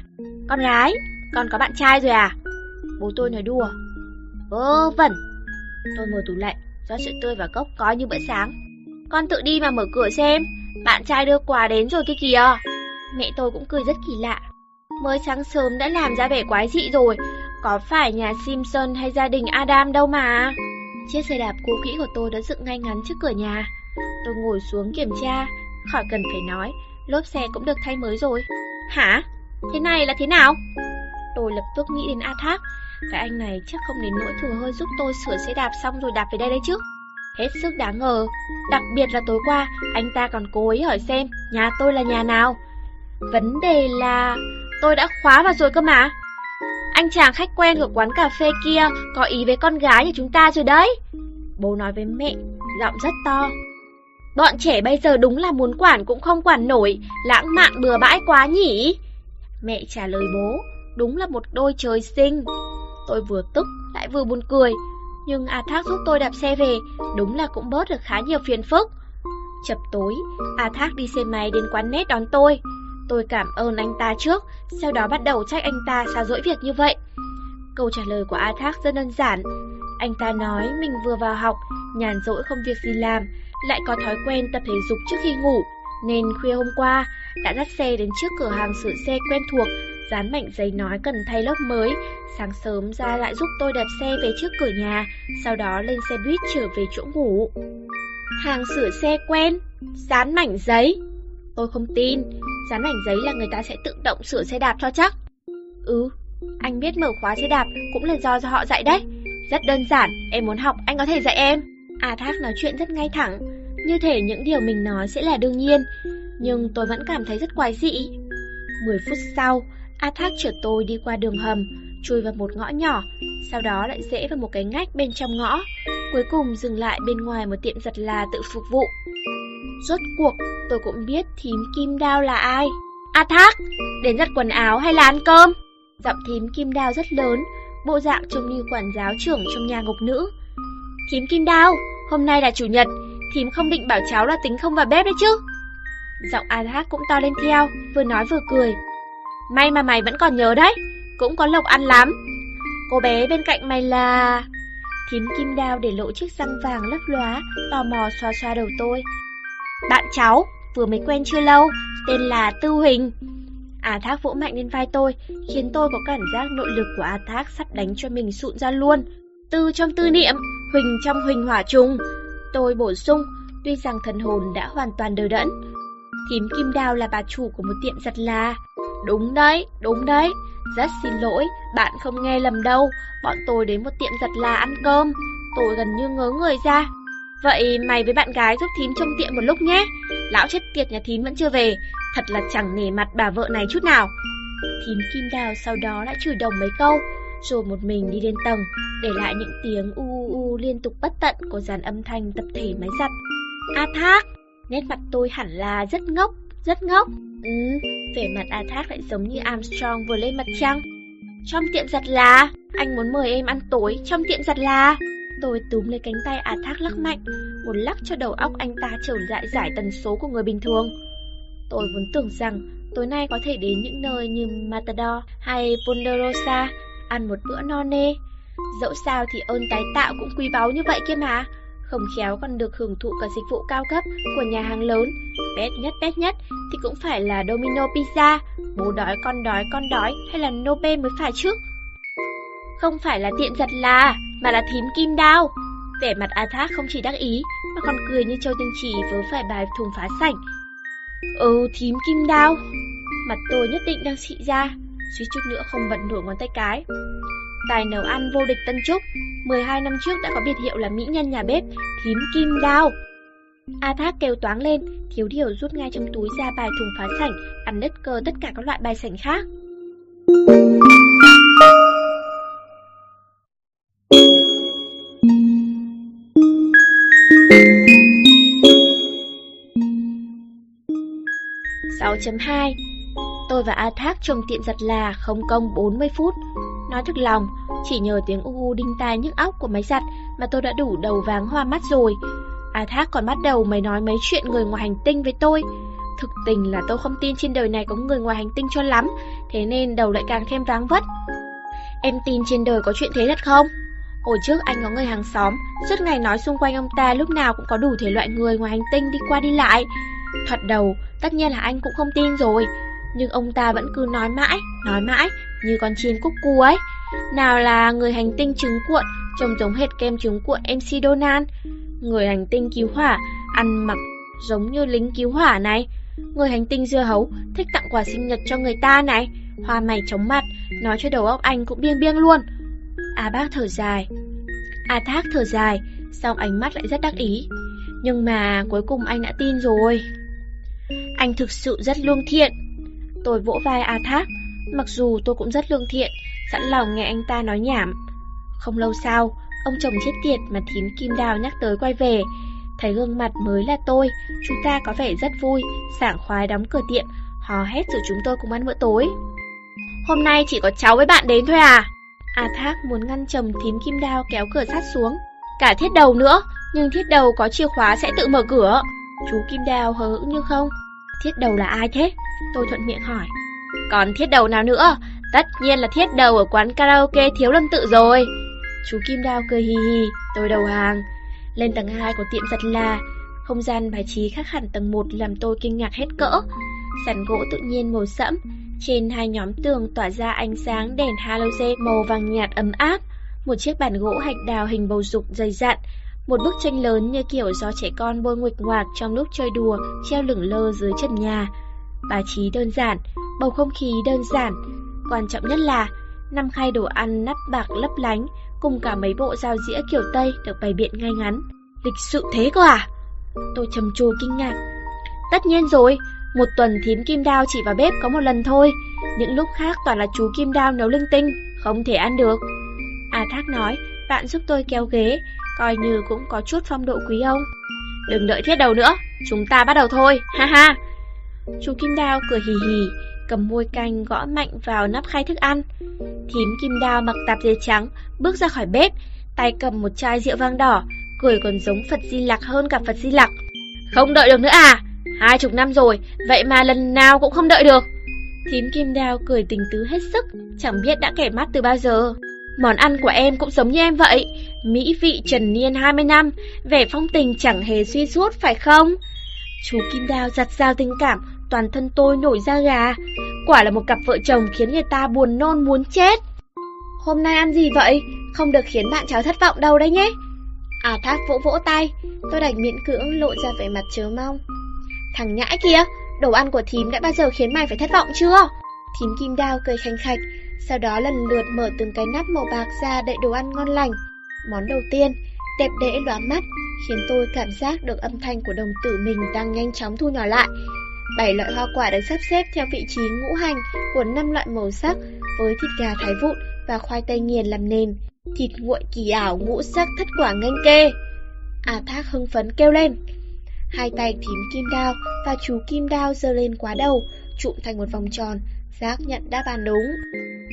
Con gái, con có bạn trai rồi à? Bố tôi nói đùa. Vớ vẩn. Tôi mở tủ lạnh, rót sữa tươi vào cốc coi như bữa sáng. Con tự đi mà mở cửa xem, bạn trai đưa quà đến rồi kia kìa. Mẹ tôi cũng cười rất kỳ lạ. Mới sáng sớm đã làm ra vẻ quái dị rồi, có phải nhà Simpson hay gia đình Adam đâu mà. Chiếc xe đạp cũ kỹ của tôi đã dựng ngay ngắn trước cửa nhà. Tôi ngồi xuống kiểm tra, khỏi cần phải nói, lốp xe cũng được thay mới rồi. Hả? Thế này là thế nào? Tôi lập tức nghĩ đến A Thác. Cái anh này chắc không đến nỗi thừa hơi giúp tôi sửa xe đạp xong rồi đạp về đây đấy chứ. Hết sức đáng ngờ. Đặc biệt là tối qua, anh ta còn cố ý hỏi xem nhà tôi là nhà nào. Vấn đề là tôi đã khóa vào rồi cơ mà. Anh chàng khách quen của quán cà phê kia có ý với con gái nhà chúng ta rồi đấy. Bố nói với mẹ, giọng rất to. Bọn trẻ bây giờ đúng là muốn quản cũng không quản nổi, lãng mạn bừa bãi quá nhỉ? Mẹ trả lời bố, đúng là một đôi trời sinh. Tôi vừa tức lại vừa buồn cười, nhưng A Thác giúp tôi đạp xe về, đúng là cũng bớt được khá nhiều phiền phức. Chập tối, A Thác đi xe máy đến quán nét đón tôi. Tôi cảm ơn anh ta trước, sau đó bắt đầu trách anh ta sao dỗi việc như vậy. Câu trả lời của A Thác rất đơn giản. Anh ta nói mình vừa vào học, nhàn rỗi không việc gì làm, lại có thói quen tập thể dục trước khi ngủ, nên khuya hôm qua đã dắt xe đến trước cửa hàng sửa xe quen thuộc, dán mảnh giấy nói cần thay lớp mới. Sáng sớm ra lại giúp tôi đạp xe về trước cửa nhà, sau đó lên xe buýt trở về chỗ ngủ. Hàng sửa xe quen, dán mảnh giấy. Tôi không tin, dán mảnh giấy là người ta sẽ tự động sửa xe đạp cho chắc. Ừ, anh biết mở khóa xe đạp cũng là do họ dạy đấy. Rất đơn giản, em muốn học anh có thể dạy em. A Thác nói chuyện rất ngay thẳng, như thể những điều mình nói sẽ là đương nhiên, nhưng tôi vẫn cảm thấy rất quái dị. Mười phút sau, A Thác chở tôi đi qua đường hầm, chui vào một ngõ nhỏ, sau đó lại rẽ vào một cái ngách bên trong ngõ, cuối cùng dừng lại bên ngoài một tiệm giặt là tự phục vụ. Rốt cuộc, tôi cũng biết thím Kim Đao là ai. A Thác, đến giặt quần áo hay là ăn cơm? Giọng thím Kim Đao rất lớn, bộ dạng trông như quản giáo trưởng trong nhà ngục nữ. Thím Kim Đao, hôm nay là chủ nhật, thím không định bảo cháu là tính không vào bếp đấy chứ? Giọng A Thác cũng to lên theo, vừa nói vừa cười. May mà mày vẫn còn nhớ đấy, cũng có lộc ăn lắm. Cô bé bên cạnh mày là... Thím Kim Đao để lộ chiếc răng vàng lấp lóa, tò mò xoa xoa đầu tôi. Bạn cháu, vừa mới quen chưa lâu, tên là Tư Huỳnh. A Thác vỗ mạnh lên vai tôi, khiến tôi có cảm giác nội lực của A Thác sắp đánh cho mình sụn ra luôn. Tư trong tư niệm, Huỳnh trong huỳnh hỏa trùng. Tôi bổ sung, tuy rằng thần hồn đã hoàn toàn đờ đẫn. Thím Kim Đao là bà chủ của một tiệm giặt là. Đúng đấy, đúng đấy. Rất xin lỗi, bạn không nghe lầm đâu. Bọn tôi đến một tiệm giặt là ăn cơm. Tôi gần như ngớ người ra. Vậy mày với bạn gái giúp thím trông tiệm một lúc nhé. Lão chết tiệt nhà thím vẫn chưa về, thật là chẳng nể mặt bà vợ này chút nào. Thím Kim Đao sau đó đã chửi đồng mấy câu, rồi một mình đi lên tầng, để lại những tiếng u u u liên tục bất tận của dàn âm thanh tập thể máy giặt. A Thác, nét mặt tôi hẳn là rất ngốc, rất ngốc. Ừ, vẻ mặt A Thác lại giống như Armstrong vừa lên mặt trăng. Trong tiệm giặt là, anh muốn mời em ăn tối trong tiệm giặt là. Tôi túm lấy cánh tay A Thác lắc mạnh, muốn lắc cho đầu óc anh ta trở lại giải tần số của người bình thường. Tôi vốn tưởng rằng tối nay có thể đến những nơi như Matador hay Ponderosa, ăn một bữa no nê. Dẫu sao thì ơn tái tạo cũng quý báu như vậy kia mà, không khéo còn được hưởng thụ cả dịch vụ cao cấp của nhà hàng lớn. Bét nhất bét nhất thì cũng phải là Domino Pizza, bố đói con đói con đói hay là Nobe mới phải chứ. Không phải là tiệm giặt là, mà là thím Kim Đao. Vẻ mặt A Thác không chỉ đắc ý mà còn cười như Châu Tinh Trì vớ phải bài thùng phá sảnh. Ừ, thím Kim Đao. Mặt tôi nhất định đang xị ra, suýt chút nữa không bận nổi ngón tay cái. Tài nấu ăn vô địch Tân Trúc, mười hai năm trước đã có biệt hiệu là mỹ nhân nhà bếp thím Kim Đao. A Thác kêu toáng lên, thiếu điều rút ngay trong túi ra bài thùng phá sảnh, ăn đứt cơ tất cả các loại bài sảnh khác. sáu chấm hai. Tôi và A Thác trong tiệm giặt là không công bốn mươi phút. Nói thực lòng, chỉ nhờ tiếng u u đinh tai nhức óc của máy giặt mà tôi đã đủ đầu váng hoa mắt rồi. A Thác còn bắt đầu mới nói mấy chuyện người ngoài hành tinh với tôi. Thực tình là tôi không tin trên đời này có người ngoài hành tinh cho lắm, thế nên đầu lại càng thêm váng vất. Em tin trên đời có chuyện thế thật không? Hồi trước anh có người hàng xóm, suốt ngày nói xung quanh ông ta lúc nào cũng có đủ thể loại người ngoài hành tinh đi qua đi lại. Thoạt đầu, tất nhiên là anh cũng không tin rồi, nhưng ông ta vẫn cứ nói mãi, nói mãi, như con chim cúc cu ấy. Nào là người hành tinh trứng cuộn, trông giống hệt kem trứng cuộn em xê Donald. Người hành tinh cứu hỏa, ăn mặc giống như lính cứu hỏa này. Người hành tinh dưa hấu, thích tặng quà sinh nhật cho người ta này. Hoa mày chóng mặt, nói cho đầu óc anh cũng biêng biêng luôn. A Bác thở dài, A Thác thở dài, xong ánh mắt lại rất đắc ý. Nhưng mà cuối cùng anh đã tin rồi. Anh thực sự rất lương thiện. Tôi vỗ vai A Thác, mặc dù tôi cũng rất lương thiện, sẵn lòng nghe anh ta nói nhảm. Không lâu sau, ông chồng chết tiệt mà thím Kim Đao nhắc tới quay về. thấy gương mặt mới là tôi, chúng ta có vẻ rất vui, sảng khoái đóng cửa tiệm, hò hét rủ chúng tôi cùng ăn bữa tối. Hôm nay chỉ có cháu với bạn đến thôi à? A Thác muốn ngăn chồng thím kim đao kéo cửa sắt xuống. Cả thiết đầu nữa, nhưng thiết đầu có chìa khóa sẽ tự mở cửa. Chú kim đao hờ hững như không. Thiết đầu là ai thế? Tôi thuận miệng hỏi. Còn thiết đầu nào nữa? Tất nhiên là thiết đầu ở quán karaoke Thiếu Lâm Tự rồi. Chú kim đao cười hì hì, tôi đầu hàng. Lên tầng hai của tiệm giặt là, không gian bài trí khác hẳn tầng một làm tôi kinh ngạc hết cỡ. Sàn gỗ tự nhiên màu sẫm, trên hai nhóm tường tỏa ra ánh sáng đèn halogen màu vàng nhạt ấm áp. Một chiếc bàn gỗ hạch đào hình bầu dục dày dặn, một bức tranh lớn như kiểu do trẻ con bôi nguệch ngoạc trong lúc chơi đùa treo lửng lơ dưới trần nhà. Bài trí đơn giản, bầu không khí đơn giản. Quan trọng nhất là năm khay đồ ăn nắp bạc lấp lánh cùng cả mấy bộ dao dĩa kiểu Tây được bày biện ngay ngắn. Lịch sự thế cơ à? Tôi trầm trồ kinh ngạc. Tất nhiên rồi, một tuần thím kim đao chỉ vào bếp có một lần thôi, những lúc khác toàn là chú kim đao nấu linh tinh, không thể ăn được. A Thác nói, bạn giúp tôi kéo ghế, coi như cũng có chút phong độ quý ông. Đừng đợi thiết đầu nữa, chúng ta bắt đầu thôi, ha ha. Chú kim đao cười hì hì, cầm muôi canh gõ mạnh vào nắp khay thức ăn. Thím kim đao mặc tạp dề trắng, bước ra khỏi bếp, tay cầm một chai rượu vang đỏ, cười còn giống Phật Di Lặc hơn cả Phật Di Lặc. Không đợi được nữa à? Hai chục năm rồi, vậy mà lần nào cũng không đợi được. Thím kim đao cười tình tứ hết sức, chẳng biết đã kẻ mắt từ bao giờ. Món ăn của em cũng giống như em vậy, mỹ vị trần niên hai mươi năm, vẻ phong tình chẳng hề suy sút phải không? Chú kim đao giặt dao tình cảm, toàn thân tôi nổi da gà. Quả là một cặp vợ chồng khiến người ta buồn nôn muốn chết. Hôm nay ăn gì vậy? Không được khiến bạn cháu thất vọng đâu đấy nhé. A Thác vỗ vỗ tay, tôi đành miễn cưỡng lộ ra vẻ mặt chớ mong. Thằng nhãi kia, đồ ăn của thím đã bao giờ khiến mày phải thất vọng chưa? Thím kim đao cười khanh khạch, sau đó lần lượt mở từng cái nắp màu bạc ra đậy đồ ăn ngon lành. Món đầu tiên, đẹp đẽ lóa mắt, khiến tôi cảm giác được âm thanh của đồng tử mình đang nhanh chóng thu nhỏ lại. Bảy loại hoa quả được sắp xếp theo vị trí ngũ hành của năm loại màu sắc, với thịt gà thái vụn và khoai tây nghiền làm nền, thịt nguội kỳ ảo ngũ sắc thất quả nghênh kê. A Thác hưng phấn kêu lên. Hai tay thím kim đao và chú kim đao giơ lên quá đầu, trụm thành một vòng tròn, xác nhận đáp án đúng.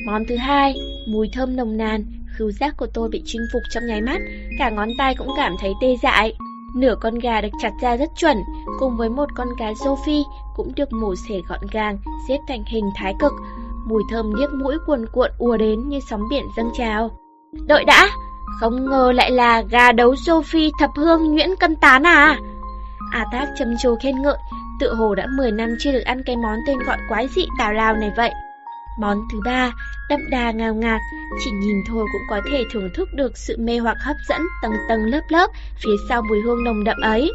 Món thứ hai, mùi thơm nồng nàn, khứu giác của tôi bị chinh phục trong nháy mắt, cả ngón tay cũng cảm thấy tê dại. Nửa con gà được chặt ra rất chuẩn, cùng với một con cá rô phi cũng được mổ xẻ gọn gàng, xếp thành hình thái cực. Mùi thơm điếc mũi cuồn cuộn ùa đến như sóng biển dâng trào. Đợi đã, không ngờ lại là gà đấu rô phi thập hương nhuyễn cân tán à? A Thác trầm trồ khen ngợi, tự hồ đã mười năm chưa được ăn cái món tên gọi quái dị tào lao này vậy. Món thứ ba, đậm đà ngào ngạt, chỉ nhìn thôi cũng có thể thưởng thức được sự mê hoặc hấp dẫn tầng tầng lớp lớp phía sau mùi hương nồng đậm ấy.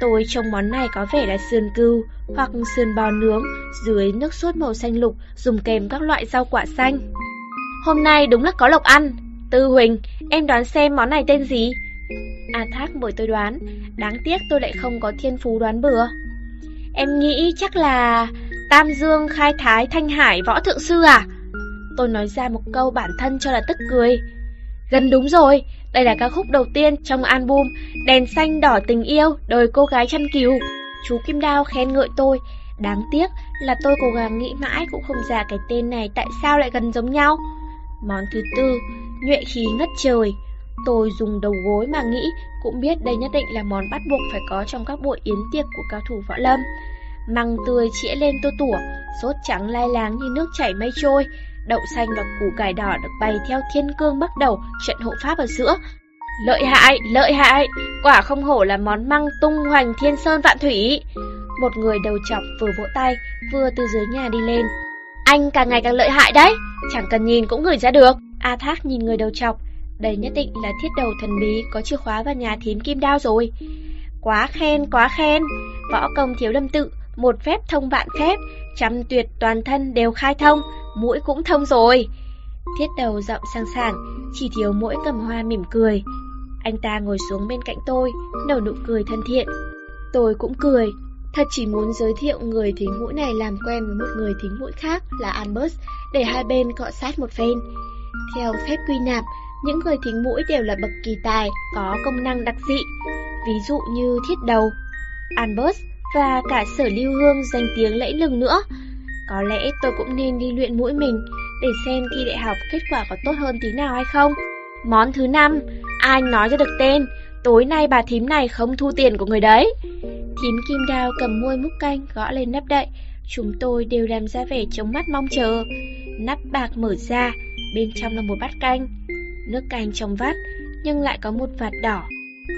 Tôi trông món này có vẻ là sườn cừu hoặc sườn bò nướng dưới nước sốt màu xanh lục dùng kèm các loại rau quả xanh. Hôm nay đúng là có lộc ăn. Tư Huỳnh, em đoán xem món này tên gì? A Thác mời tôi đoán, đáng tiếc tôi lại không có thiên phú đoán bừa. Em nghĩ chắc là Tam Dương Khai Thái Thanh Hải Võ Thượng Sư à? Tôi nói ra một câu bản thân cho là tức cười. Gần đúng rồi, đây là ca khúc đầu tiên trong album Đèn Xanh Đỏ Tình Yêu Đời Cô Gái Chăn Cừu. Chú kim đao khen ngợi tôi, đáng tiếc là tôi cố gắng nghĩ mãi cũng không ra cái tên này tại sao lại gần giống nhau. Món thứ tư, nhuệ khí ngất trời. Tôi dùng đầu gối mà nghĩ cũng biết đây nhất định là món bắt buộc phải có trong các buổi yến tiệc của cao thủ võ lâm. Măng tươi chĩa lên tua tủa, sốt trắng lai láng như nước chảy mây trôi, đậu xanh và củ cải đỏ được bày theo thiên cương bắt đầu trận hộ pháp ở giữa. Lợi hại, lợi hại, quả không hổ là món măng tung hoành thiên sơn vạn thủy. Một người đầu chọc vừa vỗ tay vừa từ dưới nhà đi lên. Anh càng ngày càng lợi hại đấy, chẳng cần nhìn cũng ngửi ra được. A Thác nhìn người đầu chọc, đây nhất định là thiết đầu thần bí có chìa khóa vào nhà thím kim đao rồi. Quá khen, quá khen. Võ công Thiếu Lâm Tự, một phép thông vạn phép, trăm tuyệt toàn thân đều khai thông, mũi cũng thông rồi. Thiết đầu giọng sang sảng, chỉ thiếu mỗi cầm hoa mỉm cười. Anh ta ngồi xuống bên cạnh tôi, nở nụ cười thân thiện. Tôi cũng cười, thật chỉ muốn giới thiệu người thính mũi này làm quen với một người thính mũi khác là Albert, để hai bên cọ sát một phen. Theo phép quy nạp, những người thính mũi đều là bậc kỳ tài có công năng đặc dị, ví dụ như Thiết Đầu, Albert và cả Sở Lưu Hương danh tiếng lẫy lừng nữa. Có lẽ tôi cũng nên đi luyện mũi mình để xem thi đại học kết quả có tốt hơn tí nào hay không. Món thứ năm, ai nói ra được tên, tối nay bà thím này không thu tiền của người đấy. Thím Kim Đao cầm muôi múc canh gõ lên nắp đậy, chúng tôi đều làm ra vẻ chống mắt mong chờ. Nắp bạc mở ra, bên trong là một bát canh, nước canh trong vắt nhưng lại có một vạt đỏ.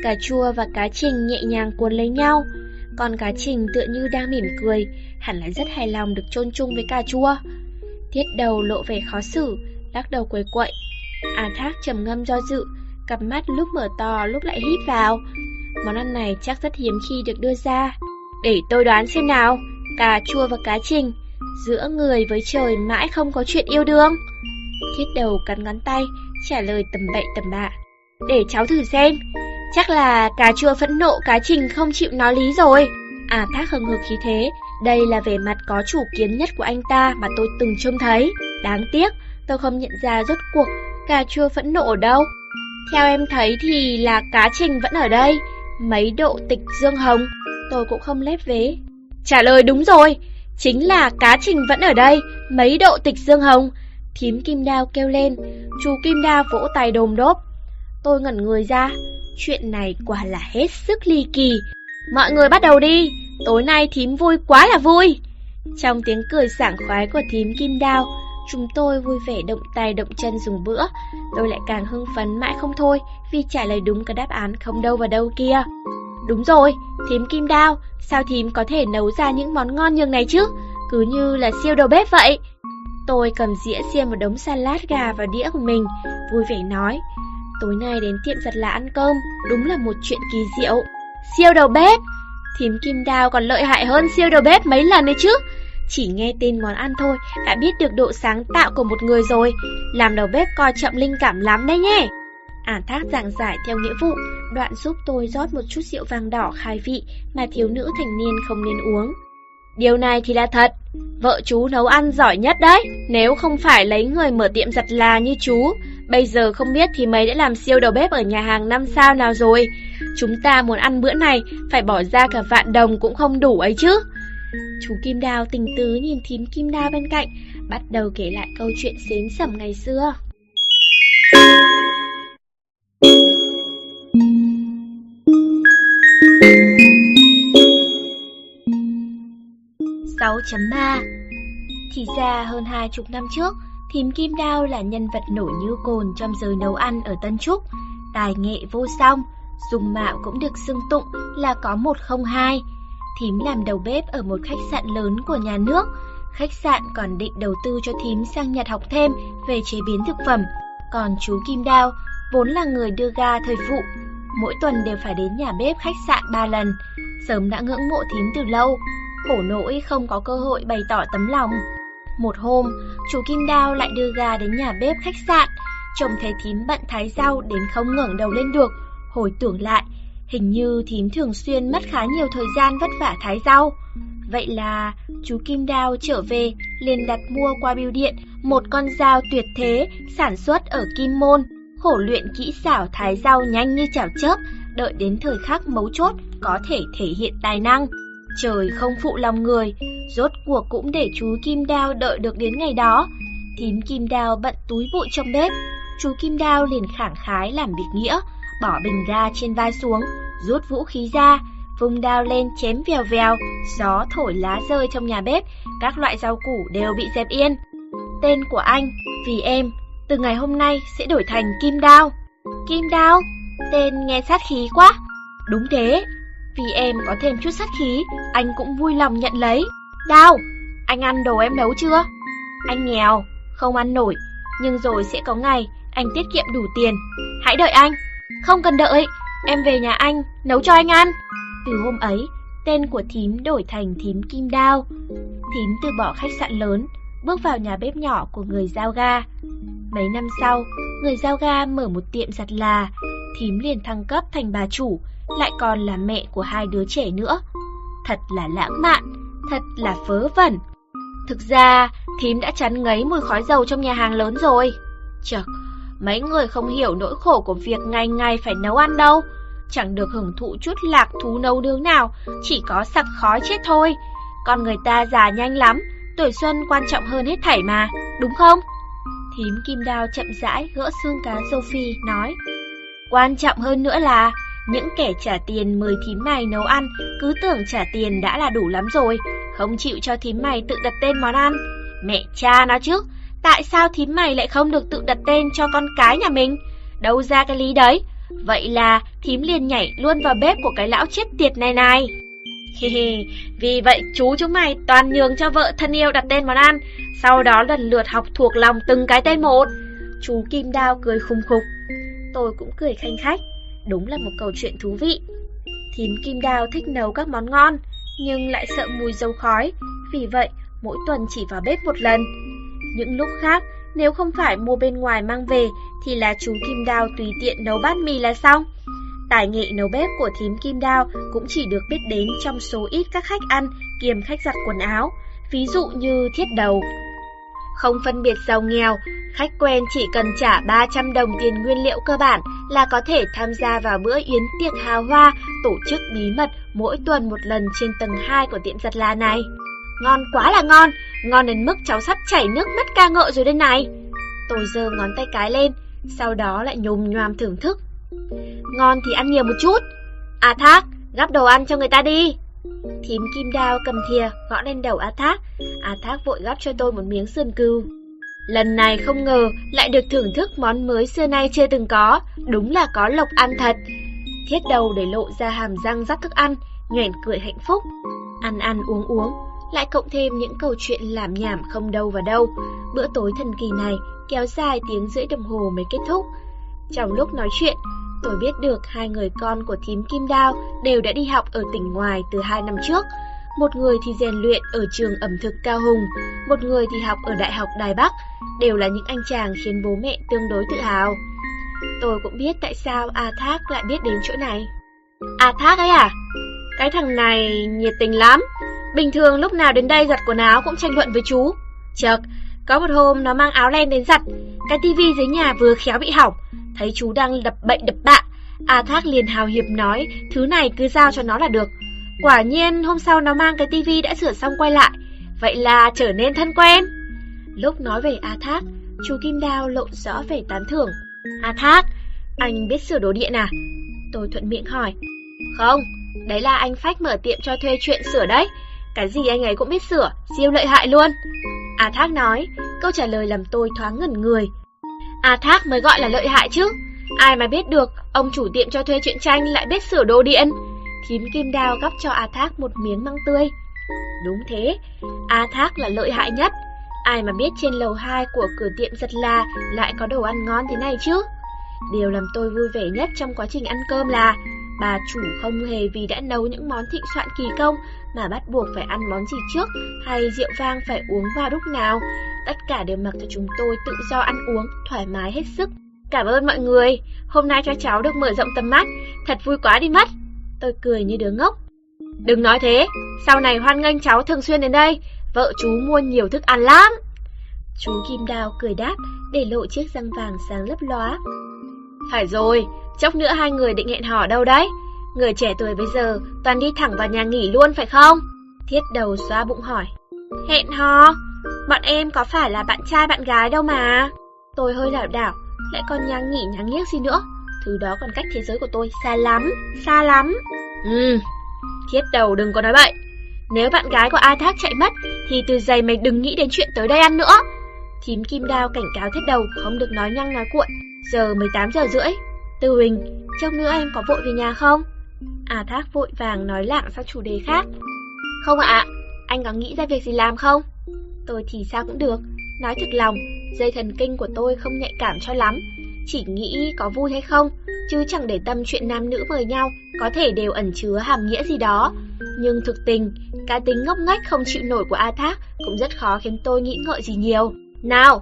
Cà chua và cá trình nhẹ nhàng cuốn lấy nhau, còn cá trình tựa như đang mỉm cười, hẳn là rất hài lòng được chôn chung với cà chua. Thiết Đầu lộ vẻ khó xử, lắc đầu quấy quậy. A Thác trầm ngâm do dự, cặp mắt lúc mở to lúc lại híp vào. Món ăn này chắc rất hiếm khi được đưa ra. Để tôi đoán xem nào, cà chua và cá trình, giữa người với trời mãi không có chuyện yêu đương. Thiết Đầu cắn ngón tay, trả lời tầm bậy tầm bạ. Để cháu thử xem, chắc là cà chua phẫn nộ cá trình không chịu nói lý rồi. A Thác hừng hực khí thế, đây là vẻ mặt có chủ kiến nhất của anh ta mà tôi từng trông thấy. Đáng tiếc, tôi không nhận ra rốt cuộc cà chua phẫn nộ ở đâu. Theo em thấy thì là cá trình vẫn ở đây, mấy độ tịch dương hồng. Tôi cũng không lép vế. Trả lời đúng rồi, chính là cá trình vẫn ở đây, mấy độ tịch dương hồng. Thím Kim Đao kêu lên, chú Kim Đao vỗ tay đồm đốp. Tôi ngẩn người ra, chuyện này quả là hết sức ly kỳ. Mọi người bắt đầu đi, tối nay thím vui quá là vui. Trong tiếng cười sảng khoái của thím Kim Đao, chúng tôi vui vẻ động tay động chân dùng bữa. Tôi lại càng hưng phấn mãi không thôi vì trả lời đúng cái đáp án không đâu vào đâu kia. Đúng rồi, thím Kim Đao, sao thím có thể nấu ra những món ngon nhường này chứ? Cứ như là siêu đầu bếp vậy. Tôi cầm dĩa xiên một đống salad gà vào đĩa của mình, vui vẻ nói. Tối nay đến tiệm giặt là ăn cơm, đúng là một chuyện kỳ diệu. Siêu đầu bếp, thím Kim Đao còn lợi hại hơn siêu đầu bếp mấy lần đấy chứ. Chỉ nghe tên món ăn thôi đã biết được độ sáng tạo của một người rồi. Làm đầu bếp coi trọng linh cảm lắm đấy nhé. A Thác giảng giải theo nghĩa vụ, đoạn giúp tôi rót một chút rượu vang đỏ khai vị mà thiếu nữ thành niên không nên uống. Điều này thì là thật, vợ chú nấu ăn giỏi nhất đấy. Nếu không phải lấy người mở tiệm giặt là như chú, bây giờ không biết thì mấy đã làm siêu đầu bếp ở nhà hàng năm sao nào rồi. Chúng ta muốn ăn bữa này phải bỏ ra cả vạn đồng cũng không đủ ấy chứ. Chú Kim Đao tình tứ nhìn thím Kim Đao bên cạnh, bắt đầu kể lại câu chuyện xến xẩm ngày xưa. sáu chấm ba. Thì ra hơn hai chục năm trước, thím Kim Đao là nhân vật nổi như cồn trong giới nấu ăn ở Tân Trúc, tài nghệ vô song, dung mạo cũng được xưng tụng là có một không hai. Thím làm đầu bếp ở một khách sạn lớn của nhà nước. Khách sạn còn định đầu tư cho thím sang Nhật học thêm về chế biến thực phẩm. Còn chú Kim Đao vốn là người đưa ga thời vụ, mỗi tuần đều phải đến nhà bếp khách sạn ba lần. Sớm đã ngưỡng mộ thím từ lâu, khổ nỗi không có cơ hội bày tỏ tấm lòng. Một hôm, chú Kim Đao lại đưa ga đến nhà bếp khách sạn. Trông thấy thím bận thái rau đến không ngẩng đầu lên được. Hồi tưởng lại, hình như thím thường xuyên mất khá nhiều thời gian vất vả thái rau. Vậy là chú Kim Đao trở về liền đặt mua qua bưu điện một con dao tuyệt thế sản xuất ở Kim Môn, khổ luyện kỹ xảo thái rau nhanh như chảo chớp, đợi đến thời khắc mấu chốt có thể thể hiện tài năng. Trời không phụ lòng người, rốt cuộc cũng để chú Kim Đao đợi được đến ngày đó. Thím Kim Đao bận túi bụi trong bếp, chú Kim Đao liền khẳng khái làm biệt nghĩa, bỏ bình ga trên vai xuống, rút vũ khí ra, vung đao lên chém vèo vèo. Gió thổi lá rơi trong nhà bếp, các loại rau củ đều bị dẹp yên. Tên của anh, vì em, từ ngày hôm nay sẽ đổi thành Kim Đao. Kim Đao, tên nghe sát khí quá. Đúng thế, vì em có thêm chút sát khí, anh cũng vui lòng nhận lấy. Đao, anh ăn đồ em nấu chưa? Anh nghèo, không ăn nổi, nhưng rồi sẽ có ngày anh tiết kiệm đủ tiền. Hãy đợi anh. Không cần đợi, em về nhà anh, nấu cho anh ăn. Từ hôm ấy, tên của thím đổi thành thím Kim Đao. Thím từ bỏ khách sạn lớn, bước vào nhà bếp nhỏ của người giao ga. Mấy năm sau, người giao ga mở một tiệm giặt là, thím liền thăng cấp thành bà chủ, lại còn là mẹ của hai đứa trẻ nữa. Thật là lãng mạn, thật là vớ vẩn. Thực ra, thím đã chán ngấy mùi khói dầu trong nhà hàng lớn rồi. Chợt, mấy người không hiểu nỗi khổ của việc ngày ngày phải nấu ăn đâu. Chẳng được hưởng thụ chút lạc thú nấu nướng nào, chỉ có sặc khói chết thôi. Con người ta già nhanh lắm, tuổi xuân quan trọng hơn hết thảy mà, đúng không? Thím Kim Đao chậm rãi gỡ xương cá Sophie nói. Quan trọng hơn nữa là những kẻ trả tiền mời thím này nấu ăn cứ tưởng trả tiền đã là đủ lắm rồi, không chịu cho thím mày tự đặt tên món ăn. Mẹ cha nó chứ, tại sao thím mày lại không được tự đặt tên cho con cái nhà mình? Đâu ra cái lý đấy? Vậy là thím liền nhảy luôn vào bếp của cái lão chết tiệt này này. Hi hi, vì vậy chú chúng mày toàn nhường cho vợ thân yêu đặt tên món ăn, sau đó lần lượt học thuộc lòng từng cái tên một. Chú Kim Đao cười khùng khục. Tôi cũng cười khanh khách. Đúng là một câu chuyện thú vị. Thím Kim Đao thích nấu các món ngon, nhưng lại sợ mùi dầu khói, vì vậy mỗi tuần chỉ vào bếp một lần. Những lúc khác, nếu không phải mua bên ngoài mang về thì là chú Kim Đao tùy tiện nấu bát mì là xong. Tài nghệ nấu bếp của thím Kim Đao cũng chỉ được biết đến trong số ít các khách ăn kiềm khách giặt quần áo, ví dụ như thiết đầu. Không phân biệt giàu nghèo, khách quen chỉ cần trả ba trăm đồng tiền nguyên liệu cơ bản là có thể tham gia vào bữa yến tiệc hào hoa tổ chức bí mật mỗi tuần một lần trên tầng hai của tiệm giặt là này. Ngon quá là ngon, ngon đến mức cháu sắp chảy nước mắt ca ngợi rồi đây này. Tôi giơ ngón tay cái lên, sau đó lại nhồm nhoàm thưởng thức. Ngon thì ăn nhiều một chút. A Thác, gắp đồ ăn cho người ta đi. Thím Kim Đao cầm thìa gõ lên đầu A Thác. A Thác vội gắp cho tôi một miếng sườn cừu. Lần này không ngờ lại được thưởng thức món mới xưa nay chưa từng có, đúng là có lộc ăn thật. Thiết đầu để lộ ra hàm răng rắc thức ăn, nhoẻn cười hạnh phúc. Ăn ăn uống uống, lại cộng thêm những câu chuyện lảm nhảm không đâu vào đâu. Bữa tối thần kỳ này kéo dài tiếng rưỡi đồng hồ mới kết thúc. Trong lúc nói chuyện, tôi biết được hai người con của thím Kim Đao đều đã đi học ở tỉnh ngoài từ hai năm trước. Một người thì rèn luyện ở trường ẩm thực Cao Hùng, một người thì học ở Đại học Đài Bắc. Đều là những anh chàng khiến bố mẹ tương đối tự hào. Tôi cũng biết tại sao A Thác lại biết đến chỗ này. A Thác ấy à? Cái thằng này nhiệt tình lắm. Bình thường lúc nào đến đây giặt quần áo cũng tranh luận với chú. Chợt, có một hôm nó mang áo len đến giặt, cái tivi dưới nhà vừa khéo bị hỏng. Thấy chú đang đập bậy đập bạ, A Thác liền hào hiệp nói thứ này cứ giao cho nó là được. Quả nhiên hôm sau nó mang cái tivi đã sửa xong quay lại, vậy là trở nên thân quen. Lúc nói về A Thác, chú Kim Đao lộ rõ vẻ tán thưởng. A Thác, anh biết sửa đồ điện à? Tôi thuận miệng hỏi. Không, đấy là anh Phách mở tiệm cho thuê chuyện sửa đấy. Cái gì anh ấy cũng biết sửa, siêu lợi hại luôn. A Thác nói, câu trả lời làm tôi thoáng ngẩn người. A Thác mới gọi là lợi hại chứ. Ai mà biết được, ông chủ tiệm cho thuê truyện tranh lại biết sửa đồ điện. Thím Kim Đao gắp cho A Thác một miếng măng tươi. Đúng thế, A Thác là lợi hại nhất. Ai mà biết trên lầu hai của cửa tiệm giật là lại có đồ ăn ngon thế này chứ. Điều làm tôi vui vẻ nhất trong quá trình ăn cơm là bà chủ không hề vì đã nấu những món thịnh soạn kỳ công mà bắt buộc phải ăn món gì trước hay rượu vang phải uống vào lúc nào. Tất cả đều mặc cho chúng tôi tự do ăn uống, thoải mái hết sức. Cảm ơn mọi người, hôm nay cho cháu được mở rộng tầm mắt, thật vui quá đi mất. Tôi cười như đứa ngốc. Đừng nói thế, sau này hoan nghênh cháu thường xuyên đến đây, vợ chú mua nhiều thức ăn lắm. Chú Kim Đao cười đáp, để lộ chiếc răng vàng sáng lấp lóa. Phải rồi, chốc nữa hai người định hẹn hò đâu đấy? Người trẻ tuổi bây giờ toàn đi thẳng vào nhà nghỉ luôn phải không? Thiết đầu xoa bụng hỏi. Hẹn hò? Bọn em có phải là bạn trai bạn gái đâu mà. Tôi hơi lảo đảo, lại còn nhà nghỉ nhà nghiếc gì nữa. Thứ đó còn cách thế giới của tôi xa lắm, xa lắm. Ừ, Thiết đầu đừng có nói bậy. Nếu bạn gái của A Thác chạy mất thì từ giày mày đừng nghĩ đến chuyện tới đây ăn nữa. Thím Kim Đao cảnh cáo Thiết đầu không được nói nhăng nói cuộn. Giờ mười tám giờ rưỡi. Tư Huỳnh, chốc nữa em có vội về nhà không? A Thác vội vàng nói lảng sang chủ đề khác. Không ạ, à, anh có nghĩ ra việc gì làm không? Tôi thì sao cũng được. Nói thực lòng, dây thần kinh của tôi không nhạy cảm cho lắm. Chỉ nghĩ có vui hay không, chứ chẳng để tâm chuyện nam nữ mời nhau có thể đều ẩn chứa hàm nghĩa gì đó. Nhưng thực tình, cá tính ngốc nghếch không chịu nổi của A Thác cũng rất khó khiến tôi nghĩ ngợi gì nhiều. Nào,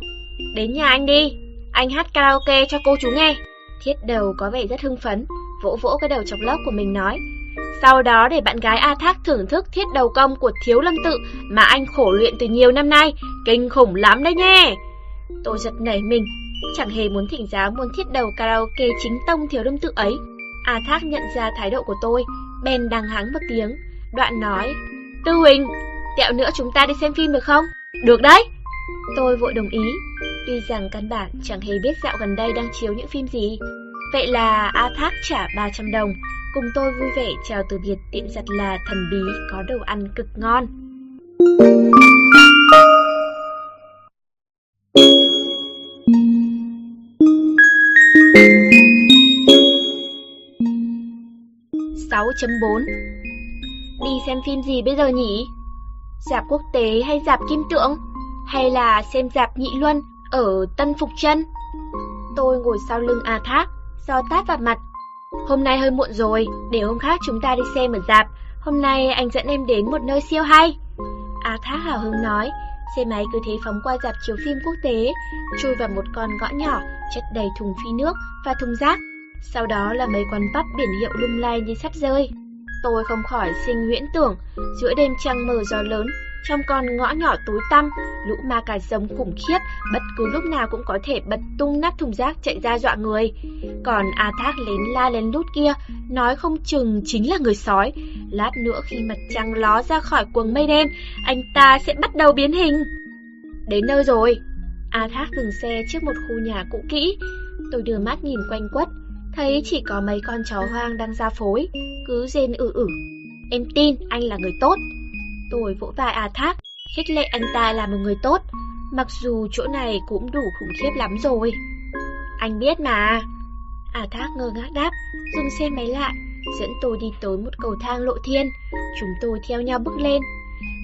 đến nhà anh đi, anh hát karaoke cho cô chú nghe. Thiết đầu có vẻ rất hưng phấn, vỗ vỗ cái đầu chọc lóc của mình nói. Sau đó để bạn gái A Thác thưởng thức thiết đầu công của Thiếu Lâm Tự mà anh khổ luyện từ nhiều năm nay, kinh khủng lắm đấy nhé. Tôi giật nảy mình, chẳng hề muốn thỉnh giáo môn thiết đầu karaoke chính tông Thiếu Lâm Tự ấy. A Thác nhận ra thái độ của tôi, bèn đằng hắng một tiếng, đoạn nói: Tư Huỳnh, tẹo nữa chúng ta đi xem phim được không? Được đấy! Tôi vội đồng ý, tuy rằng căn bản chẳng hề biết dạo gần đây đang chiếu những phim gì. Vậy là A Thác trả ba trăm đồng, cùng tôi vui vẻ chào từ biệt tiệm giặt là thần bí có đồ ăn cực ngon. sáu chấm bốn. Đi xem phim gì bây giờ nhỉ? Rạp quốc tế hay rạp Kim Tượng? Hay là xem rạp Nhị Luân ở Tân Phục Chân? Tôi ngồi sau lưng A Thác, giò tát vào mặt. Hôm nay hơi muộn rồi, để hôm khác chúng ta đi xem ở rạp. Hôm nay anh dẫn em đến một nơi siêu hay. A Thác hào hứng nói. Xe máy cứ thế phóng qua rạp chiếu phim quốc tế, chui vào một con ngõ nhỏ chất đầy thùng phi nước và thùng rác. Sau đó là mấy quán pub biển hiệu lung lay như sắp rơi. Tôi không khỏi sinh huyễn tưởng, giữa đêm trăng mờ gió lớn, trong con ngõ nhỏ tối tăm, lũ ma cà rồng khủng khiếp bất cứ lúc nào cũng có thể bật tung nắp thùng rác chạy ra dọa người. Còn A Thác lén la lén lút kia, nói không chừng chính là người sói. Lát nữa khi mặt trăng ló ra khỏi quầng mây đen, anh ta sẽ bắt đầu biến hình. Đến nơi rồi. A Thác dừng xe trước một khu nhà cũ kỹ. Tôi đưa mắt nhìn quanh quất, thấy chỉ có mấy con chó hoang đang ra phối, cứ rên ử ử. Em tin anh là người tốt. Tôi vỗ vai A Thác, khích lệ anh ta là một người tốt, mặc dù chỗ này cũng đủ khủng khiếp lắm rồi. Anh biết mà. A Thác ngơ ngác đáp, dừng xe máy lại, dẫn tôi đi tới một cầu thang lộ thiên. Chúng tôi theo nhau bước lên.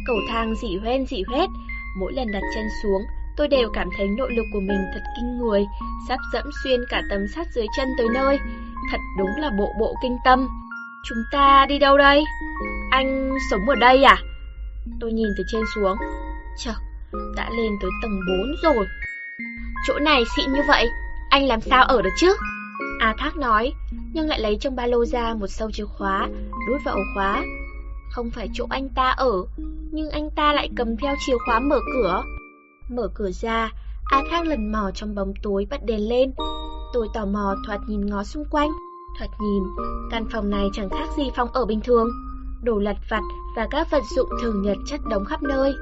Cầu thang rỉ hoen rỉ huét, mỗi lần đặt chân xuống, tôi đều cảm thấy nội lực của mình thật kinh người, sắp dẫm xuyên cả tấm sắt dưới chân tới nơi. Thật đúng là bộ bộ kinh tâm. Chúng ta đi đâu đây? Anh sống ở đây à? Tôi nhìn từ trên xuống. Chợt, đã lên tới tầng bốn rồi. Chỗ này xịn như vậy, anh làm sao ở được chứ? A Thác nói, nhưng lại lấy trong ba lô ra một sâu chìa khóa, đút vào ổ khóa. Không phải chỗ anh ta ở, nhưng anh ta lại cầm theo chìa khóa mở cửa. Mở cửa ra, A Thác lần mò trong bóng tối bật đèn lên. Tôi tò mò thoạt nhìn ngó xung quanh. Thoạt nhìn, căn phòng này chẳng khác gì phòng ở bình thường. Đồ lặt vặt và các vật dụng thường nhật chất đống khắp nơi.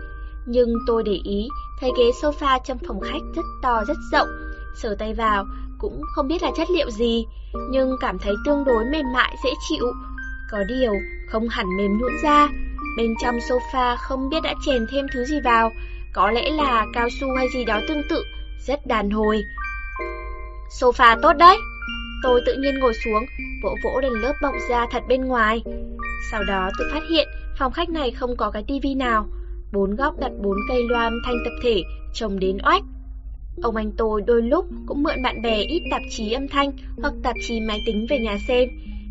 Nhưng tôi để ý, thấy ghế sofa trong phòng khách rất to rất rộng. Sờ tay vào, cũng không biết là chất liệu gì, nhưng cảm thấy tương đối mềm mại dễ chịu. Có điều, không hẳn mềm nhũn ra. Bên trong sofa không biết đã chèn thêm thứ gì vào. Có lẽ là cao su hay gì đó tương tự, rất đàn hồi. Sofa tốt đấy. Tôi tự nhiên ngồi xuống, vỗ vỗ lên lớp bọc da thật bên ngoài. Sau đó tôi phát hiện phòng khách này không có cái tivi nào. Bốn góc đặt bốn cây loa âm thanh tập thể, trông đến oách. Ông anh tôi đôi lúc cũng mượn bạn bè ít tạp chí âm thanh hoặc tạp chí máy tính về nhà xem.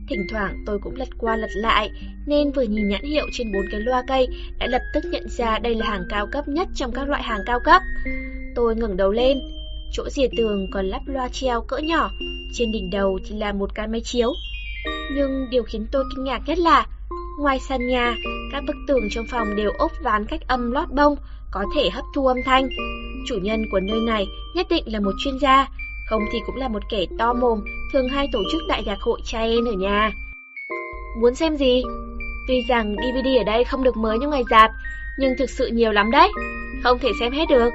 Thỉnh thoảng tôi cũng lật qua lật lại, nên vừa nhìn nhãn hiệu trên bốn cái loa cây đã lập tức nhận ra đây là hàng cao cấp nhất trong các loại hàng cao cấp. Tôi ngẩng đầu lên, chỗ rìa tường còn lắp loa treo cỡ nhỏ, trên đỉnh đầu thì là một cái máy chiếu. Nhưng điều khiến tôi kinh ngạc nhất là ngoài sàn nhà, các bức tường trong phòng đều ốp ván cách âm lót bông, có thể hấp thu âm thanh. Chủ nhân của nơi này nhất định là một chuyên gia, không thì cũng là một kẻ to mồm, thường hay tổ chức đại nhạc hội trai ở nhà. Muốn xem gì? Tuy rằng đê vê đê ở đây không được mới như ngoài rạp, nhưng thực sự nhiều lắm đấy, không thể xem hết được.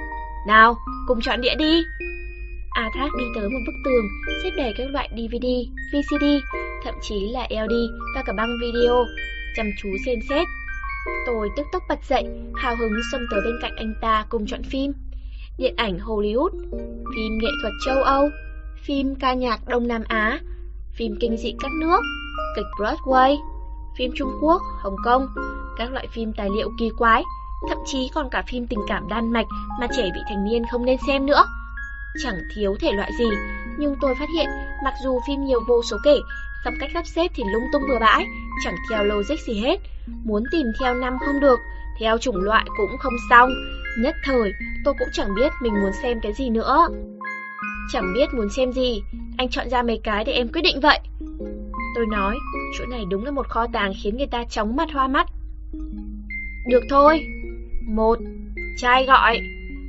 Nào, cùng chọn đĩa đi. A Thác đi tới một bức tường, xếp đầy các loại đê vê đê, vê xê đê, thậm chí là lờ đê và cả băng video, chăm chú xem xét. Tôi tức tốc bật dậy, hào hứng xông tới bên cạnh anh ta cùng chọn phim. Điện ảnh Hollywood, phim nghệ thuật châu Âu, phim ca nhạc Đông Nam Á, phim kinh dị các nước, kịch Broadway, phim Trung Quốc, Hồng Kông, các loại phim tài liệu kỳ quái, thậm chí còn cả phim tình cảm Đan Mạch mà trẻ vị thành niên không nên xem nữa. Chẳng thiếu thể loại gì, nhưng tôi phát hiện mặc dù phim nhiều vô số kể, song cách sắp xếp thì lung tung bừa bãi, chẳng theo logic gì hết. Muốn tìm theo năm không được, theo chủng loại cũng không xong. Nhất thời, tôi cũng chẳng biết mình muốn xem cái gì nữa. Chẳng biết muốn xem gì, anh chọn ra mấy cái để em quyết định vậy. Tôi nói, chỗ này đúng là một kho tàng khiến người ta chóng mặt hoa mắt. Được thôi. Một, trai gọi.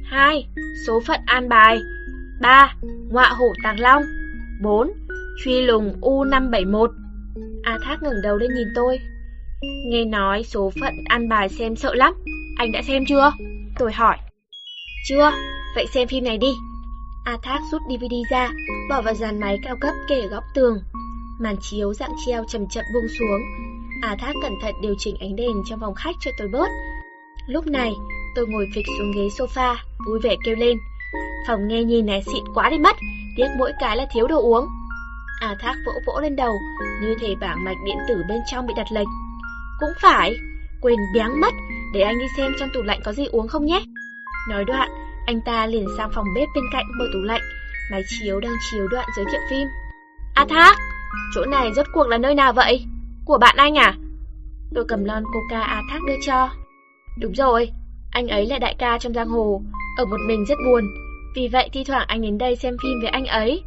Hai, số phận an bài. ba. Ngọa hổ tàng long. Bốn. Truy lùng U năm bảy mốt. A Thác ngẩng đầu lên nhìn tôi. Nghe nói số phận ăn bài xem sợ lắm. Anh đã xem chưa? Tôi hỏi. Chưa, vậy xem phim này đi. A Thác rút đê vê đê ra, bỏ vào dàn máy cao cấp kề góc tường. Màn chiếu dạng treo chậm chậm buông xuống. A Thác cẩn thận điều chỉnh ánh đèn trong phòng khách cho tối bớt. Lúc này, tôi ngồi phịch xuống ghế sofa, vui vẻ kêu lên. Phòng nghe nhìn này xịn quá đi mất, tiếc mỗi cái là thiếu đồ uống. A Thác vỗ vỗ lên đầu, như thể bảng mạch điện tử bên trong bị đặt lệch. Cũng phải, quên béng mất, để anh đi xem trong tủ lạnh có gì uống không nhé. Nói đoạn, anh ta liền sang phòng bếp bên cạnh mở tủ lạnh. Máy chiếu đang chiếu đoạn giới thiệu phim. A Thác, chỗ này rốt cuộc là nơi nào vậy? Của bạn anh à? Tôi cầm lon Coca A Thác đưa cho. Đúng rồi, anh ấy là đại ca trong giang hồ, ở một mình rất buồn. Vì vậy thi thoảng anh đến đây xem phim với anh ấy.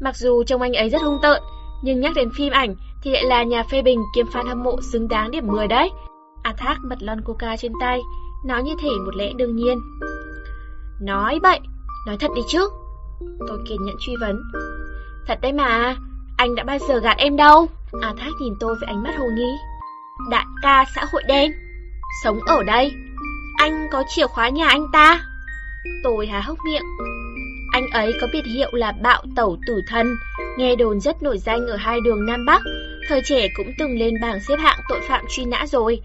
Mặc dù trông anh ấy rất hung tợn, nhưng nhắc đến phim ảnh thì lại là nhà phê bình kiêm fan hâm mộ xứng đáng điểm mười đấy. A Thác bật lon Coca trên tay, nói như thể một lẽ đương nhiên. Nói bậy, nói thật đi chứ. Tôi kiên nhẫn truy vấn. Thật đấy mà, anh đã bao giờ gạt em đâu. A Thác nhìn tôi với ánh mắt hồ nghi. Đại ca xã hội đen, sống ở đây, anh có chìa khóa nhà anh ta. Tôi há hốc miệng. Anh ấy có biệt hiệu là Bạo Tẩu Tử Thần, nghe đồn rất nổi danh ở hai đường Nam Bắc. Thời trẻ cũng từng lên bảng xếp hạng tội phạm truy nã rồi.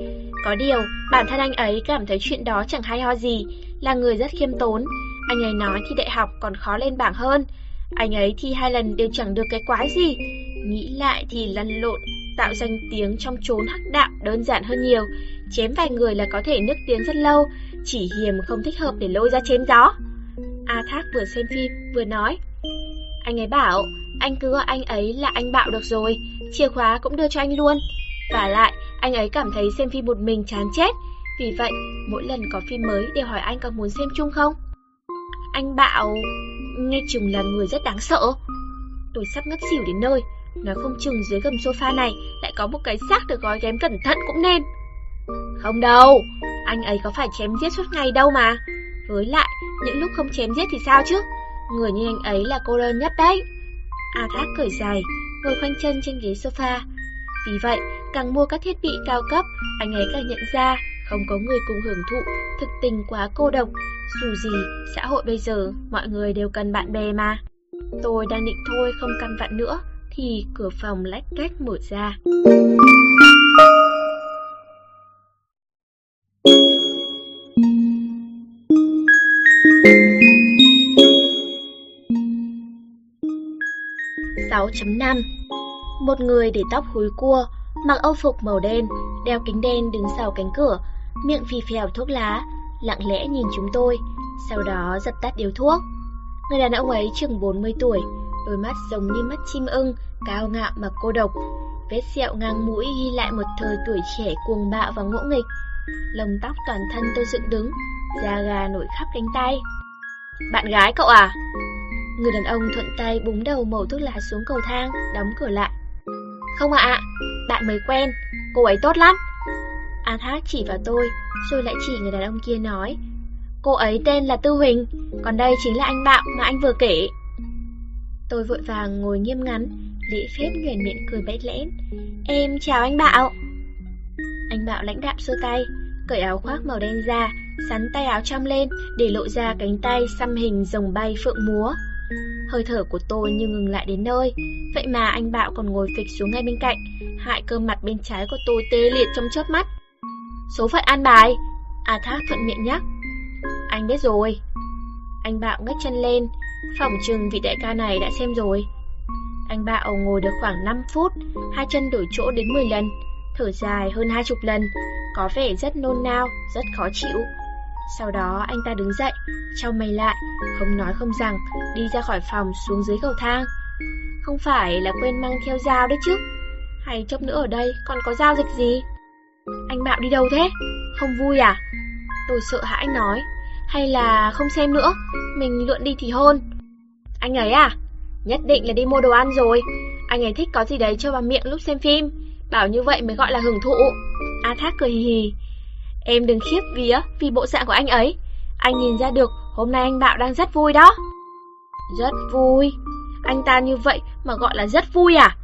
Có điều, bản thân anh ấy cảm thấy chuyện đó chẳng hay ho gì. Là người rất khiêm tốn. Anh ấy nói thi đại học còn khó lên bảng hơn. Anh ấy thi hai lần đều chẳng được cái quái gì. Nghĩ lại thì lăn lộn, tạo danh tiếng trong chốn hắc đạo đơn giản hơn nhiều. Chém vài người là có thể nức tiếng rất lâu. Chỉ hiềm không thích hợp để lôi ra chém gió. A Thác vừa xem phim vừa nói. Anh ấy bảo anh cứ gọi anh ấy là anh Bạo được rồi, chìa khóa cũng đưa cho anh luôn. Và lại anh ấy cảm thấy xem phim một mình chán chết. Vì vậy mỗi lần có phim mới đều hỏi anh có muốn xem chung không. Anh Bạo nghe chừng là người rất đáng sợ. Tôi sắp ngất xỉu đến nơi. Nói không chừng dưới gầm sofa này lại có một cái xác được gói ghém cẩn thận cũng nên. Không đâu, anh ấy có phải chém giết suốt ngày đâu mà. Với lại những lúc không chém giết thì sao chứ. Người như anh ấy là cô đơn nhất đấy. A Thác cởi giày, ngồi khoanh chân trên ghế sofa. Vì vậy càng mua các thiết bị cao cấp, anh ấy càng nhận ra không có người cùng hưởng thụ. Thực tình quá cô độc. Dù gì xã hội bây giờ mọi người đều cần bạn bè mà. Tôi đang định thôi không căn vặn nữa thì cửa phòng lách cách mở ra. sáu chấm năm. Một người để tóc húi cua, mặc âu phục màu đen, đeo kính đen đứng sau cánh cửa, miệng phì phèo thuốc lá, lặng lẽ nhìn chúng tôi, sau đó dập tắt điếu thuốc. Người đàn ông ấy chừng bốn mươi tuổi, đôi mắt giống như mắt chim ưng, cao ngạo mà cô độc. Vết sẹo ngang mũi ghi lại một thời tuổi trẻ cuồng bạo và ngỗ nghịch. Lông tóc toàn thân tôi dựng đứng, da gà nổi khắp cánh tay. Bạn gái cậu à? Người đàn ông thuận tay búng đầu mẩu thuốc lá xuống cầu thang, đóng cửa lại. Không ạ, à, bạn mới quen, cô ấy tốt lắm. A Thác chỉ vào tôi, rồi lại chỉ người đàn ông kia nói. Cô ấy tên là Tư Huỳnh, còn đây chính là anh Bạo mà anh vừa kể. Tôi vội vàng ngồi nghiêm ngắn, lễ phép nhoẻn miệng cười bẽn lẽn. Em chào anh Bạo. Anh Bạo lãnh đạm xô tay, cởi áo khoác màu đen ra, xắn tay áo trong lên để lộ ra cánh tay xăm hình rồng bay phượng múa. Hơi thở của tôi như ngừng lại đến nơi. Vậy mà anh Bạo còn ngồi phịch xuống ngay bên cạnh, hại cơ mặt bên trái của tôi tê liệt trong chớp mắt. Số phận an bài, A Thác thuận miệng nhắc. Anh biết rồi. Anh Bạo ngất chân lên, phỏng chừng vị đại ca này đã xem rồi. Anh Bạo ngồi được khoảng năm phút, hai chân đổi chỗ đến mười lần, thở dài hơn hai mươi lần, có vẻ rất nôn nao, rất khó chịu. Sau đó anh ta đứng dậy, chau mày lại, không nói không rằng, đi ra khỏi phòng xuống dưới cầu thang. Không phải là quên mang theo dao đấy chứ? Hay chốc nữa ở đây còn có giao dịch gì? Anh Bạo đi đâu thế? Không vui à? Tôi sợ hãi nói. Hay là không xem nữa, mình lượn đi thì hơn. Anh ấy à? Nhất định là đi mua đồ ăn rồi. Anh ấy thích có gì đấy cho vào miệng lúc xem phim. Bảo như vậy mới gọi là hưởng thụ. A Thác cười hì hì. Em đừng khiếp vía vì bộ dạng của anh ấy. Anh nhìn ra được hôm nay anh Bạo đang rất vui đó. Rất vui. Anh ta như vậy mà gọi là rất vui à?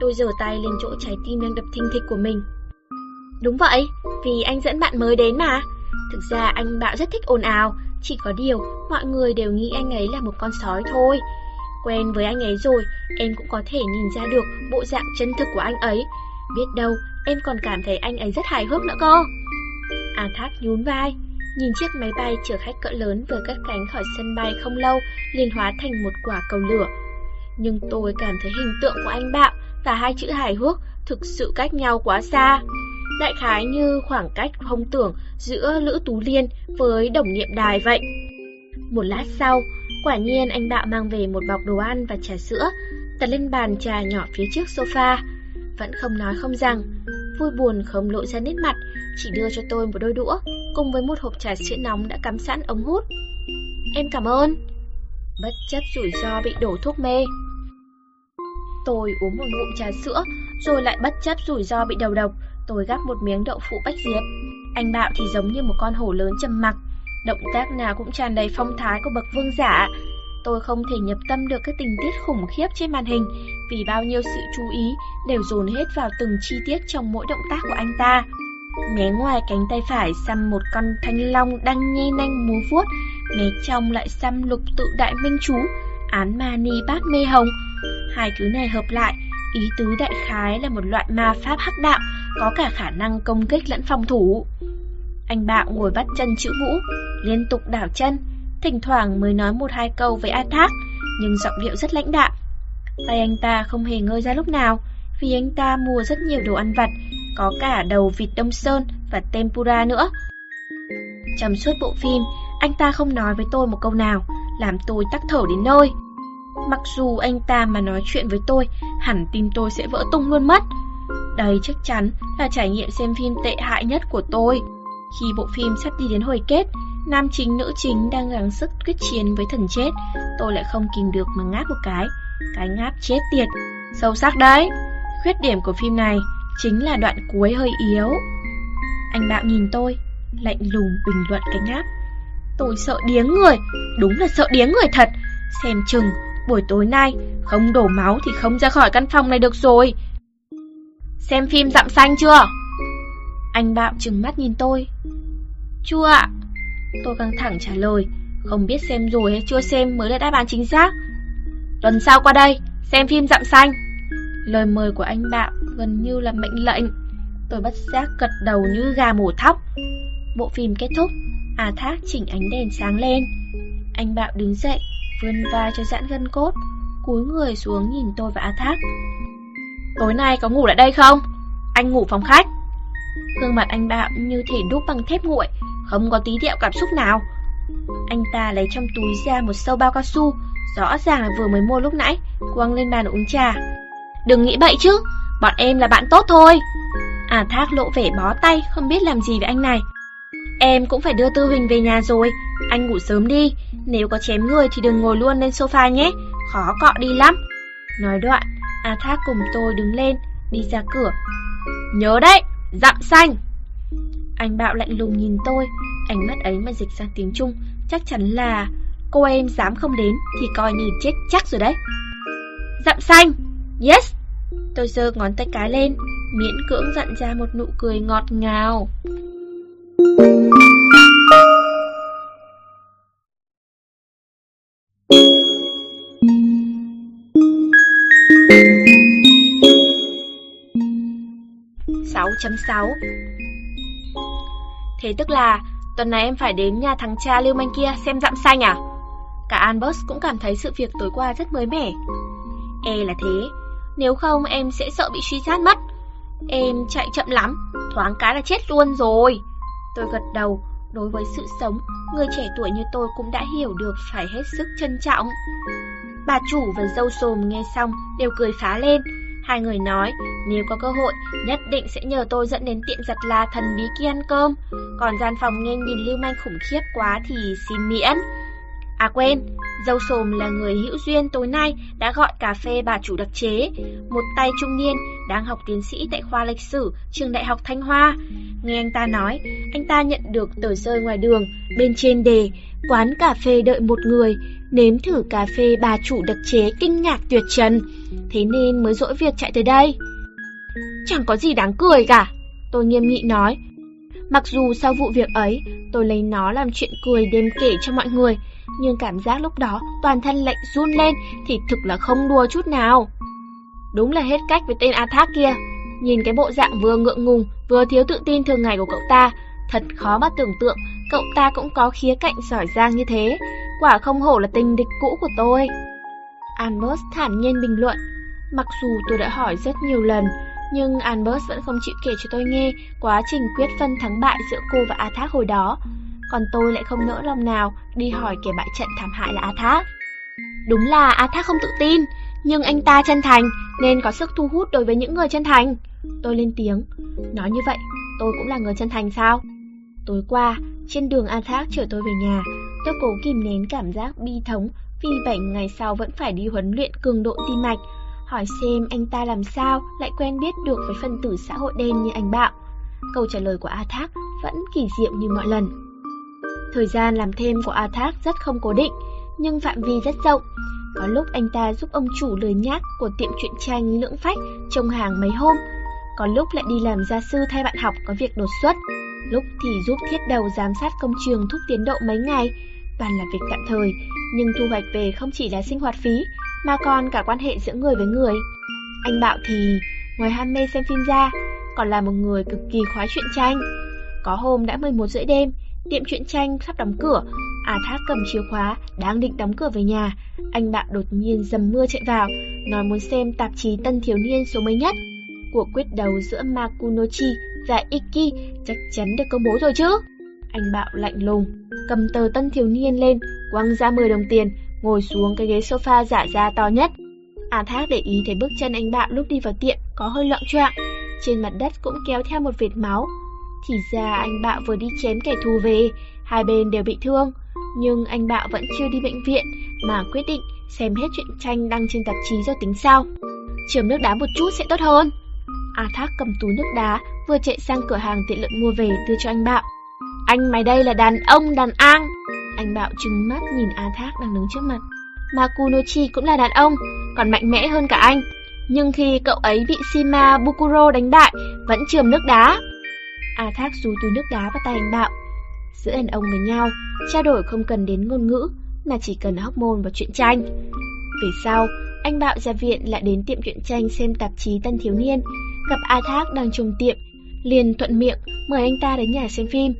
Tôi giở tay lên chỗ trái tim đang đập thình thịch của mình. Đúng vậy, vì anh dẫn bạn mới đến mà. Thực ra anh Bạo rất thích ồn ào, chỉ có điều mọi người đều nghĩ anh ấy là một con sói thôi. Quen với anh ấy rồi, em cũng có thể nhìn ra được bộ dạng chân thực của anh ấy. Biết đâu, em còn cảm thấy anh ấy rất hài hước nữa cơ. A Thác nhún vai, nhìn chiếc máy bay chở khách cỡ lớn vừa cất cánh khỏi sân bay không lâu liền hóa thành một quả cầu lửa. Nhưng tôi cảm thấy hình tượng của anh Bạo và hai chữ hài hước thực sự cách nhau quá xa. Đại khái như khoảng cách không tưởng giữa Lữ Tú Liên với Đồng Nhiệm Đài vậy. Một lát sau, quả nhiên anh Bạo mang về một bọc đồ ăn và trà sữa, đặt lên bàn trà nhỏ phía trước sofa. Vẫn không nói không rằng, vui buồn không lộ ra nét mặt, chỉ đưa cho tôi một đôi đũa cùng với một hộp trà sữa nóng đã cắm sẵn ống hút. Em cảm ơn. Bất chấp rủi ro bị đổ thuốc mê, tôi uống một ngụm trà sữa, rồi lại bất chấp rủi ro bị đầu độc, tôi gắp một miếng đậu phụ bách diệp. Anh Bạo thì giống như một con hổ lớn trầm mặc, động tác nào cũng tràn đầy phong thái của bậc vương giả. Tôi không thể nhập tâm được các tình tiết khủng khiếp trên màn hình, vì bao nhiêu sự chú ý đều dồn hết vào từng chi tiết trong mỗi động tác của anh ta. Mé ngoài cánh tay phải xăm một con thanh long đang nhe nanh múa vuốt, mé trong lại xăm lục tự đại minh chú, án ma ni bát mê hồng. Hai thứ này hợp lại, ý tứ đại khái là một loại ma pháp hắc đạo, có cả khả năng công kích lẫn phòng thủ. Anh Bạo ngồi bắt chân chữ vũ, liên tục đảo chân, thỉnh thoảng mới nói một hai câu với A Thác, nhưng giọng điệu rất lãnh đạm. Tay anh ta không hề ngơi ra lúc nào, vì anh ta mua rất nhiều đồ ăn vặt, có cả đầu vịt Đông Sơn và tempura nữa. Trong suốt bộ phim, anh ta không nói với tôi một câu nào, làm tôi tắc thở đến nơi. Mặc dù anh ta mà nói chuyện với tôi, hẳn tim tôi sẽ vỡ tung luôn mất. Đây chắc chắn là trải nghiệm xem phim tệ hại nhất của tôi. Khi bộ phim sắp đi đến hồi kết, nam chính nữ chính đang gắng sức quyết chiến với thần chết, tôi lại không kìm được mà ngáp một cái. Cái ngáp chết tiệt, sâu sắc đấy. Khuyết điểm của phim này chính là đoạn cuối hơi yếu. Anh Bạo nhìn tôi, lạnh lùng bình luận cái ngáp. Tôi sợ điếng người, đúng là sợ điếng người thật. Xem chừng buổi tối nay không đổ máu thì không ra khỏi căn phòng này được rồi. Xem phim Dặm Xanh chưa? Anh Bạo trừng mắt nhìn tôi. Chưa ạ. Tôi căng thẳng trả lời, không biết xem rồi hay chưa xem mới là đáp án chính xác. Tuần sau qua đây, xem phim Dặm Xanh. Lời mời của anh Bạo gần như là mệnh lệnh. Tôi bất giác gật đầu như gà mổ thóc. Bộ phim kết thúc, A Thác chỉnh ánh đèn sáng lên. Anh Bạo đứng dậy, vươn vai cho giãn gân cốt, cúi người xuống nhìn tôi và A Thác. Tối nay có ngủ lại đây không? Anh ngủ phòng khách. Gương mặt anh Bạo như thể đúc bằng thép nguội, không có tí điệu cảm xúc nào. Anh ta lấy trong túi ra một sâu bao cao su, rõ ràng là vừa mới mua lúc nãy, quăng lên bàn uống trà. Đừng nghĩ bậy chứ, bọn em là bạn tốt thôi. A Thác lộ vẻ bó tay, không biết làm gì với anh này. Em cũng phải đưa Tư Huỳnh về nhà rồi, anh ngủ sớm đi. Nếu có chém người thì đừng ngồi luôn lên sofa nhé, khó cọ đi lắm. Nói đoạn, A Thác cùng tôi đứng lên, đi ra cửa. Nhớ đấy, Dặm Xanh. Anh Bạo lạnh lùng nhìn tôi, ánh mắt ấy mà dịch sang tiếng Trung chắc chắn là cô em dám không đến thì coi như chết chắc rồi đấy. Dặm Xanh, yes. Tôi giơ ngón tay cái lên, miễn cưỡng dặn ra một nụ cười ngọt ngào. sáu chấm sáu. Thế tức là tuần này em phải đến nhà thằng cha lưu manh kia xem Dặm Xanh à? Cả Albert cũng cảm thấy sự việc tối qua rất mới mẻ. E là thế, nếu không em sẽ sợ bị truy sát mất. Em chạy chậm lắm, thoáng cái là chết luôn rồi. Tôi gật đầu, đối với sự sống, người trẻ tuổi như tôi cũng đã hiểu được phải hết sức trân trọng. Bà chủ và dâu xồm nghe xong đều cười phá lên. Hai người nói, nếu có cơ hội, nhất định sẽ nhờ tôi dẫn đến tiệm giặt là thần bí kia ăn cơm. Còn gian phòng nghe nhìn lưu manh khủng khiếp quá thì xin miễn. À quên, dâu xồm là người hữu duyên tối nay đã gọi cà phê bà chủ đặc chế. Một tay trung niên đang học tiến sĩ tại khoa lịch sử trường đại học Thanh Hoa. Nghe anh ta nói, anh ta nhận được tờ rơi ngoài đường, bên trên đề Quán cà phê đợi một người, nếm thử cà phê bà chủ đặc chế kinh ngạc tuyệt trần, thế nên mới dỗi việc chạy tới đây. Chẳng có gì đáng cười cả, tôi nghiêm nghị nói. Mặc dù sau vụ việc ấy, tôi lấy nó làm chuyện cười đêm kể cho mọi người, nhưng cảm giác lúc đó toàn thân lạnh run lên thì thực là không đùa chút nào. Đúng là hết cách với tên A Thác kia. Nhìn cái bộ dạng vừa ngượng ngùng, vừa thiếu tự tin thường ngày của cậu ta, thật khó mà tưởng tượng cậu ta cũng có khía cạnh giỏi giang như thế. Quả không hổ là tình địch cũ của tôi. Albert thản nhiên bình luận. Mặc dù tôi đã hỏi rất nhiều lần, nhưng Albert vẫn không chịu kể cho tôi nghe quá trình quyết phân thắng bại giữa cô và A Thác hồi đó. Còn tôi lại không nỡ lòng nào đi hỏi kẻ bại trận thảm hại là A Thác. Đúng là A Thác không tự tin, nhưng anh ta chân thành nên có sức thu hút đối với những người chân thành. Tôi lên tiếng. Nói như vậy, tôi cũng là người chân thành sao? Tối qua, trên đường A Thác chở tôi về nhà, tôi cố kìm nén cảm giác bi thống vì bảy ngày sau vẫn phải đi huấn luyện cường độ tim mạch, hỏi xem anh ta làm sao lại quen biết được với phần tử xã hội đen như anh Bạo. Câu trả lời của A Thác vẫn kỳ diệu như mọi lần. Thời gian làm thêm của A Thác rất không cố định, nhưng phạm vi rất rộng. Có lúc anh ta giúp ông chủ lười nhác của tiệm truyện tranh Lưỡng Phách trông hàng mấy hôm, có lúc lại đi làm gia sư thay bạn học có việc đột xuất, lúc thì giúp thiết đầu giám sát công trường thúc tiến độ mấy ngày. Toàn là việc tạm thời, nhưng thu hoạch về không chỉ là sinh hoạt phí, mà còn cả quan hệ giữa người với người. Anh Bạo thì, ngoài ham mê xem phim ra, còn là một người cực kỳ khoái truyện tranh. Có hôm đã mười một rưỡi đêm, tiệm truyện tranh sắp đóng cửa, A Thác cầm chìa khóa, đang định đóng cửa về nhà, anh Bạo đột nhiên dầm mưa chạy vào, nói muốn xem tạp chí Tân Thiếu Niên số mấy nhất. Cuộc quyết đấu giữa Kunochi và Iki chắc chắn được công bố rồi chứ? Anh Bạo lạnh lùng, cầm tờ Tân Thiếu Niên lên, quăng ra mười đồng tiền, ngồi xuống cái ghế sofa giả da to nhất. A Thác để ý thấy bước chân anh Bạo lúc đi vào tiệm có hơi loạng choạng, trên mặt đất cũng kéo theo một vệt máu. Thì ra anh Bạo vừa đi chém kẻ thù về, hai bên đều bị thương. Nhưng anh Bạo vẫn chưa đi bệnh viện mà quyết định xem hết truyện tranh đăng trên tạp chí rồi tính sau. Chườm nước đá một chút sẽ tốt hơn. A Thác cầm túi nước đá vừa chạy sang cửa hàng tiện lợi mua về đưa cho anh Bạo. Anh mày đây là đàn ông đàn an. Anh Bạo trừng mắt nhìn A Thác đang đứng trước mặt. Mà Kunochi cũng là đàn ông, còn mạnh mẽ hơn cả anh. Nhưng khi cậu ấy bị Shima Bukuro đánh bại, vẫn chườm nước đá. A Thác dúi túi nước đá vào tay anh Bạo. Giữa đàn ông với nhau, trao đổi không cần đến ngôn ngữ, mà chỉ cần hormone và truyện tranh. Về sau, anh Bạo ra viện lại đến tiệm truyện tranh xem tạp chí Tân Thiếu Niên, gặp A Thác đang trông tiệm, liền thuận miệng mời anh ta đến nhà xem phim.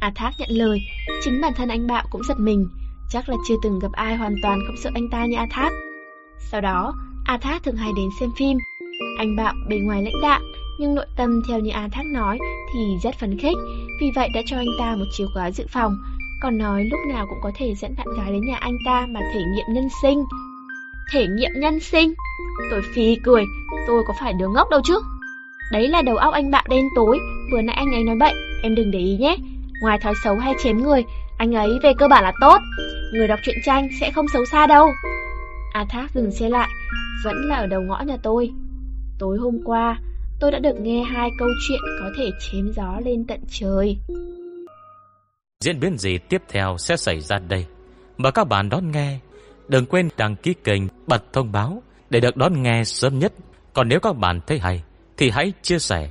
A Thác nhận lời, chính bản thân anh Bạo cũng giật mình, chắc là chưa từng gặp ai hoàn toàn không sợ anh ta như A Thác. Sau đó, A Thác thường hay đến xem phim. Anh Bạo bề ngoài lãnh đạm, nhưng nội tâm theo như A Thác nói thì rất phấn khích, vì vậy đã cho anh ta một chìa khóa dự phòng, còn nói lúc nào cũng có thể dẫn bạn gái đến nhà anh ta mà thể nghiệm nhân sinh. Thể nghiệm nhân sinh? Tôi phì cười, tôi có phải đứa ngốc đâu chứ? Đấy là đầu óc anh Bạo đen tối, vừa nãy anh ấy nói bậy, em đừng để ý nhé. Ngoài thói xấu hay chém người, anh ấy về cơ bản là tốt. Người đọc truyện tranh sẽ không xấu xa đâu. A Thác dừng xe lại, vẫn là ở đầu ngõ nhà tôi. Tối hôm qua, tôi đã được nghe hai câu chuyện có thể chém gió lên tận trời. Diễn biến gì tiếp theo sẽ xảy ra đây? Mời các bạn đón nghe. Đừng quên đăng ký kênh, bật thông báo để được đón nghe sớm nhất. Còn nếu các bạn thấy hay thì hãy chia sẻ